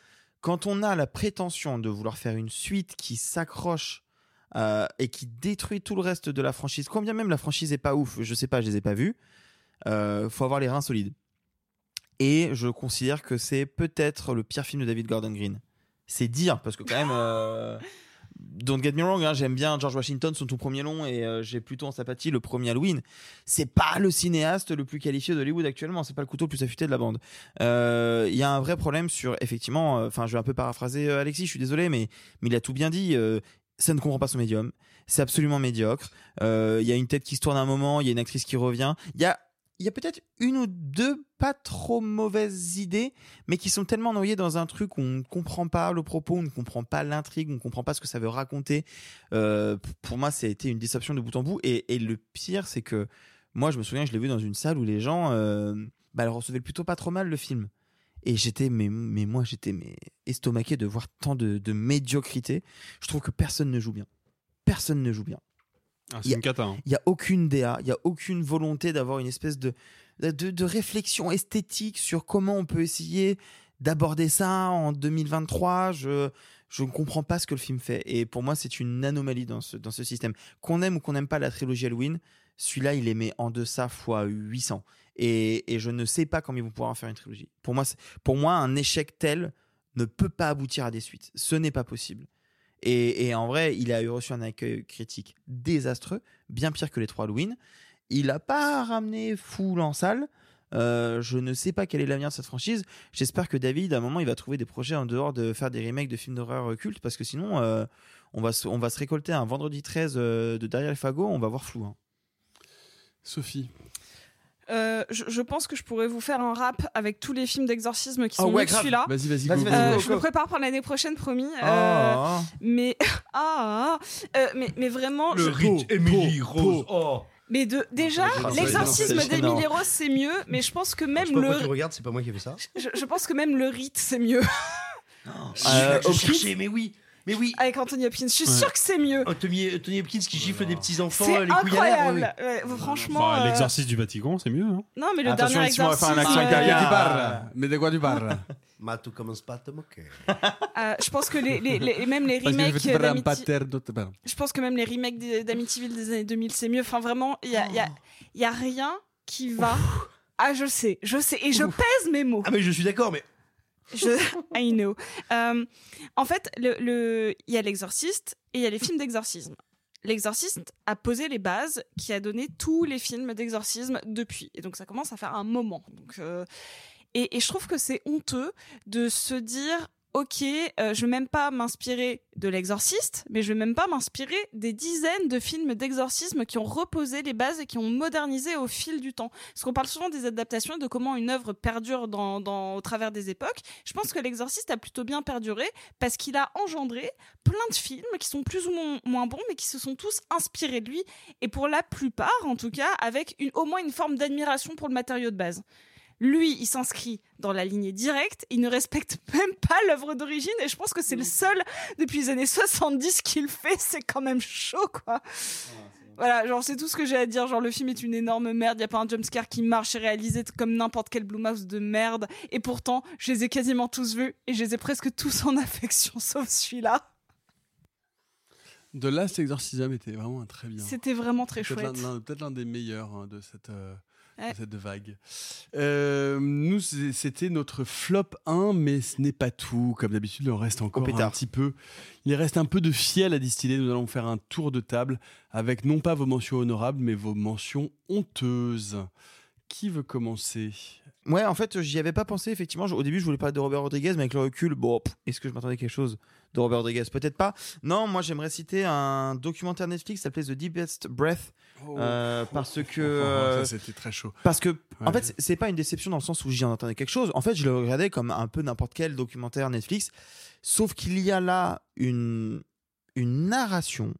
Quand on a la prétention de vouloir faire une suite qui s'accroche euh, et qui détruit tout le reste de la franchise, quand bien même la franchise est pas ouf, je sais pas, je les ai pas vus, euh, faut avoir les reins solides. Et je considère que c'est peut-être le pire film de David Gordon Green. C'est dire, parce que quand même... Euh, don't get me wrong, hein, j'aime bien George Washington, son tout premier long, et euh, j'ai plutôt en sympathie le premier Halloween. C'est pas le cinéaste le plus qualifié d'Hollywood actuellement, c'est pas le couteau le plus affûté de la bande. Il euh, y a un vrai problème sur, effectivement, enfin, euh, je vais un peu paraphraser euh, Alexis, je suis désolé, mais, mais il a tout bien dit... Euh, ça ne comprend pas son médium, c'est absolument médiocre. Il euh, y a une tête qui se tourne à un moment, il y a une actrice qui revient, il y a Il y a peut-être une ou deux pas trop mauvaises idées, mais qui sont tellement noyées dans un truc où on ne comprend pas le propos, on ne comprend pas l'intrigue, on ne comprend pas ce que ça veut raconter. Euh, pour moi, ça a été une déception de bout en bout. Et, et le pire, c'est que moi, je me souviens, je l'ai vu dans une salle où les gens euh, bah, le recevaient plutôt pas trop mal, le film. Et j'étais, mais, mais moi, j'étais mais estomaqué de voir tant de, de médiocrité. Je trouve que personne ne joue bien. Personne ne joue bien. Ah, c'est une cata. Il n'y a aucune D A, il n'y a aucune volonté d'avoir une espèce de, de, de réflexion esthétique sur comment on peut essayer d'aborder ça en deux mille vingt-trois. Je, je ne comprends pas ce que le film fait. Et pour moi, c'est une anomalie dans ce, dans ce système. Qu'on aime ou qu'on n'aime pas la trilogie Halloween, celui-là, il les met en deçà fois huit cents. Et, et je ne sais pas comment ils vont pouvoir en faire une trilogie. Pour moi, pour moi, un échec tel ne peut pas aboutir à des suites. Ce n'est pas possible. Et, et en vrai, il a eu reçu un accueil critique désastreux, bien pire que les trois Halloween. Il n'a pas ramené foule en salle. Euh, je ne sais pas quel est l'avenir de cette franchise. J'espère que David, à un moment, il va trouver des projets en dehors de faire des remakes de films d'horreur cultes, parce que sinon, euh, on, va se, on va se récolter un vendredi treize euh, de derrière les fagots, on va voir flou. Hein. Sophie. Euh, je, je pense que je pourrais vous faire un rap avec tous les films d'exorcisme qui sont oh ouais, mieux que celui-là. Vas-y, vas-y, vas-y, go, go, euh, go, go. Je me prépare pour l'année prochaine, promis. Oh. Euh, mais... Ah, euh, mais, mais vraiment... Le rite Émilie Rose. Oh. Mais de, déjà, ah, l'exorcisme d'Émilie Rose, c'est mieux, mais je pense que même je le... Quand tu regardes, c'est pas moi qui ai fait ça. Je, je pense que même le rite, c'est mieux. Non, euh, je cherchais, mais oui. Mais oui. Avec Anthony Hopkins, je suis ouais. sûr que c'est mieux. Anthony, Anthony Hopkins qui gifle oh, des petits enfants, c'est les incroyable. Couilles à l'air. Ouais, franchement, enfin, euh... l'exorciste du Vatican, c'est mieux. Hein. Non, mais le attention, dernier exorciste. Attention, ils vont faire un accent italien. Di parla, mais de quoi tu parles? Ma tu commences pas à te moquer. Je pense que les, les, les même les remakes. Je pense que même les remakes d'Amityville des années deux mille, c'est mieux. Enfin, vraiment, il y a, il y a, il y a rien qui va. Ouf. Ah, je sais, je sais, et je Ouf. pèse mes mots. Ah, mais je suis d'accord, mais. Je, I know. Euh, en fait, le, le, y a l'exorciste et il y a les films d'exorcisme. L'exorciste a posé les bases qui a donné tous les films d'exorcisme depuis. Et donc, ça commence à faire un moment. Donc, euh, et, et je trouve que c'est honteux de se dire... Ok, euh, je vais même pas m'inspirer de l'exorciste, mais je vais même pas m'inspirer des dizaines de films d'exorcisme qui ont reposé les bases et qui ont modernisé au fil du temps. Parce qu'on parle souvent des adaptations et de comment une œuvre perdure dans, dans, au travers des époques. Je pense que l'exorciste a plutôt bien perduré parce qu'il a engendré plein de films qui sont plus ou moins, moins bons, mais qui se sont tous inspirés de lui. Et pour la plupart, en tout cas, avec une, au moins une forme d'admiration pour le matériau de base. Lui, il s'inscrit dans la lignée directe, il ne respecte même pas l'œuvre d'origine, et je pense que c'est le seul depuis les années soixante-dix qu'il fait, c'est quand même chaud, quoi. Voilà, genre, c'est tout ce que j'ai à dire. Genre, le film est une énorme merde, il n'y a pas un jumpscare qui marche, c'est réalisé comme n'importe quel Blumhouse de merde, et pourtant, je les ai quasiment tous vus, et je les ai presque tous en affection, sauf celui-là. The Last Exorcism était vraiment très bien. C'était vraiment très peut-être chouette. L'un, l'un, peut-être l'un des meilleurs hein, de cette... Euh... cette vague. Euh, nous, c'était notre flop un, mais ce n'est pas tout. Comme d'habitude, il en reste encore un petit peu. Il reste un peu de fiel à distiller. Nous allons faire un tour de table avec non pas vos mentions honorables, mais vos mentions honteuses. Qui veut commencer ? Ouais, en fait, j'y avais pas pensé, effectivement. Au début, je voulais parler de Robert Rodriguez, mais avec le recul, bon, pff, est-ce que je m'attendais à quelque chose de Robert Rodriguez ? Peut-être pas. Non, moi, j'aimerais citer un documentaire Netflix qui s'appelait The Deepest Breath, oh, euh, parce oh, que... Euh, ça, c'était très chaud. Parce que, ouais. en fait, c'est pas une déception dans le sens où j'y en attendais quelque chose. En fait, je le regardais comme un peu n'importe quel documentaire Netflix, sauf qu'il y a là une, une narration,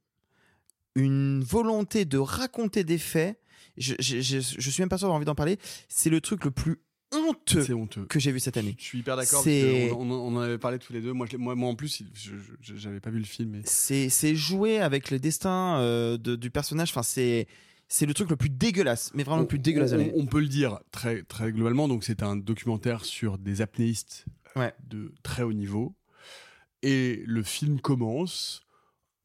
une volonté de raconter des faits. Je, je, je, je suis même pas sûr d'avoir envie d'en parler. C'est le truc le plus honteux, honteux. que j'ai vu cette année. Je, je suis hyper d'accord. Parce qu'on, on en avait parlé tous les deux. Moi, je, moi, moi en plus, je, je, j'avais pas vu le film. Mais... C'est, c'est jouer avec le destin euh, de, du personnage. Enfin, c'est, c'est le truc le plus dégueulasse, mais vraiment on, le plus dégueulasse. On, on peut le dire très, très globalement. Donc, c'est un documentaire sur des apnéistes ouais. de très haut niveau. Et le film commence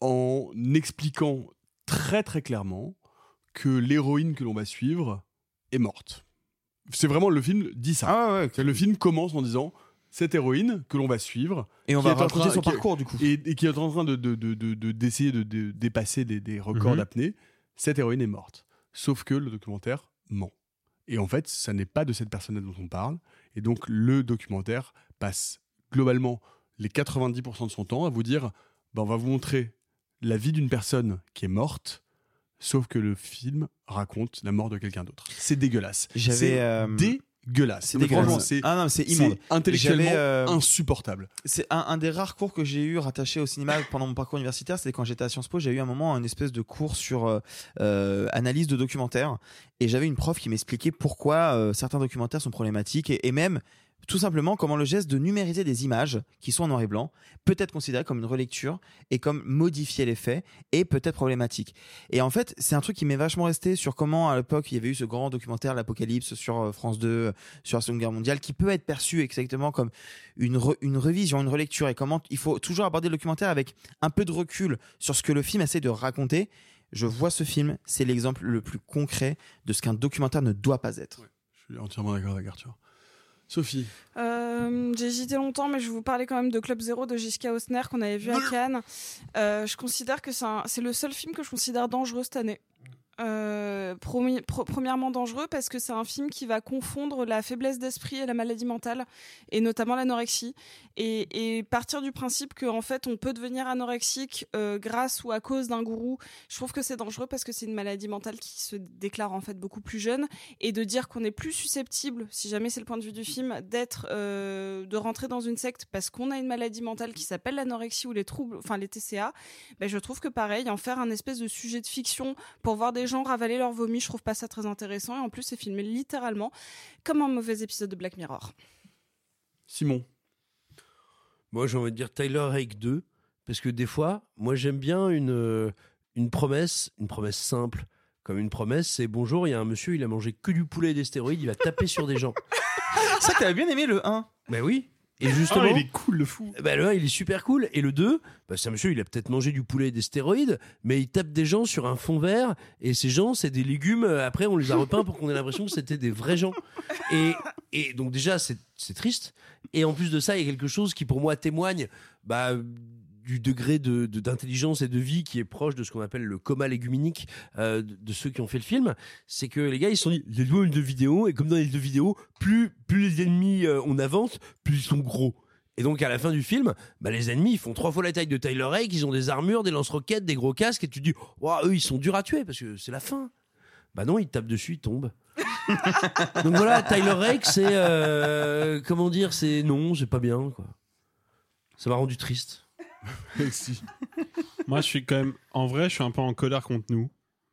en expliquant très très clairement que l'héroïne que l'on va suivre est morte. C'est vraiment, le film dit ça. Ah ouais, okay. Le film commence en disant cette héroïne que l'on va suivre et on va raconter son parcours du coup et, et qui est en train de, de, de, de, de d'essayer de, de dépasser des, des records mm-hmm. d'apnée. Cette héroïne est morte. Sauf que le documentaire ment. Et en fait, ça n'est pas de cette personne dont on parle. Et donc, le documentaire passe globalement les quatre-vingt-dix pour cent de son temps à vous dire bah, on va vous montrer la vie d'une personne qui est morte, sauf que le film raconte la mort de quelqu'un d'autre. C'est dégueulasse. J'avais, c'est euh... dégueulasse. C'est dégueulasse. Vraiment, c'est, ah non, c'est immonde. C'est intellectuellement euh... insupportable. C'est un, un des rares cours que j'ai eu rattaché au cinéma pendant mon parcours universitaire. C'était quand j'étais à Sciences Po, j'ai eu un moment une espèce de cours sur euh, analyse de documentaires. Et j'avais une prof qui m'expliquait pourquoi euh, certains documentaires sont problématiques et, et même... tout simplement comment le geste de numériser des images qui sont en noir et blanc peut être considéré comme une relecture et comme modifier les faits et peut-être problématique. Et en fait, c'est un truc qui m'est vachement resté sur comment à l'époque il y avait eu ce grand documentaire l'Apocalypse sur France deux, sur la Seconde Guerre mondiale, qui peut être perçu exactement comme une, re- une révision, une relecture, et comment t- il faut toujours aborder le documentaire avec un peu de recul sur ce que le film essaie de raconter. Je vois ce film, c'est l'exemple le plus concret de ce qu'un documentaire ne doit pas être. Ouais, je suis entièrement d'accord avec Arthur. Sophie. Euh, j'ai hésité longtemps, mais je vais vous parler quand même de Club Zéro de J K Hausner qu'on avait vu à Cannes. Euh, je considère que c'est, un, c'est le seul film que je considère dangereux cette année. Euh, promi- pro- premièrement dangereux parce que c'est un film qui va confondre la faiblesse d'esprit et la maladie mentale, et notamment l'anorexie, et, et partir du principe qu'en fait on peut devenir anorexique euh, grâce ou à cause d'un gourou. Je trouve que c'est dangereux parce que c'est une maladie mentale qui se déclare en fait beaucoup plus jeune, et de dire qu'on est plus susceptible, si jamais c'est le point de vue du film, d'être euh, de rentrer dans une secte parce qu'on a une maladie mentale qui s'appelle l'anorexie ou les troubles, enfin les T C A, ben je trouve que pareil, en faire un espèce de sujet de fiction pour voir des gens ravaler leur vomi, je trouve pas ça très intéressant, et en plus c'est filmé littéralement comme un mauvais épisode de Black Mirror. Simon. Moi j'ai envie de dire Tyler Rake deux, parce que des fois, moi j'aime bien une, une promesse, une promesse simple, comme une promesse, c'est bonjour, il y a un monsieur, il a mangé que du poulet et des stéroïdes, il va taper sur des gens. Ça, t'avais bien aimé le un. Ben oui. Et justement, oh, il est cool le fou. Bah, le un il est super cool, et le deux, bah, c'est un monsieur, il a peut-être mangé du poulet et des stéroïdes, mais il tape des gens sur un fond vert, et ces gens c'est des légumes, après on les a repeints pour qu'on ait l'impression que c'était des vrais gens, et, et donc déjà c'est, c'est triste, et en plus de ça il y a quelque chose qui pour moi témoigne bah, du degré de, de, d'intelligence et de vie qui est proche de ce qu'on appelle le coma léguminique euh, de, de ceux qui ont fait le film. C'est que les gars ils se sont dit les deux vidéos, et comme dans les deux vidéos plus, plus les ennemis euh, on avance, plus ils sont gros. Et donc à la fin du film, bah, les ennemis ils font trois fois la taille de Tyler Rake, ils ont des armures, des lance-roquettes, des gros casques, et tu te dis wow, eux ils sont durs à tuer parce que c'est la fin. Bah non, ils tapent dessus, ils tombent. Donc voilà, Tyler Rake c'est euh, comment dire, c'est non, c'est pas bien quoi. Ça m'a rendu triste. Si. Moi je suis quand même, en vrai je suis un peu en colère contre nous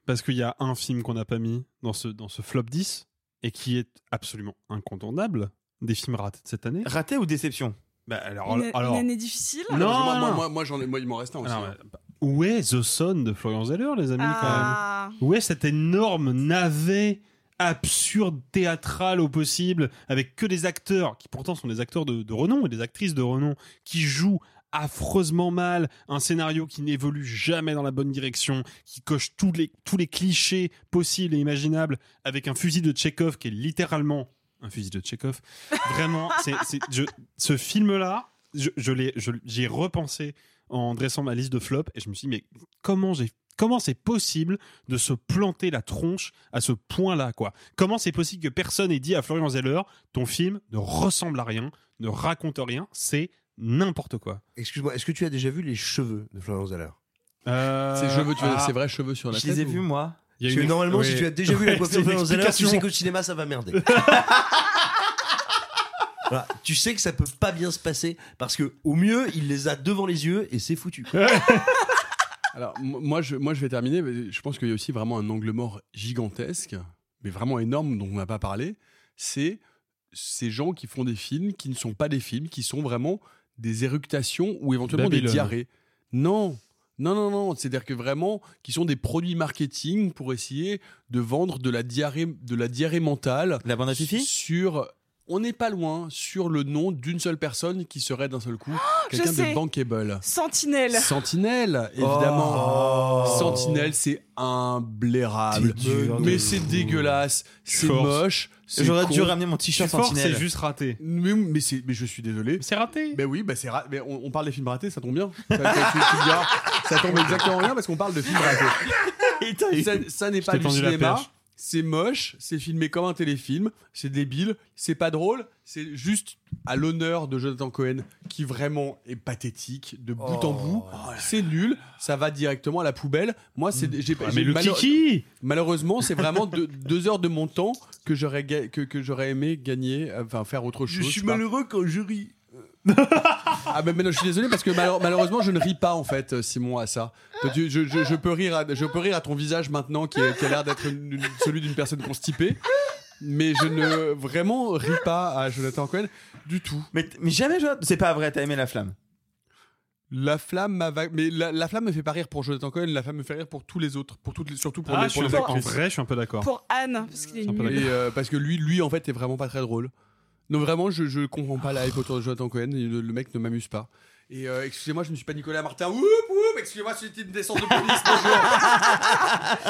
parce qu'il y a un film qu'on n'a pas mis dans ce, dans ce flop dix et qui est absolument incontournable des films ratés de cette année. Raté ou déception? Bah, alors, une, alors... une année difficile. Non, alors, moi, moi, moi, moi, j'en ai, moi il m'en reste un aussi. Alors, bah, où est The Son de Florian Zeller les amis ah. quand même. Où est cet énorme navet absurde, théâtral au possible, avec que des acteurs qui pourtant sont des acteurs de, de renom et des actrices de renom qui jouent affreusement mal, un scénario qui n'évolue jamais dans la bonne direction, qui coche tous les, tous les clichés possibles et imaginables, avec un fusil de Tchekhov qui est littéralement un fusil de Tchekhov. Vraiment, c'est, c'est, je, ce film-là, je, je l'ai, je, j'y ai repensé en dressant ma liste de flops, et je me suis dit, mais comment j'ai Comment c'est possible de se planter la tronche à ce point-là, quoi ? Comment c'est possible que personne ait dit à Florian Zeller, ton film ne ressemble à rien, ne raconte rien, c'est n'importe quoi. Excuse-moi, est-ce que tu as déjà vu les cheveux de Florian Zeller ? euh... Ces cheveux, tu ah. as ces vrais cheveux sur la Je tête. Je les ai ou... vus, moi. Parce que une... normalement, oui. si tu as déjà vu la coiffure de Florian Zeller, tu sais qu'au cinéma, ça va merder. Voilà. Tu sais que ça peut pas bien se passer parce que, au mieux, il les a devant les yeux et c'est foutu. Alors, moi je, moi, je vais terminer. Je pense qu'il y a aussi vraiment un angle mort gigantesque, mais vraiment énorme, dont on n'a pas parlé. C'est ces gens qui font des films qui ne sont pas des films, qui sont vraiment des éructations ou éventuellement Babylone. Des diarrhées. Non, non, non, non. C'est-à-dire que vraiment, qui sont des produits marketing pour essayer de vendre de la diarrhée, de la diarrhée mentale. La bande à Fifi ? Sur... on n'est pas loin sur le nom d'une seule personne qui serait d'un seul coup oh, quelqu'un de bankable. Sentinelle. Sentinelle, évidemment. Oh. Sentinelle, c'est imblairable. Dur, mais de... c'est dégueulasse, c'est Force. moche. C'est J'aurais con. dû ramener mon t-shirt Force, Sentinelle. C'est juste raté. Mais, mais, c'est, mais je suis désolé. C'est raté. Ben oui, ben c'est ra- mais on, on parle des films ratés, ça tombe bien. Ça, ça, tu, tu diras, ça tombe exactement bien parce qu'on parle de films ratés. ça, ça n'est je pas du cinéma. C'est moche, c'est filmé comme un téléfilm, c'est débile, c'est pas drôle, c'est juste à l'honneur de Jonathan Cohen qui vraiment est pathétique de bout oh. en bout. Oh, c'est nul, ça va directement à la poubelle. Moi, c'est mmh. j'ai, ah, j'ai mais le malheure... kiki. Malheureusement, c'est vraiment de, deux heures de mon temps que j'aurais ga... que, que j'aurais aimé gagner, enfin faire autre chose. Je suis malheureux quand je ris. ah ben mais non, je suis désolé parce que mal- malheureusement je ne ris pas en fait Simon à ça. Je, je, je, peux, rire à, je peux rire à ton visage maintenant qui, est, qui a l'air d'être une, une, celui d'une personne constipée, mais je ne vraiment ris pas à Jonathan Cohen du tout. Mais, mais jamais Jonathan, c'est pas vrai. T'as aimé La Flamme? La Flamme m'a va... mais la, la Flamme me fait pas rire pour Jonathan Cohen, La Flamme me fait rire pour tous les autres, pour toutes les, surtout pour ah, les pour les actrices. En vrai, je suis un peu d'accord. Pour Anne parce qu'il est nul. Et, euh, parce que lui, lui en fait est vraiment pas très drôle. Non, vraiment, je, je comprends pas la hype autour de Jonathan Cohen. Le, le mec ne m'amuse pas. Et euh, excusez-moi, je ne suis pas Nicolas Martin. Oup, oup, excusez-moi, c'était une descente de police.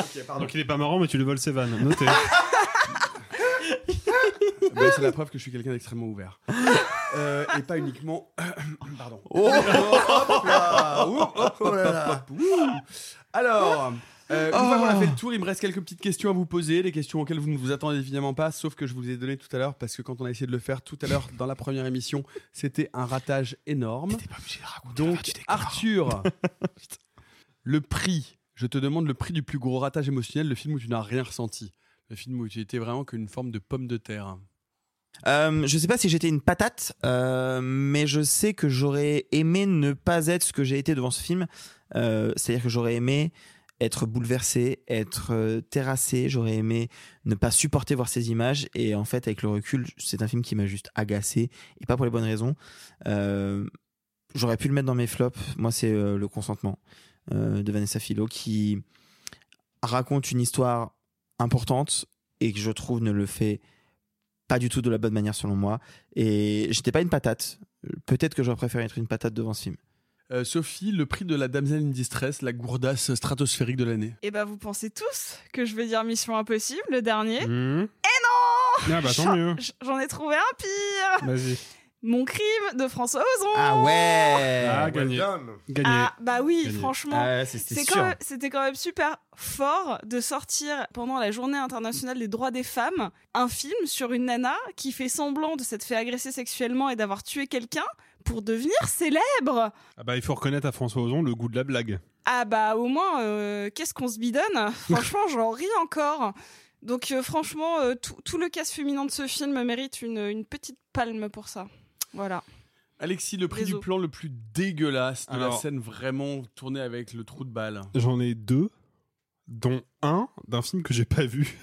okay, pardon. Donc il est pas marrant, mais tu le voles ses vannes. Notez. ben, c'est la preuve que je suis quelqu'un d'extrêmement ouvert. euh, et pas uniquement. pardon. Oh, hop là. Oup, hop, oh là là. Alors. Euh, oh. Une fois qu'on a fait le tour, il me reste quelques petites questions à vous poser, des questions auxquelles vous ne vous attendez évidemment pas, sauf que je vous les ai données tout à l'heure parce que quand on a essayé de le faire tout à l'heure dans la première émission, c'était un ratage énorme. T'étais pas obligé de raconter. Donc Arthur, le prix, je te demande le prix du plus gros ratage émotionnel, le film où tu n'as rien ressenti, le film où tu étais vraiment qu'une forme de pomme de terre. Euh, je sais pas si j'étais une patate, euh, mais je sais que j'aurais aimé ne pas être ce que j'ai été devant ce film, euh, c'est-à-dire que j'aurais aimé être bouleversé, être euh, terrassé. J'aurais aimé ne pas supporter voir ces images. Et en fait, avec le recul, c'est un film qui m'a juste agacé. Et pas pour les bonnes raisons. Euh, j'aurais pu le mettre dans mes flops. Moi, c'est euh, Le Consentement euh, de Vanessa Philo qui raconte une histoire importante et que je trouve ne le fait pas du tout de la bonne manière selon moi. Et j'étais pas une patate. Peut-être que j'aurais préféré être une patate devant ce film. Euh, Sophie, le prix de la Damsel in Distress, la gourdasse stratosphérique de l'année. Eh bah, vous pensez tous que je vais dire Mission Impossible, le dernier. Mmh. Et non ah bah, tant j'en, mieux. J'en ai trouvé un pire. Vas-y. Mon crime de François Ozon. Ah ouais. Ah, gagné. Gagné. Ah, bah oui, gagné. Franchement. Ah, c'était, c'est quand même, c'était quand même super fort de sortir pendant la journée internationale des droits des femmes un film sur une nana qui fait semblant de s'être fait agresser sexuellement et d'avoir tué quelqu'un pour devenir célèbre. Ah bah, il faut reconnaître à François Ozon le goût de la blague. Ah bah, au moins, euh, qu'est-ce qu'on se bidonne ? Franchement, j'en ris encore. Donc euh, franchement, euh, tout, tout le casse fulminant de ce film mérite une, une petite palme pour ça. Voilà. Alexis, le prix Réseau. du plan le plus dégueulasse de Alors, la scène vraiment tournée avec le trou de balle. J'en ai deux, dont un d'un film que j'ai pas vu.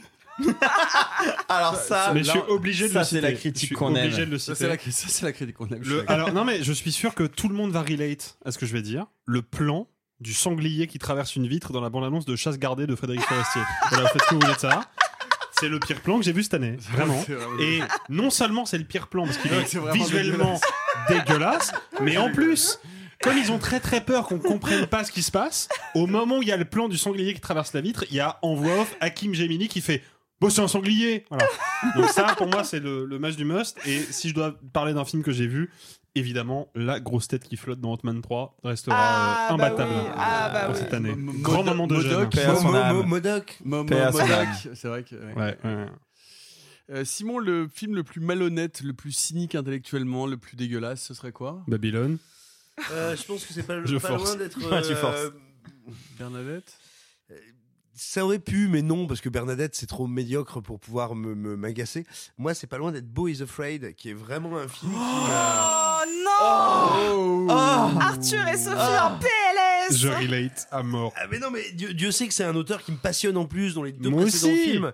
alors ça, mais là, je suis obligé de ça, le citer. C'est la critique qu'on aime. De le ça, c'est la, ça c'est la critique qu'on aime. Le, alors non mais je suis sûr que tout le monde va relate à ce que je vais dire. Le plan du sanglier qui traverse une vitre dans la bande-annonce de Chasse gardée de Frédéric Forestier. Voilà, faites ce que vous voulez de ça. C'est le pire plan que j'ai vu cette année, vraiment. Et non seulement c'est le pire plan parce qu'il est visuellement dégueulasse, mais en plus, comme ils ont très très peur qu'on comprenne pas ce qui se passe, au moment où il y a le plan du sanglier qui traverse la vitre, il y a en voix off Hakim Gemini qui fait. Bon, c'est un sanglier, voilà. Donc ça, pour moi, c'est le, le match du must. Et si je dois parler d'un film que j'ai vu, évidemment, la grosse tête qui flotte dans Ant-Man trois restera ah, euh, imbattable bah oui. ah, bah pour oui. cette année. M- Grand M- moment de Modoc, jeune. Modoc, Modoc, c'est vrai que. Ouais. Ouais, ouais. Euh, Simon, le film le plus malhonnête, le plus cynique intellectuellement, le plus dégueulasse, ce serait quoi ? Babylone. Euh, je pense que c'est pas, le, pas loin d'être. Euh, tu forces. Bernadette. Euh, Ça aurait pu, mais non, parce que Bernadette, c'est trop médiocre pour pouvoir me, me, m'agacer. Moi, c'est pas loin d'être Beau is Afraid, qui est vraiment un film. Oh a... non oh oh Arthur et Sophie oh en P L S. Je relate à mort. Ah, mais non, mais Dieu, Dieu sait que c'est un auteur qui me passionne en plus, dont les deux Moi précédents aussi. films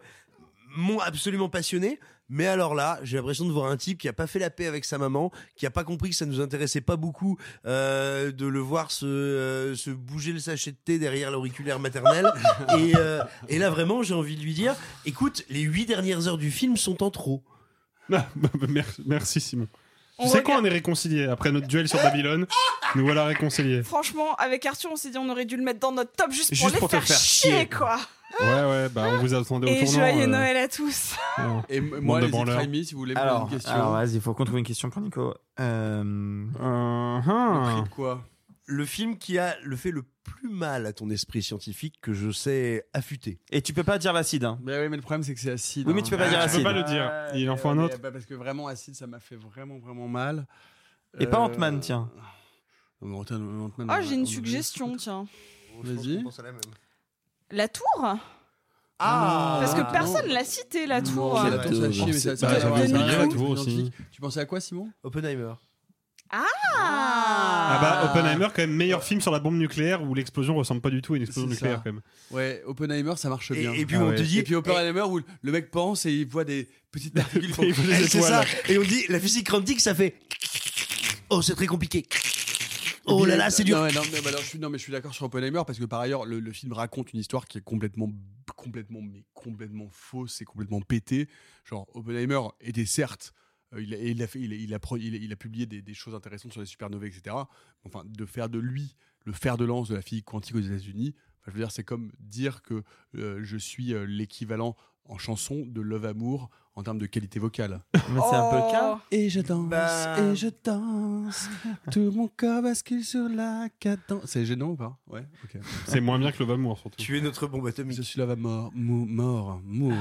m'ont absolument passionné. Mais alors là, j'ai l'impression de voir un type qui a pas fait la paix avec sa maman, qui a pas compris que ça nous intéressait pas beaucoup euh, de le voir se, euh, se bouger le sachet de thé derrière l'auriculaire maternel. et, euh, et là vraiment, j'ai envie de lui dire, écoute, les huit dernières heures du film sont en trop. Merci Simon. On tu sais regarde... quoi, on est réconciliés. Après notre duel sur Babylone, nous voilà réconciliés. Franchement, avec Arthur, on s'est dit on aurait dû le mettre dans notre top juste pour juste les pour faire, faire chier, chier quoi. Ouais, ouais, bah on vous attendait au et tournant. Et joyeux euh... Noël à tous. Ouais. Et m- moi, les amis, si vous voulez alors, poser une question. Alors, vas-y, il faut qu'on trouve une question pour Nico. Euh... Uh-huh. Le prix de quoi ? Le film qui a le fait le plus mal à ton esprit scientifique que je sais affûter. Et tu peux pas dire l'acide. Hein. Mais oui, mais le problème c'est que c'est acide. Oui, mais tu peux hein. pas dire acide. Tu peux pas le dire. Ah, il en faut ouais, un autre. Bah, parce que vraiment acide, ça m'a fait vraiment vraiment mal. Et euh... pas Ant-Man, tiens. Non, Ant-Man, Ant-Man, ah, j'ai une suggestion, juste... tiens. Vas-y. La tour. Ah, parce que personne non. l'a cité la tour. Non, la tour, ça chie, mais ça la tour aussi. Tu pensais à quoi, Simon ? Oppenheimer. Ah. Ah bah Oppenheimer quand même meilleur film sur la bombe nucléaire où l'explosion ressemble pas du tout à une explosion c'est nucléaire ça. Quand même. Ouais, Oppenheimer ça marche bien. Et, et puis ah on ouais. te dit et puis Oppenheimer où le mec pense et il voit des petites particules. Font... c'est ça. Et on dit la physique quantique ça fait. Oh c'est très compliqué. Oh là là, c'est dur. Non, non, mais, bah, non, je suis, non mais je suis d'accord sur Oppenheimer parce que par ailleurs le, le film raconte une histoire qui est complètement, complètement, mais complètement fausse et complètement pétée. Genre Oppenheimer était certes, euh, il, a, il, a fait, il, a, il, a, il, a, il a publié des, des choses intéressantes sur les supernovae, et cetera. Enfin, de faire de lui le fer de lance de la physique quantique aux États-Unis. Enfin, je veux dire, c'est comme dire que euh, je suis euh, l'équivalent en chanson de Love Amour. En termes de qualité vocale. Mais c'est oh. un peu le cas. Et je danse, bah... et je danse. Tout mon corps bascule sur la cadence. C'est gênant ou pas ? Ouais, ok. C'est moins bien que Love Amour, surtout. Tu es notre bombe atomique. Je suis Love Amour, mou, mort, mort,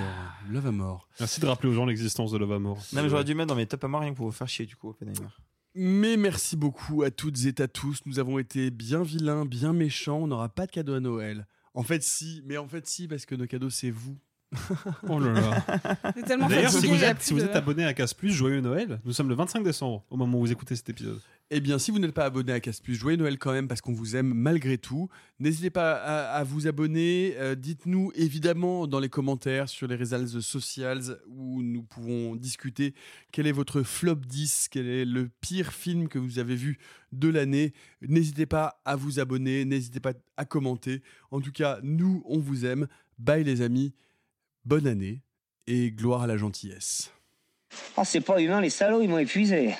Love Amour. Merci de rappeler aux gens l'existence de Love Amour. Non, mais j'aurais dû mettre dans mes top à mort rien que pour vous faire chier, du coup, Oppenheimer. Mais merci beaucoup à toutes et à tous. Nous avons été bien vilains, bien méchants. On n'aura pas de cadeau à Noël. En fait, si. Mais en fait, si, parce que nos cadeaux, c'est vous. Oh là là. D'ailleurs, si vous êtes, si vous êtes abonné à Casse Plus, joyeux Noël. Nous sommes le vingt-cinq décembre au moment où vous écoutez cet épisode. Eh bien, si vous n'êtes pas abonné à Casse Plus, joyeux Noël quand même parce qu'on vous aime malgré tout. N'hésitez pas à, à vous abonner. Euh, dites-nous évidemment dans les commentaires sur les réseaux sociaux où nous pouvons discuter quel est votre flop dix, quel est le pire film que vous avez vu de l'année. N'hésitez pas à vous abonner, n'hésitez pas à commenter. En tout cas, nous, on vous aime. Bye les amis. Bonne année et gloire à la gentillesse. Oh, c'est pas humain, les salauds, ils m'ont épuisé.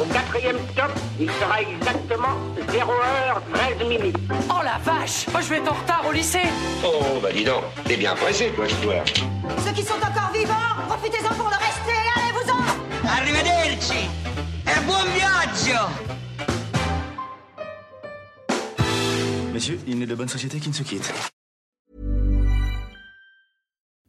Au quatrième stop, il sera exactement zéro heure treize minutes. Oh la vache, moi je vais être en retard au lycée. Oh, bah dis donc, t'es bien pressé, toi, ce soir. Ceux qui sont encore vivants, profitez-en pour le rester, allez-vous-en. Arrivederci, e buon viaggio. Messieurs, il n'est de bonne société qui ne se quitte.